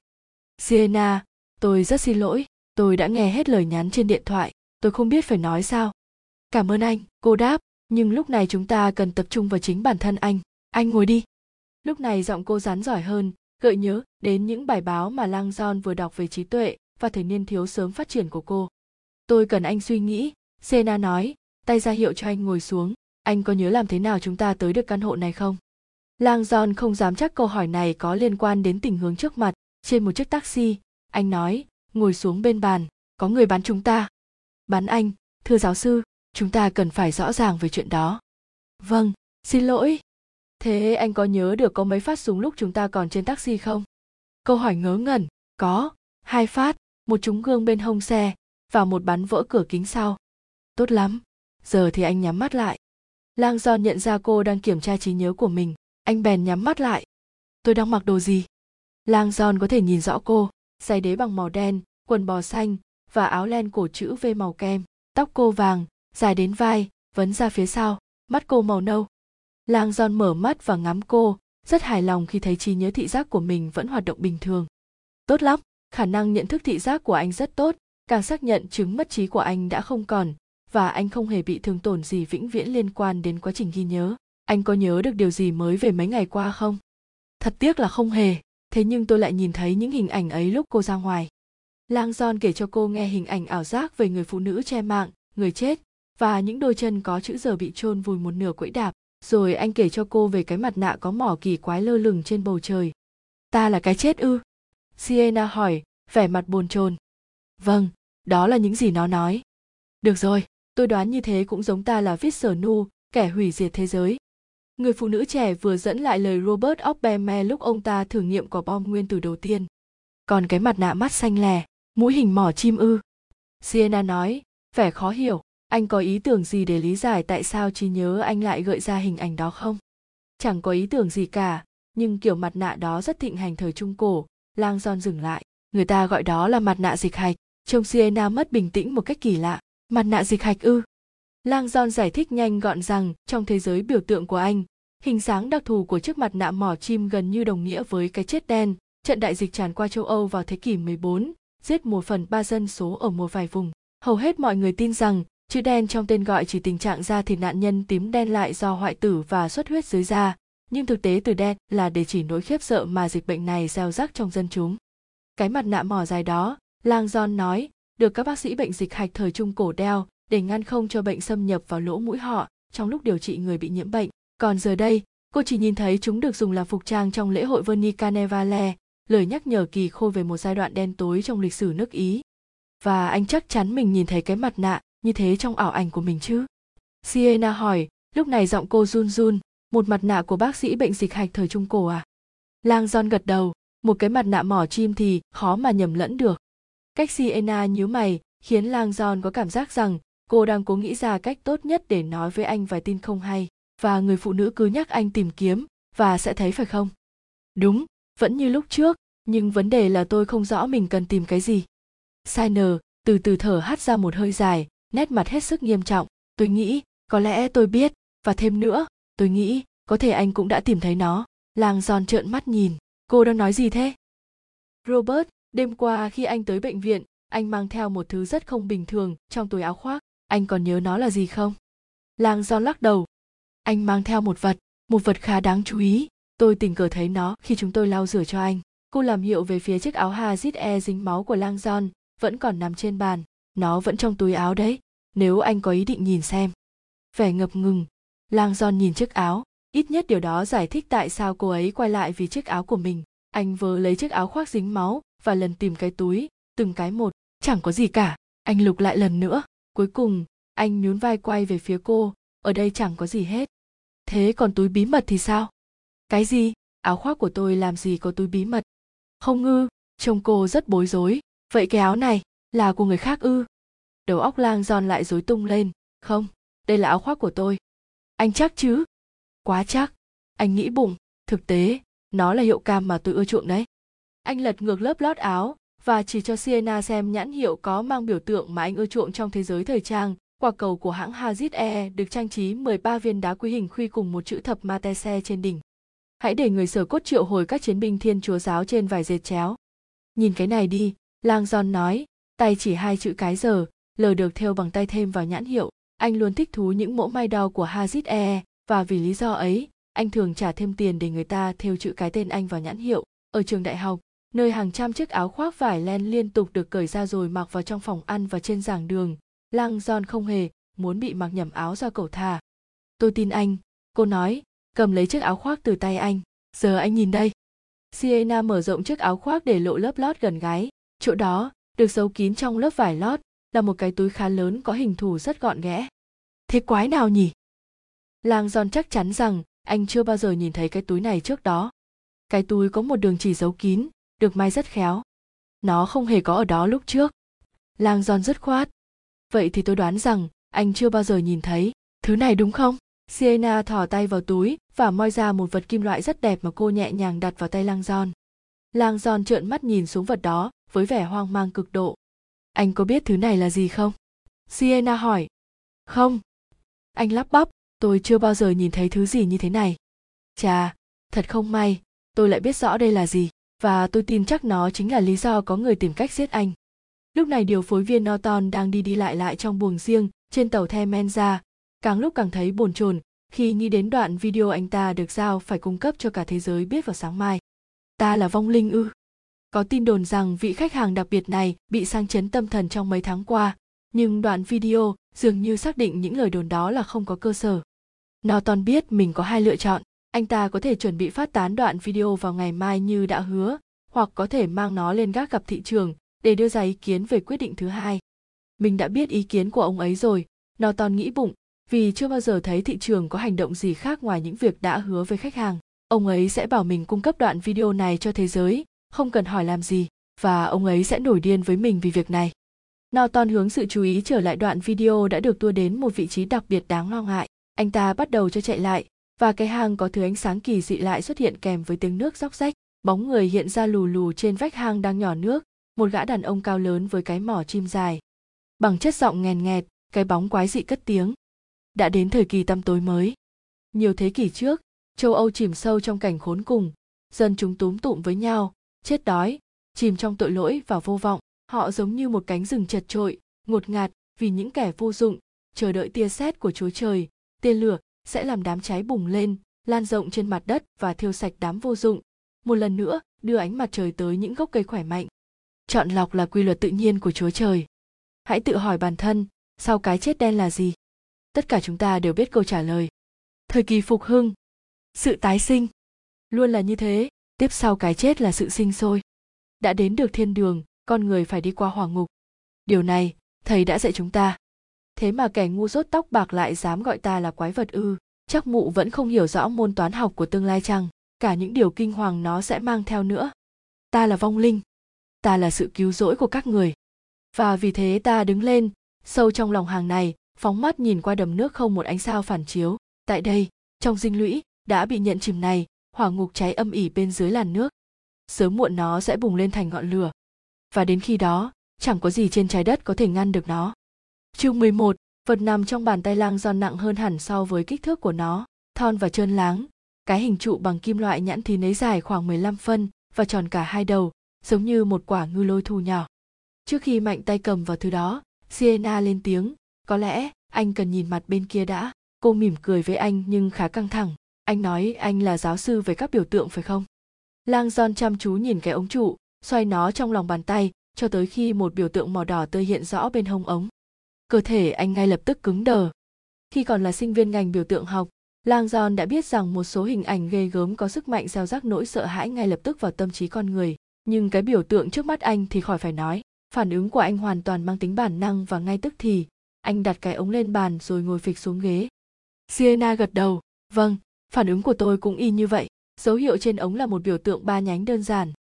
Sienna, tôi rất xin lỗi, tôi đã nghe hết lời nhắn trên điện thoại, tôi không biết phải nói sao. Cảm ơn anh, cô đáp, nhưng lúc này chúng ta cần tập trung vào chính bản thân anh, anh ngồi đi. Lúc này giọng cô rắn giỏi hơn, gợi nhớ đến những bài báo mà Lang John vừa đọc về trí tuệ và thời niên thiếu sớm phát triển của cô. Tôi cần anh suy nghĩ, Sienna nói, tay ra hiệu cho anh ngồi xuống, anh có nhớ làm thế nào chúng ta tới được căn hộ này không? Lang John không dám chắc câu hỏi này có liên quan đến tình huống trước mặt. Trên một chiếc taxi, anh nói, ngồi xuống bên bàn, có người bắn chúng ta. Bắn anh, thưa giáo sư, chúng ta cần phải rõ ràng về chuyện đó. Vâng, xin lỗi. Thế anh có nhớ được có mấy phát súng lúc chúng ta còn trên taxi không? Câu hỏi ngớ ngẩn, có, hai phát, một trúng gương bên hông xe, và một bắn vỡ cửa kính sau. Tốt lắm, giờ thì anh nhắm mắt lại. Lang John nhận ra cô đang kiểm tra trí nhớ của mình, anh bèn nhắm mắt lại. Tôi đang mặc đồ gì? Lang John có thể nhìn rõ cô, giày đế bằng màu đen, quần bò xanh và áo len cổ chữ V màu kem. Tóc cô vàng, dài đến vai, vấn ra phía sau, mắt cô màu nâu. Lang John mở mắt và ngắm cô, rất hài lòng khi thấy trí nhớ thị giác của mình vẫn hoạt động bình thường. Tốt lắm, khả năng nhận thức thị giác của anh rất tốt, càng xác nhận chứng mất trí của anh đã không còn, và anh không hề bị thương tổn gì vĩnh viễn liên quan đến quá trình ghi nhớ. Anh có nhớ được điều gì mới về mấy ngày qua không? Thật tiếc là không hề. Thế nhưng tôi lại nhìn thấy những hình ảnh ấy lúc cô ra ngoài. Lang John kể cho cô nghe hình ảnh ảo giác về người phụ nữ che mạng, người chết, và những đôi chân có chữ giờ bị chôn vùi một nửa quẫy đạp. Rồi anh kể cho cô về cái mặt nạ có mỏ kỳ quái lơ lửng trên bầu trời. Ta là cái chết ư? Sienna hỏi, vẻ mặt bồn chồn. Vâng, đó là những gì nó nói. Được rồi, tôi đoán như thế cũng giống ta là Vishnu, kẻ hủy diệt thế giới. Người phụ nữ trẻ vừa dẫn lại lời Robert Oppenheimer lúc ông ta thử nghiệm quả bom nguyên tử đầu tiên. Còn cái mặt nạ mắt xanh lè, mũi hình mỏ chim ư? Sienna nói, vẻ khó hiểu, anh có ý tưởng gì để lý giải tại sao trí nhớ anh lại gợi ra hình ảnh đó không? Chẳng có ý tưởng gì cả, nhưng kiểu mặt nạ đó rất thịnh hành thời Trung Cổ. Lang John dừng lại, người ta gọi đó là mặt nạ dịch hạch. Trông Sienna mất bình tĩnh một cách kỳ lạ. Mặt nạ dịch hạch ư? Lang John giải thích nhanh gọn rằng trong thế giới biểu tượng của anh, hình dáng đặc thù của chiếc mặt nạ mỏ chim gần như đồng nghĩa với cái chết đen. Trận đại dịch tràn qua châu Âu vào thế kỷ mười bốn giết một phần ba dân số ở một vài vùng. Hầu hết mọi người tin rằng chữ đen trong tên gọi chỉ tình trạng da thịt nạn nhân tím đen lại do hoại tử và xuất huyết dưới da, nhưng thực tế từ đen là để chỉ nỗi khiếp sợ mà dịch bệnh này gieo rắc trong dân chúng. Cái mặt nạ mỏ dài đó, Lang John nói, được các bác sĩ bệnh dịch hạch thời Trung Cổ đeo để ngăn không cho bệnh xâm nhập vào lỗ mũi họ trong lúc điều trị người bị nhiễm bệnh. Còn giờ đây, cô chỉ nhìn thấy chúng được dùng làm phục trang trong lễ hội Verni Carnevale, lời nhắc nhở kỳ khôi về một giai đoạn đen tối trong lịch sử nước Ý. Và anh chắc chắn mình nhìn thấy cái mặt nạ như thế trong ảo ảnh của mình chứ? Sienna hỏi, lúc này giọng cô run run, một mặt nạ của bác sĩ bệnh dịch hạch thời Trung Cổ à? Lang John gật đầu, một cái mặt nạ mỏ chim thì khó mà nhầm lẫn được. Cách Sienna nhíu mày khiến Lang John có cảm giác rằng cô đang cố nghĩ ra cách tốt nhất để nói với anh vài tin không hay. Và người phụ nữ cứ nhắc anh tìm kiếm và sẽ thấy phải không? Đúng, vẫn như lúc trước, nhưng vấn đề là tôi không rõ mình cần tìm cái gì. Siner từ từ thở hắt ra một hơi dài, nét mặt hết sức nghiêm trọng. Tôi nghĩ, có lẽ tôi biết, và thêm nữa, tôi nghĩ, có thể anh cũng đã tìm thấy nó. Lang John trợn mắt nhìn, cô đang nói gì thế? Robert, đêm qua khi anh tới bệnh viện, anh mang theo một thứ rất không bình thường trong túi áo khoác, anh còn nhớ nó là gì không? Lang John lắc đầu. Anh mang theo một vật, một vật khá đáng chú ý. Tôi tình cờ thấy nó khi chúng tôi lau rửa cho anh. Cô làm hiệu về phía chiếc áo Hazit E dính máu của Lang John, vẫn còn nằm trên bàn. Nó vẫn trong túi áo đấy, nếu anh có ý định nhìn xem. Vẻ ngập ngừng, Lang John nhìn chiếc áo. Ít nhất điều đó giải thích tại sao cô ấy quay lại vì chiếc áo của mình. Anh vớ lấy chiếc áo khoác dính máu và lần tìm cái túi, từng cái một. Chẳng có gì cả, anh lục lại lần nữa. Cuối cùng, anh nhún vai quay về phía cô. Ở đây chẳng có gì hết. Thế còn túi bí mật thì sao? Cái gì? Áo khoác của tôi làm gì có túi bí mật? Không ngư, trông cô rất bối rối. Vậy cái áo này là của người khác ư? Đầu óc Lang John lại rối tung lên. Không, đây là áo khoác của tôi. Anh chắc chứ? Quá chắc. Anh nghĩ bụng, thực tế, nó là hiệu cam mà tôi ưa chuộng đấy. Anh lật ngược lớp lót áo và chỉ cho Sienna xem nhãn hiệu có mang biểu tượng mà anh ưa chuộng trong thế giới thời trang. Quả cầu của hãng Hazit E được trang trí mười ba viên đá quý hình khuy cùng một chữ thập Matese trên đỉnh. Hãy để người Sở Cốt triệu hồi các chiến binh Thiên Chúa Giáo trên vài dệt chéo. Nhìn cái này đi, Lang John nói, tay chỉ hai chữ cái giờ, lờ được thêu bằng tay thêm vào nhãn hiệu. Anh luôn thích thú những mẫu may đo của Hazit E và vì lý do ấy, anh thường trả thêm tiền để người ta thêu chữ cái tên anh vào nhãn hiệu. Ở trường đại học, nơi hàng trăm chiếc áo khoác vải len liên tục được cởi ra rồi mặc vào trong phòng ăn và trên giảng đường, Lang John không hề muốn bị mặc nhầm áo do cậu thả. Tôi tin anh, cô nói, cầm lấy chiếc áo khoác từ tay anh. Giờ anh nhìn đây. Sienna mở rộng chiếc áo khoác để lộ lớp lót gần gáy. Chỗ đó, được giấu kín trong lớp vải lót, là một cái túi khá lớn có hình thù rất gọn ghẽ. Thế quái nào nhỉ? Lang John chắc chắn rằng anh chưa bao giờ nhìn thấy cái túi này trước đó. Cái túi có một đường chỉ giấu kín, được may rất khéo. Nó không hề có ở đó lúc trước. Lang John dứt khoát. Vậy thì tôi đoán rằng anh chưa bao giờ nhìn thấy thứ này đúng không? Sienna thò tay vào túi và moi ra một vật kim loại rất đẹp mà cô nhẹ nhàng đặt vào tay Lang John. Lang John trợn mắt nhìn xuống vật đó với vẻ hoang mang cực độ. Anh có biết thứ này là gì không? Sienna hỏi. Không. Anh lắp bắp, tôi chưa bao giờ nhìn thấy thứ gì như thế này. Chà, thật không may, tôi lại biết rõ đây là gì và tôi tin chắc nó chính là lý do có người tìm cách giết anh. Lúc này điều phối viên Norton đang đi đi lại lại trong buồng riêng trên tàu The Menza, càng lúc càng thấy bồn chồn khi nghĩ đến đoạn video anh ta được giao phải cung cấp cho cả thế giới biết vào sáng mai. Ta là vong linh ư? Có tin đồn rằng vị khách hàng đặc biệt này bị sang chấn tâm thần trong mấy tháng qua, nhưng đoạn video dường như xác định những lời đồn đó là không có cơ sở. Norton biết mình có hai lựa chọn, anh ta có thể chuẩn bị phát tán đoạn video vào ngày mai như đã hứa, hoặc có thể mang nó lên gác gặp thị trường để đưa ra ý kiến về quyết định thứ hai. Mình đã biết ý kiến của ông ấy rồi, Norton nghĩ bụng, vì chưa bao giờ thấy thị trường có hành động gì khác ngoài những việc đã hứa với khách hàng. Ông ấy sẽ bảo mình cung cấp đoạn video này cho thế giới, không cần hỏi làm gì, và ông ấy sẽ nổi điên với mình vì việc này. Norton hướng sự chú ý trở lại đoạn video đã được tua đến một vị trí đặc biệt đáng lo ngại. Anh ta bắt đầu cho chạy lại, và cái hang có thứ ánh sáng kỳ dị lại xuất hiện kèm với tiếng nước róc rách. Bóng người hiện ra lù lù trên vách hang đang nhỏ nước, một gã đàn ông cao lớn với cái mỏ chim dài. Bằng chất giọng nghèn nghẹt, cái bóng quái dị cất tiếng. Đã đến thời kỳ tăm tối mới. Nhiều thế kỷ trước, châu Âu chìm sâu trong cảnh khốn cùng. Dân chúng túm tụm với nhau, chết đói, chìm trong tội lỗi và vô vọng. Họ giống như một cánh rừng chật trội, ngột ngạt vì những kẻ vô dụng, chờ đợi tia sét của Chúa trời. Tên lửa sẽ làm đám cháy bùng lên, lan rộng trên mặt đất và thiêu sạch đám vô dụng, một lần nữa đưa ánh mặt trời tới những gốc cây khỏe mạnh. Chọn lọc là quy luật tự nhiên của Chúa trời. Hãy tự hỏi bản thân, sau cái chết đen là gì? Tất cả chúng ta đều biết câu trả lời. Thời kỳ phục hưng, sự tái sinh, luôn là như thế, tiếp sau cái chết là sự sinh sôi. Đã đến được thiên đường, con người phải đi qua hỏa ngục. Điều này, Thầy đã dạy chúng ta. Thế mà kẻ ngu rốt tóc bạc lại dám gọi ta là quái vật ư? Chắc mụ vẫn không hiểu rõ môn toán học của tương lai chăng? Cả những điều kinh hoàng nó sẽ mang theo nữa. Ta là vong linh. Ta là sự cứu rỗi của các người. Và vì thế ta đứng lên, sâu trong lòng hàng này, phóng mắt nhìn qua đầm nước không một ánh sao phản chiếu. Tại đây, trong dinh lũy, đã bị nhận chìm này, hỏa ngục cháy âm ỉ bên dưới làn nước. Sớm muộn nó sẽ bùng lên thành ngọn lửa. Và đến khi đó, chẳng có gì trên trái đất có thể ngăn được nó. Chương mười một, vật nằm trong bàn tay lang giòn nặng hơn hẳn so với kích thước của nó, thon và trơn láng. Cái hình trụ bằng kim loại nhẵn thín ấy dài khoảng mười lăm phân và tròn cả hai đầu, giống như một quả ngư lôi thu nhỏ. Trước khi mạnh tay cầm vào thứ đó, Sienna lên tiếng, có lẽ anh cần nhìn mặt bên kia đã. Cô mỉm cười với anh nhưng khá căng thẳng. Anh nói anh là giáo sư về các biểu tượng phải không? Lang Giòn chăm chú nhìn cái ống trụ, xoay nó trong lòng bàn tay cho tới khi một biểu tượng màu đỏ tươi hiện rõ bên hông ống. Cơ thể anh ngay lập tức cứng đờ. Khi còn là sinh viên ngành biểu tượng học, Lang Giòn đã biết rằng một số hình ảnh ghê gớm có sức mạnh gieo rắc nỗi sợ hãi ngay lập tức vào tâm trí con người. Nhưng cái biểu tượng trước mắt anh thì khỏi phải nói. Phản ứng của anh hoàn toàn mang tính bản năng và ngay tức thì, anh đặt cái ống lên bàn rồi ngồi phịch xuống ghế. Sienna gật đầu, vâng, phản ứng của tôi cũng y như vậy. Dấu hiệu trên ống là một biểu tượng ba nhánh đơn giản.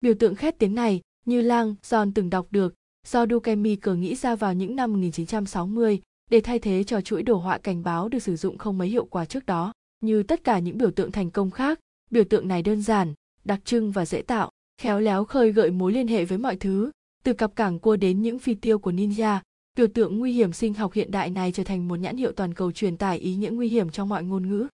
Biểu tượng khét tiếng này, như Lang Giòn từng đọc được, do Dukemi cờ nghĩ ra vào những năm một nghìn chín trăm sáu mươi để thay thế cho chuỗi đồ họa cảnh báo được sử dụng không mấy hiệu quả trước đó. Như tất cả những biểu tượng thành công khác, biểu tượng này đơn giản, đặc trưng và dễ tạo, khéo léo khơi gợi mối liên hệ với mọi thứ, từ cặp cảng cua đến những phi tiêu của ninja. Biểu tượng nguy hiểm sinh học hiện đại này trở thành một nhãn hiệu toàn cầu truyền tải ý nghĩa nguy hiểm trong mọi ngôn ngữ.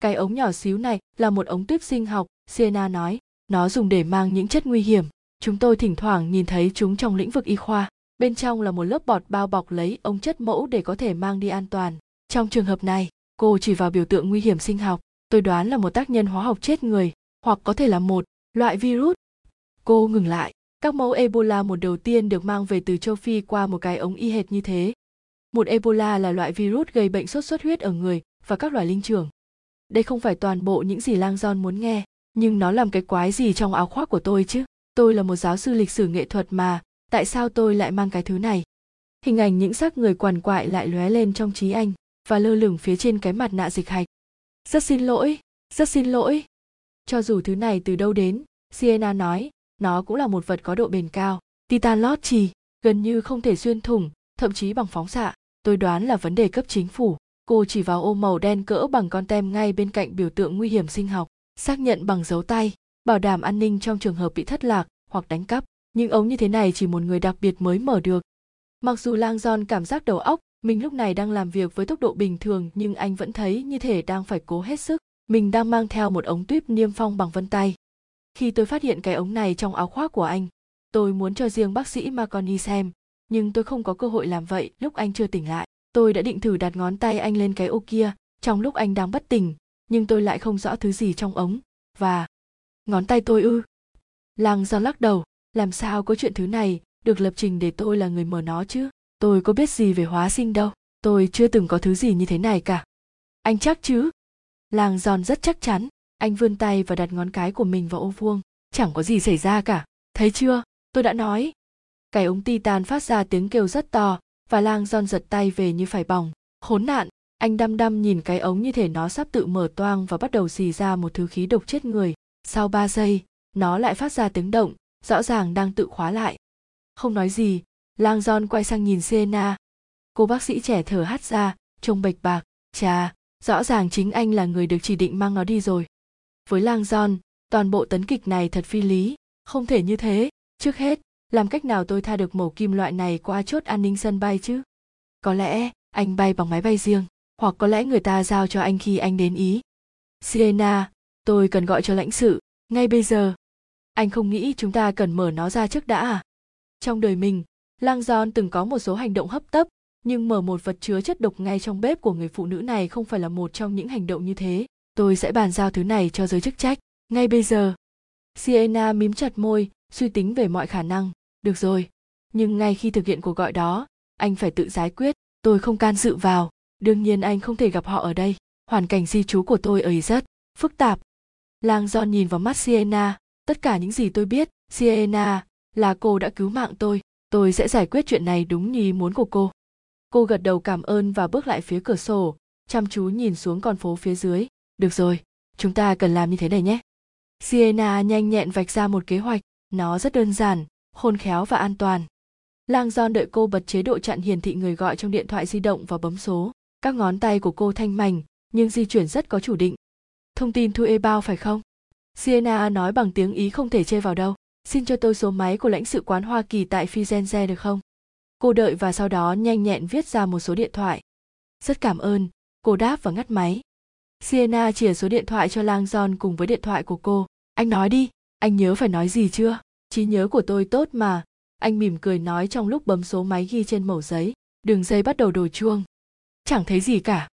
Cái ống nhỏ xíu này là một ống tuyếp sinh học, Sienna nói. Nó dùng để mang những chất nguy hiểm. Chúng tôi thỉnh thoảng nhìn thấy chúng trong lĩnh vực y khoa. Bên trong là một lớp bọt bao bọc lấy ống chất mẫu để có thể mang đi an toàn. Trong trường hợp này, cô chỉ vào biểu tượng nguy hiểm sinh học. Tôi đoán là một tác nhân hóa học chết người, hoặc có thể là một loại virus. Cô ngừng lại. Các mẫu Ebola một đầu tiên được mang về từ châu Phi qua một cái ống y hệt như thế. Một Ebola là loại virus gây bệnh sốt xuất huyết ở người và các loài linh trưởng. Đây không phải toàn bộ những gì Lang Giòn muốn nghe, nhưng nó làm cái quái gì trong áo khoác của tôi chứ? Tôi là một giáo sư lịch sử nghệ thuật mà, tại sao tôi lại mang cái thứ này? Hình ảnh những xác người quằn quại lại lóe lên trong trí anh và lơ lửng phía trên cái mặt nạ dịch hạch. Rất xin lỗi, rất xin lỗi. Cho dù thứ này từ đâu đến, Sienna nói, nó cũng là một vật có độ bền cao, titan lót chì, gần như không thể xuyên thủng, thậm chí bằng phóng xạ. Tôi đoán là vấn đề cấp chính phủ. Cô chỉ vào ô màu đen cỡ bằng con tem ngay bên cạnh biểu tượng nguy hiểm sinh học, xác nhận bằng dấu tay, bảo đảm an ninh trong trường hợp bị thất lạc hoặc đánh cắp. Những ống như thế này chỉ một người đặc biệt mới mở được. Mặc dù Lang Giòn cảm giác đầu óc mình lúc này đang làm việc với tốc độ bình thường, nhưng anh vẫn thấy như thể đang phải cố hết sức. Mình đang mang theo một ống tuyếp niêm phong bằng vân tay. Khi tôi phát hiện cái ống này trong áo khoác của anh, tôi muốn cho riêng bác sĩ Marconi xem, nhưng tôi không có cơ hội làm vậy lúc anh chưa tỉnh lại. Tôi đã định thử đặt ngón tay anh lên cái ô kia trong lúc anh đang bất tỉnh, nhưng tôi lại không rõ thứ gì trong ống, và... Ngón tay tôi ư? Lang Giòn lắc đầu, làm sao có chuyện thứ này được lập trình để tôi là người mở nó chứ? Tôi có biết gì về hóa sinh đâu, tôi chưa từng có thứ gì như thế này cả. Anh chắc chứ? Lang Giòn rất chắc chắn. Anh vươn tay và đặt ngón cái của mình vào ô vuông. Chẳng có gì xảy ra cả. Thấy chưa? Tôi đã nói. Cái ống titan phát ra tiếng kêu rất to và Lang Giòn giật tay về như phải bỏng. Khốn nạn! Anh đăm đăm nhìn cái ống như thể nó sắp tự mở toang và bắt đầu rỉ ra một thứ khí độc chết người. Sau ba giây, nó lại phát ra tiếng động, rõ ràng đang tự khóa lại. Không nói gì, Lang Giòn quay sang nhìn Sienna. Cô bác sĩ trẻ thở hắt ra, trông bệch bạc. Chà, rõ ràng chính anh là người được chỉ định mang nó đi rồi. Với Lang Giòn, toàn bộ tấn kịch này thật phi lý, không thể như thế. Trước hết, làm cách nào tôi tha được mẩu kim loại này qua chốt an ninh sân bay chứ? Có lẽ anh bay bằng máy bay riêng, hoặc có lẽ người ta giao cho anh khi anh đến Ý. Sienna, tôi cần gọi cho lãnh sự, ngay bây giờ. Anh không nghĩ chúng ta cần mở nó ra trước đã à? Trong đời mình, Lang Giòn từng có một số hành động hấp tấp, nhưng mở một vật chứa chất độc ngay trong bếp của người phụ nữ này không phải là một trong những hành động như thế. Tôi sẽ bàn giao thứ này cho giới chức trách ngay bây giờ. Sienna mím chặt môi, suy tính về mọi khả năng. Được rồi, nhưng ngay khi thực hiện cuộc gọi đó, anh phải tự giải quyết. Tôi không can dự vào. Đương nhiên anh không thể gặp họ ở đây. Hoàn cảnh di trú của tôi ấy rất phức tạp. Lang Giòn nhìn vào mắt Sienna. Tất cả những gì tôi biết, Sienna, là cô đã cứu mạng tôi. Tôi sẽ giải quyết chuyện này đúng như ý muốn của cô. Cô gật đầu cảm ơn và bước lại phía cửa sổ, chăm chú nhìn xuống con phố phía dưới. Được rồi, chúng ta cần làm như thế này nhé. Sienna nhanh nhẹn vạch ra một kế hoạch. Nó rất đơn giản, khôn khéo và an toàn. Lang Giòn đợi cô bật chế độ chặn hiển thị người gọi trong điện thoại di động và bấm số. Các ngón tay của cô thanh mảnh, nhưng di chuyển rất có chủ định. Thông tin thu e bao phải không? Sienna nói bằng tiếng Ý không thể chê vào đâu. Xin cho tôi số máy của lãnh sự quán Hoa Kỳ tại Firenze được không? Cô đợi và sau đó nhanh nhẹn viết ra một số điện thoại. Rất cảm ơn, cô đáp và ngắt máy. Sienna chìa số điện thoại cho Lang Giòn cùng với điện thoại của cô. Anh nói đi, anh nhớ phải nói gì chưa? Trí nhớ của tôi tốt mà. Anh mỉm cười nói trong lúc bấm số máy ghi trên mẩu giấy. Đường dây bắt đầu đổ chuông. Chẳng thấy gì cả.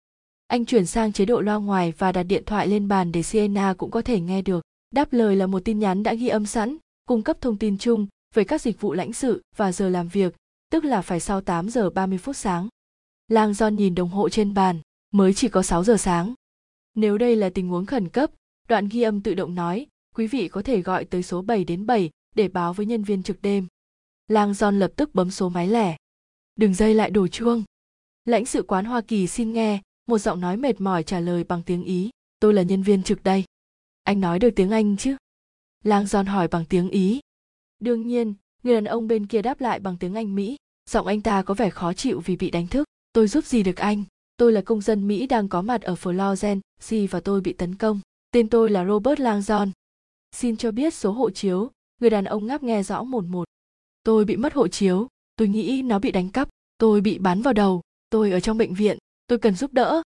Anh chuyển sang chế độ loa ngoài và đặt điện thoại lên bàn để Sienna cũng có thể nghe được. Đáp lời là một tin nhắn đã ghi âm sẵn, cung cấp thông tin chung về các dịch vụ lãnh sự và giờ làm việc, tức là phải sau tám giờ ba mươi phút sáng. Lang Giòn nhìn đồng hồ trên bàn, mới chỉ có sáu giờ sáng. Nếu đây là tình huống khẩn cấp, đoạn ghi âm tự động nói, quý vị có thể gọi tới số bảy đến bảy để báo với nhân viên trực đêm. Lang Giòn lập tức bấm số máy lẻ. Đường dây lại đổ chuông. Lãnh sự quán Hoa Kỳ xin nghe, một giọng nói mệt mỏi trả lời bằng tiếng Ý. Tôi là nhân viên trực đây. Anh nói được tiếng Anh chứ? Lang Giòn hỏi bằng tiếng Ý. Đương nhiên, người đàn ông bên kia đáp lại bằng tiếng Anh Mỹ. Giọng anh ta có vẻ khó chịu vì bị đánh thức. Tôi giúp gì được anh? Tôi là công dân Mỹ đang có mặt ở Florence và tôi bị tấn công. Tên tôi là Robert Lang Giòn. Xin cho biết số hộ chiếu. Người đàn ông ngáp nghe rõ một một. Tôi bị mất hộ chiếu. Tôi nghĩ nó bị đánh cắp. Tôi bị bắn vào đầu. Tôi ở trong bệnh viện. Tôi cần giúp đỡ.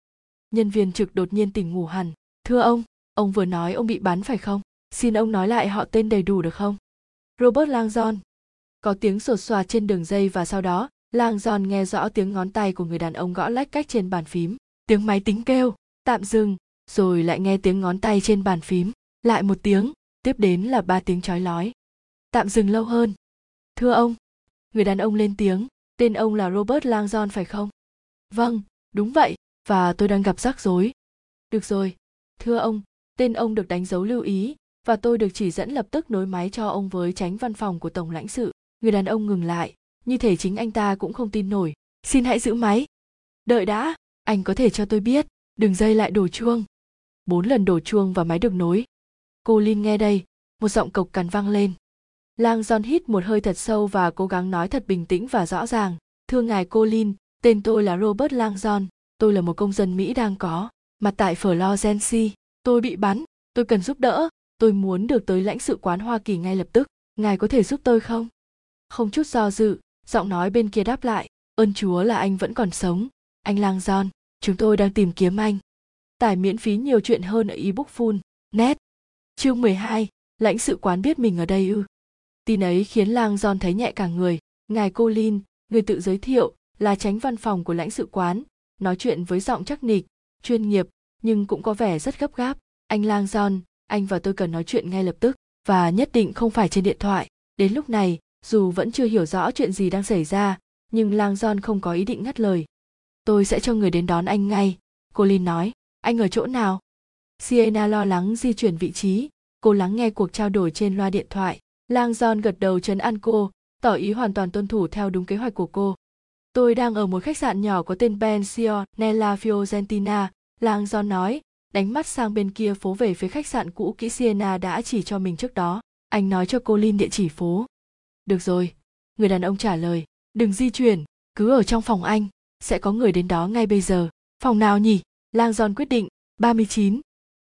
Nhân viên trực đột nhiên tỉnh ngủ hẳn. Thưa ông, ông vừa nói ông bị bắn phải không? Xin ông nói lại họ tên đầy đủ được không? Robert Lang Giòn. Có tiếng sột soạt trên đường dây và sau đó, Lang Giòn nghe rõ tiếng ngón tay của người đàn ông gõ lách cách trên bàn phím. Tiếng máy tính kêu, tạm dừng, rồi lại nghe tiếng ngón tay trên bàn phím. Lại một tiếng, tiếp đến là ba tiếng chói lói. Tạm dừng lâu hơn. Thưa ông, người đàn ông lên tiếng, tên ông là Robert Lang Giòn phải không? Vâng, đúng vậy, và tôi đang gặp rắc rối. Được rồi, thưa ông, tên ông được đánh dấu lưu ý, và tôi được chỉ dẫn lập tức nối máy cho ông với chánh văn phòng của Tổng lãnh sự. Người đàn ông ngừng lại, như thể chính anh ta cũng không tin nổi. Xin hãy giữ máy. Đợi đã, anh có thể cho tôi biết, đường dây lại đổ chuông. Bốn lần đổ chuông và máy được nối. Cô Lin nghe đây, một giọng cộc cằn vang lên. Lang Giòn hít một hơi thật sâu và cố gắng nói thật bình tĩnh và rõ ràng. Thưa ngài cô Lin, tên tôi là Robert Lang Giòn, tôi là một công dân Mỹ đang có mặt tại Florence. Tôi bị bắn, tôi cần giúp đỡ, tôi muốn được tới lãnh sự quán Hoa Kỳ ngay lập tức. Ngài có thể giúp tôi không? Không chút do dự, giọng nói bên kia đáp lại. Ơn Chúa là anh vẫn còn sống. Anh Lang Giòn, chúng tôi đang tìm kiếm anh. Tải miễn phí nhiều chuyện hơn ở ebook full dot net. Chương mười hai, lãnh sự quán biết mình ở đây ư? Tin ấy khiến Lang Giòn thấy nhẹ cả người. Ngài cô Lin, người tự giới thiệu là chánh văn phòng của lãnh sự quán, nói chuyện với giọng chắc nịch, chuyên nghiệp, nhưng cũng có vẻ rất gấp gáp. Anh Lang Giòn, anh và tôi cần nói chuyện ngay lập tức, và nhất định không phải trên điện thoại. Đến lúc này, dù vẫn chưa hiểu rõ chuyện gì đang xảy ra, nhưng Lang Giòn không có ý định ngắt lời. Tôi sẽ cho người đến đón anh ngay, cô Lin nói. Anh ở chỗ nào? Sienna lo lắng di chuyển vị trí, cô lắng nghe cuộc trao đổi trên loa điện thoại. Lang Giòn gật đầu trấn an cô, tỏ ý hoàn toàn tuân thủ theo đúng kế hoạch của cô. Tôi đang ở một khách sạn nhỏ có tên Pension nella Fiorentina, Lang Giòn nói, đánh mắt sang bên kia phố về phía khách sạn cũ kỹ Sienna đã chỉ cho mình trước đó. Anh nói cho cô Lin địa chỉ phố. Được rồi, người đàn ông trả lời, đừng di chuyển, cứ ở trong phòng anh, sẽ có người đến đó ngay bây giờ. Phòng nào nhỉ? Lang Giòn quyết định, ba mươi chín.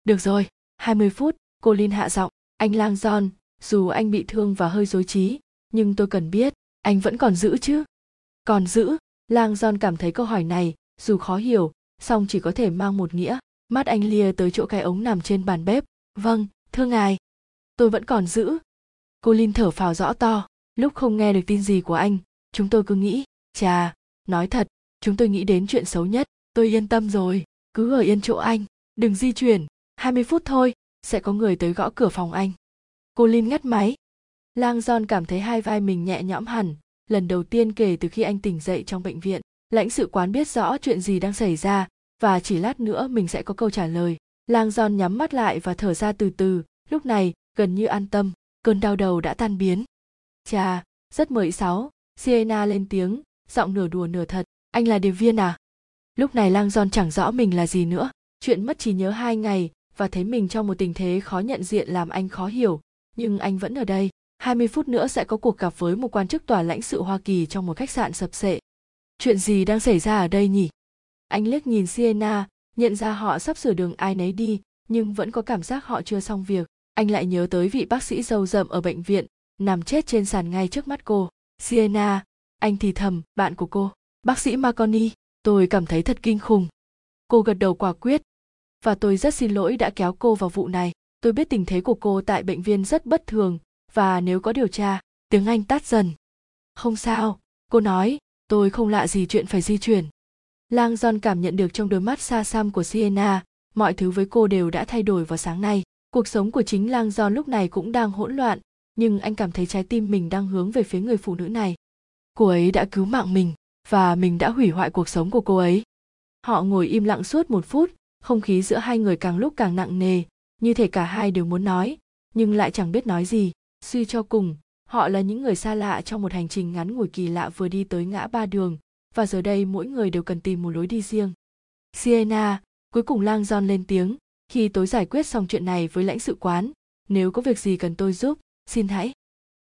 Được rồi, hai mươi phút, cô Lin hạ giọng, anh Lang Giòn, dù anh bị thương và hơi rối trí, nhưng tôi cần biết, anh vẫn còn giữ chứ? Còn giữ, Lang Giòn cảm thấy câu hỏi này, dù khó hiểu, song chỉ có thể mang một nghĩa. Mắt anh lia tới chỗ cái ống nằm trên bàn bếp. Vâng, thưa ngài. Tôi vẫn còn giữ. Cô Lin thở phào rõ to. Lúc không nghe được tin gì của anh, chúng tôi cứ nghĩ, chà, nói thật, chúng tôi nghĩ đến chuyện xấu nhất. Tôi yên tâm rồi, cứ ở yên chỗ anh, đừng di chuyển, hai mươi phút thôi, sẽ có người tới gõ cửa phòng anh. Cô Lin ngắt máy. Lang Giòn cảm thấy hai vai mình nhẹ nhõm hẳn, lần đầu tiên kể từ khi anh tỉnh dậy trong bệnh viện. Lãnh sự quán biết rõ chuyện gì đang xảy ra, và chỉ lát nữa mình sẽ có câu trả lời. Lang Giòn nhắm mắt lại và thở ra từ từ, lúc này gần như an tâm, cơn đau đầu đã tan biến. Chà, rất mới sáu, Sienna lên tiếng, giọng nửa đùa nửa thật, anh là điệp viên à? Lúc này Lang Giòn chẳng rõ mình là gì nữa, chuyện mất trí nhớ hai ngày và thấy mình trong một tình thế khó nhận diện làm anh khó hiểu, nhưng anh vẫn ở đây. hai mươi phút nữa sẽ có cuộc gặp với một quan chức tòa lãnh sự Hoa Kỳ trong một khách sạn sập sệ. Chuyện gì đang xảy ra ở đây nhỉ? Anh liếc nhìn Sienna, nhận ra họ sắp sửa đường ai nấy đi, nhưng vẫn có cảm giác họ chưa xong việc. Anh lại nhớ tới vị bác sĩ râu rậm ở bệnh viện, nằm chết trên sàn ngay trước mắt cô. Sienna, anh thì thầm, bạn của cô, bác sĩ Marconi, tôi cảm thấy thật kinh khủng. Cô gật đầu quả quyết. Và tôi rất xin lỗi đã kéo cô vào vụ này. Tôi biết tình thế của cô tại bệnh viện rất bất thường, và nếu có điều tra, tiếng Anh tắt dần. Không sao, cô nói, tôi không lạ gì chuyện phải di chuyển. Lang Giòn cảm nhận được trong đôi mắt xa xăm của Sienna, mọi thứ với cô đều đã thay đổi vào sáng nay. Cuộc sống của chính Lang Giòn lúc này cũng đang hỗn loạn, nhưng anh cảm thấy trái tim mình đang hướng về phía người phụ nữ này. Cô ấy đã cứu mạng mình, và mình đã hủy hoại cuộc sống của cô ấy. Họ ngồi im lặng suốt một phút, không khí giữa hai người càng lúc càng nặng nề, như thể cả hai đều muốn nói, nhưng lại chẳng biết nói gì. Suy cho cùng, họ là những người xa lạ trong một hành trình ngắn ngủi kỳ lạ vừa đi tới ngã ba đường, và giờ đây mỗi người đều cần tìm một lối đi riêng. Sienna, cuối cùng Lang Giòn lên tiếng, khi tôi giải quyết xong chuyện này với lãnh sự quán, nếu có việc gì cần tôi giúp, xin hãy.